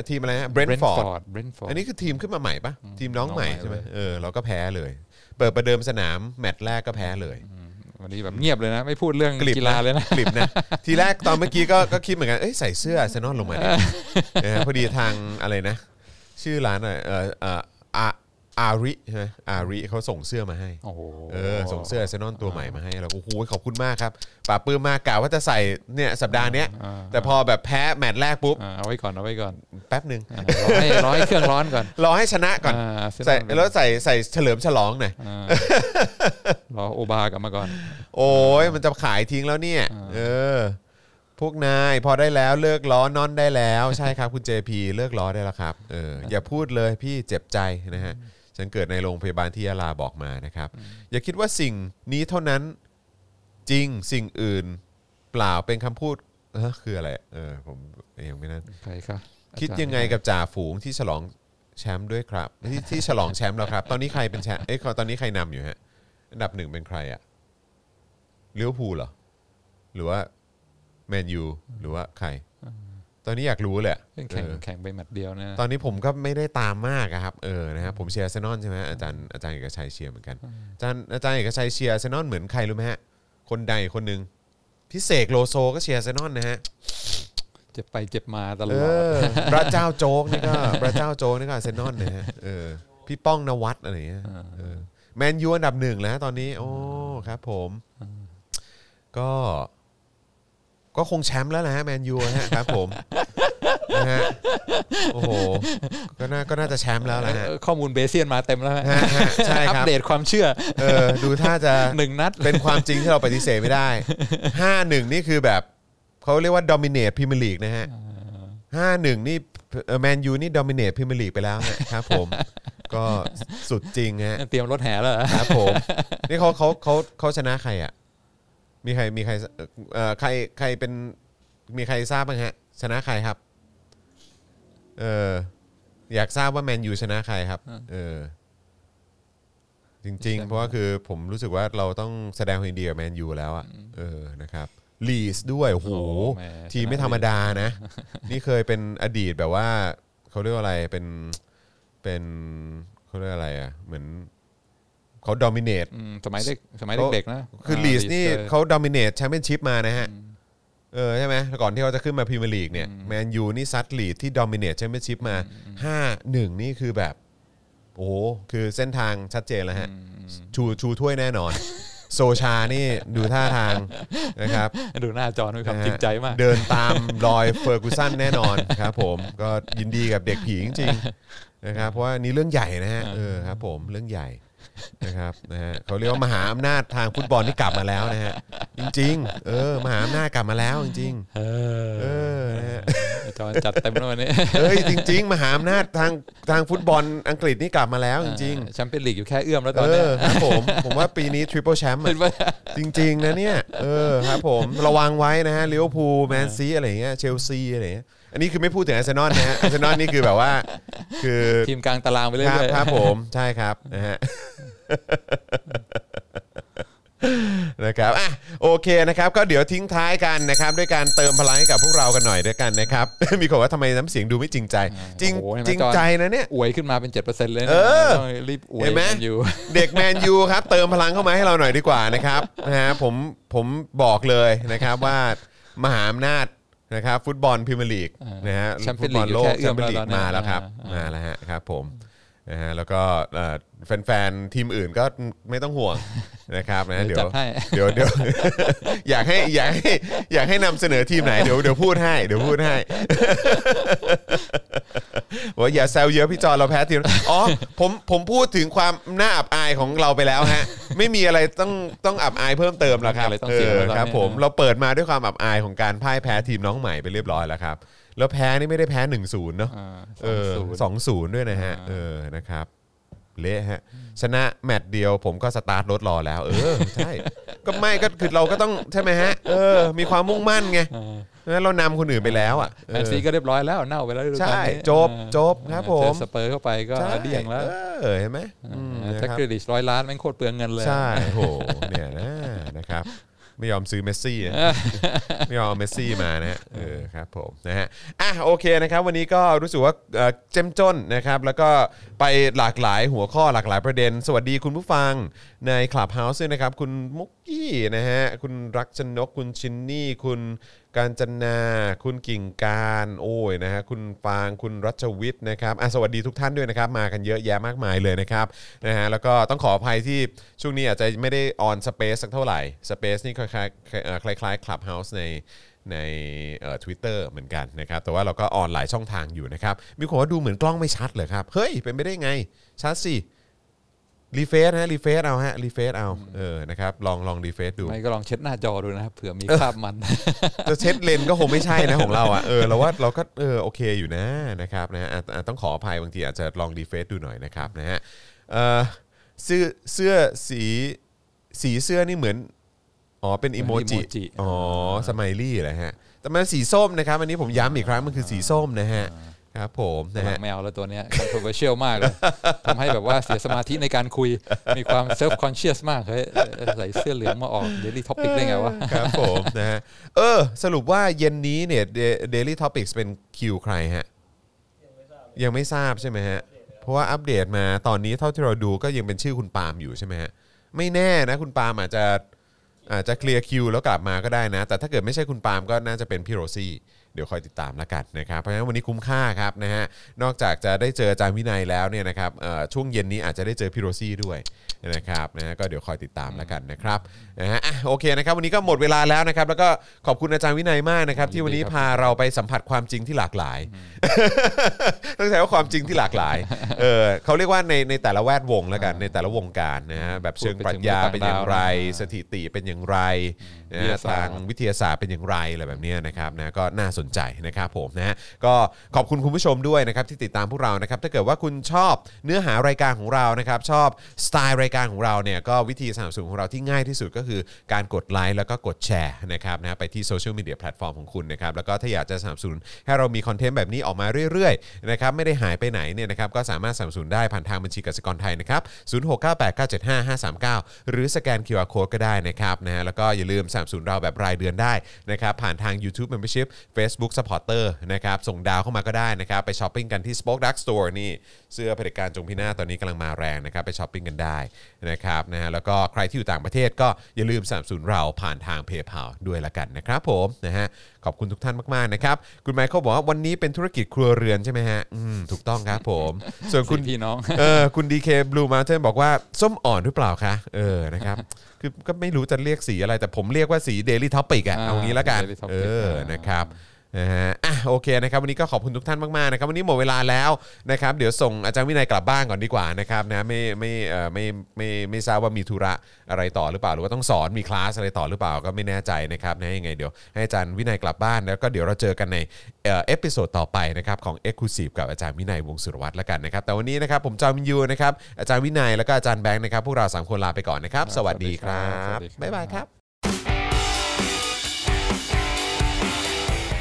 ทีมอะไรฮะเบรนท์ฟอร์ดอันนี้คือทีมขึ้นมาใหม่ปะทีมน้องใหม่ใช่ไหมเราก็แพ้เลยเปิดประเดิมสนามแมตช์แรกก็แพ้เลยวันนี้แบบเงียบเลยนะไม่พูดเรื่องกีฬาเลยนะกลิบนะทีแรกตอนเมื่อกี้ก็คิดเหมือนกันใส่เสื้ออาร์เซนอลลงมาพอดีทางอะไรนะชื่อร้านอาริใช่มั้ยอาริเขาส่งเสื้อมาให้ส่งเสื้ออาร์เซนอลตัวใหม่มาให้เราโอ้โหขอบคุณมากครับป่าปื้มมากกะว่าจะใส่เนี่ยสัปดาห์เนี้ยแต่พอแบบแพ้แมตช์แรกปุ๊บเอาไว้ก่อนแป๊บนึงรอให้เครื่องร้อนก่อนรอให้ชนะก่อนใส่แล้วใส่เฉลิมฉลองหน่อยรอโอบากลับมาก่อนโอ้ยมันจะขายทิ้งแล้วเนี่ยพวกนายพอได้แล้วเลิกล้อนอนได้แล้วใช่ครับคุณ JP เลิกล้อได้แล้วครับอย่าพูดเลยพี่เจ็บใจนะฮะฉันเกิดในโรงพยาบาลที่ยะลาบอกมานะครับอย่าคิดว่าสิ่งนี้เท่านั้นจริงสิ่งอื่นเปล่าเป็นคำพูดคืออะไรผมยังไม่นั่นใครครับคิดยังไงกับจ่าฝูงที่ฉลองแชมป์ด้วยครับที่ฉลองแชมป์แล้วครับตอนนี้ใครเป็นแชมป์ตอนนี้ใครนำอยู่ฮะอันดับ1เป็นใครอ่ะลิเวอร์พูลเหรอหรือว่าแมนยูหรือว่าใครตอนนี้อยากรู้แหละแข่งไปแมตช์เดียวนะตอนนี้ผมก็ไม่ได้ตามมากครับนะครับผมเชียร์อาร์เซนอลใช่ไหมอาจารย์เอกชัยเชียร์เหมือนกันอาจารย์เอกชัยเชียร์อาร์เซนอลเหมือนใครรู้ไหมฮะคนใดคนหนึ่งพี่เสกโลโซก็เชียร์อาร์เซนอลนะฮะเจ็บไปเจ็บมาตลอดพระเจ้าโจ๊กนี่ก็พระเจ้าโจ๊กนี่ก็อาร์เซนอลนะฮะพี่ป้องนวัตอะไรเงี้ยแมนยูอันดับ1แล้วตอนนี้โอ้ครับผมก็คงแชมป์แล้วนะฮะแมนยูฮะครับผมนะฮะโอ้โหก็น่าจะแชมป์แล้วนะฮะข้อมูลเบเซียนมาเต็มแล้วฮะใช่ครับอัปเดตความเชื่อดูถ้าจะ1นัดเป็นความจริงที่เราปฏิเสธไม่ได้ 5-1 นี่คือแบบเขาเรียกว่าดอมิเนตพรีเมียร์ลีกนะฮะ 5-1 นี่แมนยูนี่ดอมิเนตพรีเมียร์ลีกไปแล้วนะครับผม ก็สุดจริงฮะเตรียมรถแห่แล้วครับผมนี่เขาชนะใครอ่ะมีใครเป็นมีใครทราบบ้างฮะชนะใครครับอยากทราบว่าแมนยูชนะใครครับจริงๆเพราะว่าคือผมรู้สึกว่าเราต้องแสดงความยินดีกับแมนยูแล้วอ่ะนะครับลีดส์ด้วยโอ้โหทีมไม่ธรรมดานะนี่เคยเป็นอดีตแบบว่าเขาเรียกอะไรเป็นเขาเรียกอะไรอ่ะเหมือนเขาดอมิเนตสมัยเด็กๆนะคือลีดส์นี่เขาดอมิเนตแชมเปี้ยนชิพมานะฮะใช่ไหมก่อนที่เขาจะขึ้นมาพรีเมียร์ลีกเนี่ยแมนยูนี่ซัดลีดที่ดอมิเนตแชมเปี้ยนชิพมา 5-1 นี่คือแบบโอ้คือเส้นทางชัดเจนแล้วฮะชูถ้วยแน่นอนโซชานี่ดูท่าทางนะครับดูหน้าจอมีความจริงใจมากเดินตามรอยเฟอร์กูสันแน่นอนครับผมก็ยินดีกับเด็กผีจริงๆนะครับเพราะว่านี่เรื่องใหญ่นะฮะครับผมเรื่องใหญ่นะครับนะฮะเขาเรียกว่ามหาอำนาจทางฟุตบอลนี่กลับมาแล้วนะฮะจริงๆมหาอำนาจกลับมาแล้วจริงๆนะฮะจอจัดเต็มแล้ววันนี้เฮ้ยจริงๆมหาอำนาจทางฟุตบอลอังกฤษนี่กลับมาแล้วจริงๆแชมเปี้ยนลีกอยู่แค่เอื้อมแล้วตอนนี้ครับผมว่าปีนี้ Triple Champ จริงๆนะเนี่ยครับผมระวังไว้นะฮะลิเวอร์พูลแมนซีอะไรอย่างเงี้ยเชลซีอะไรอย่างเงี้ยอันนี้คือไม่พูดถึงอาร์เซนอลนะฮะอาร์เซนอลนี่คือแบบว่าคือทีมกลางตารางไปเรื่อยๆครับผมใช่ครับนะฮะนะครับอ่ะโอเคนะครับก็เดี๋ยวทิ้งท้ายกันนะครับด้วยการเติมพลังให้กับพวกเรากันหน่อยด้วยกันนะครับมีคนว่าทำไมน้ำเสียงดูไม่จริงใจจริงใจนะเนี่ยอวยขึ้นมาเป็น 7% เลยนะต้องรีบอวยแมนยูเด็กแมนยูครับเติมพลังเข้ามาให้เราหน่อยดีกว่านะครับนะฮะผมบอกเลยนะครับว่ามหาอำนาจนะครับฟุตบอลพรีเมียร์ลีกนะฮะฟุตบอลโลกแชมเปี้ยนลีกมาแล้วครับมาแล้วฮะครับผมนะฮะแล้วก็แฟนๆทีมอื่นก็ไม่ต้องห่วงนะครับนะเดี๋ยวอยากให้นำเสนอทีมไหนเดี๋ยวพูดให้ว่าอย่าแซวเยอะพี่จอเราแพ้ทีมอ๋อผมพูดถึงความน่าอับอายของเราไปแล้วฮะไม่มีอะไรต้องอับอายเพิ่มเติมแล้วครับครับผมเราเปิดมาด้วยความอับอายของการพ่ายแพ้ทีมน้องใหม่ไปเรียบร้อยแล้วครับแล้วแพ้นี่ไม่ได้แพ้ 1-0 เนาะ2-0 ด้วยนะฮะนะครับเละฮะชนะแมตช์เดียวผมก็สตาร์ทรถรอแล้วใช่ก็ไม่ก็คือเราก็ต้องใช่ไหมฮะมีความมุ่งมั่นไงงั้นเรานำคนอื่นไปแล้วอ่ะแมนซีก็เรียบร้อยแล้วเน่าไปแล้วใช่จบครับผมสเปอร์เข้าไปก็เดี่ยงแล้วเห็นไหมแท็กซี่100 ล้านแม่งโคตรเปลืองเงินเลยใช่โหเนี่ยนะครับไม่ยอมซื้อเมสซี่ไม่ยอมเมสซี่มานะฮะครับผมนะฮะอ่ะโอเคนะครับวันนี้ก็รู้สึกว่าเจ้มจนนะครับแล้วก็ไปหลากหลายหัวข้อหลากหลายประเด็นสวัสดีคุณผู้ฟังใน Clubhouse ด้วยนะครับคุณมุกกี้นะฮะคุณรักชนกคุณชินนี่คุณกาญจนาคุณกิ่งการโอ้ยนะฮะคุณฟางคุณรัชวิทย์นะครับสวัสดีทุกท่านด้วยนะครับมากันเยอะแยะมากมายเลยนะครับนะฮะแล้วก็ต้องขออภัยที่ช่วงนี้อาจจะไม่ได้ออนสเปซสักเท่าไหร่สเปซนี่คล้าย Clubhouse ในTwitter เหมือนกันนะครับแต่ว่าเราก็ออนหลายช่องทางอยู่นะครับมีคนว่าดูเหมือนกล้องไม่ชัดเหรอครับเฮ้ยเป็นไปได้ไงชัดสิรีเฟซฮะรีเฟซเอานะครับลองรีเฟซดูไม่ก็ลองเช็ดหน้าจอดูนะครับเผื่อมีคราบมันจะเช็ดเลนก็คงไม่ใช่นะของเราอ่ะเราว่าเราก็โอเคอยู่นะนะครับนะฮะต้องขออภัยบางทีอาจจะลองรีเฟซดูหน่อยนะครับนะฮะเสื้อสีเสื้อนี่เหมือนอ๋อเป็นอีโมจิอ๋อสไมลี่แหละฮะแต่มันสีส้มนะครับอันนี้ผมย้ำอีกครั้งมันคือสีส้มนะฮะครับผมนะฮะแมวแล้วตัวเนี้ย controversial มากเลยทำให้แบบว่าเสียสมาธิในการคุยมีความ self conscious มากเฮ้ยใส่เสื้อเหลืองมาออก Daily Topics ได้ไงวะครับผมนะฮะสรุปว่าเย็นนี้เนี่ย Daily Topics เป็นคิวใครฮะยังไม่ทราบใช่ไหมฮะเพราะว่าอัปเดตมาตอนนี้เท่าที่เราดูก็ยังเป็นชื่อคุณปาล์มอยู่ใช่ไหมฮะไม่แน่นะคุณปาล์มอาจจะเคลียร์คิวแล้วกลับมาก็ได้นะแต่ถ้าเกิดไม่ใช่คุณปาล์มก็น่าจะเป็นพี่โรซี่เดี๋ยวคอยติดตามแล้วกันนะครับเพราะฉะนั้นวันนี้คุ้มค่าครับนะฮะนอกจากจะได้เจออาจารย์วินัยแล้วเนี่ยนะครับช่วงเย็นนี้อาจจะได้เจอพี่โรซี่ด้วยนะครับนะฮะก็เดี๋ยวคอยติดตามแล้วกันนะครับนะฮะโอเคนะครับวันนี้ก็หมดเวลาแล้วนะครับแล้วก็ขอบคุณอาจารย์วินัยมากนะครับที่วันนี้พาเราไปสัมผัสความจริงที่หลากหลายต้องใช้ว่าความจริงที่หลากหลายเขาเรียกว่าในแต่ละแวดวงแล้วกันในแต่ละวงการนะฮะแบบเชิงปรัชญาเป็นอย่างไรสถิติเป็นอย่างไรทางวิทยาศาสตร์เป็นอย่างไรอะไรแบบนี้นะครับนะก็น่าสน นใจนะครับผมนะฮะก็ขอบคุณคุณผู้ชมด้วยนะครับที่ติดตามพวกเรานะครับถ้าเกิดว่าคุณชอบเนื้อหารายการของเรานะครับชอบสไตล์รายการของเราเนี่ยก็วิธีสนับสนุนของเราที่ง่ายที่สุดก็คือการกดไลค์แล้วก็กดแชร์นะครับนะไปที่โซเชียลมีเดียแพลตฟอร์มของคุณนะครับแล้วก็ถ้าอยากจะสนับสนุนให้เรามีคอนเทนต์แบบนี้ออกมาเรื่อยๆนะครับไม่ได้หายไปไหนเนี่ยนะครับก็สามารถสนับสนุนได้ผ่านทางบัญชีกสิกรไทยนะครับ0698975539หรือสแกน QR Code ก็ได้นะครับนะแล้วก็อย่าลืมสนับสนุนเราแบบรายเดือนได้นะครับผ่านทาง YouTube Membership Facebook Supporter นะครับส่งดาวเข้ามาก็ได้นะครับไปช้อปปิ้งกันที่ Spoke Dark Store นี่เสื้อเผด็จการจงพินาศตอนนี้กำลังมาแรงนะครับไปช้อปปิ้งกันได้นะครับนะฮะแล้วก็ใครที่อยู่ต่างประเทศก็อย่าลืมสนับสนุนเราผ่านทาง PayPal ด้วยละกันนะครับผมนะฮะขอบคุณทุกท่านมากๆนะครับคุณไมเคิลบอกว่าวันนี้เป็นธุรกิจครัวเรือนใช่ไหมฮะถูกต้องครับผมส่วนคุณพี่น้องคุณ DK Blue Mountain บอกว่าส้มอ่อนหรือเปล่าคะนะครับคือก็ไม่รู้จะเรียกสีอะไรแต่ผมเรียกว่าสี Daily Topic อ่ะเอางี้ละกันนะครับนะฮะโอเคนะครับวันนี้ก็ขอบคุณทุกท่านมากๆนะครับวันนี้หมดเวลาแล้วนะครับเดี๋ยวส่งอาจารย์วินัยกลับบ้านก่อนดีกว่านะครับนะไม่ทราบว่ามีธุระอะไรต่อหรือเปล่าหรือว่าต้องสอนมีคลาสอะไรต่อหรือเปล่าก็ไม่แน่ใจนะครับนะยังไงเดี๋ยวให้อาจารย์วินัยกลับบ้านแล้วก็เดี๋ยวเราเจอกันในเอพิโซดต่อไปนะครับของ Exclusive กับอาจารย์วินัยวงศ์สุรวัตรละกันนะครับแต่วันนี้นะครับผมจอมยูนะครับอาจารย์วินัยแล้วก็อาจารย์แบงค์นะครับพวกเรา3คนลาไปก่อนนะครับสวัสดีครับบ๊ายบายครับ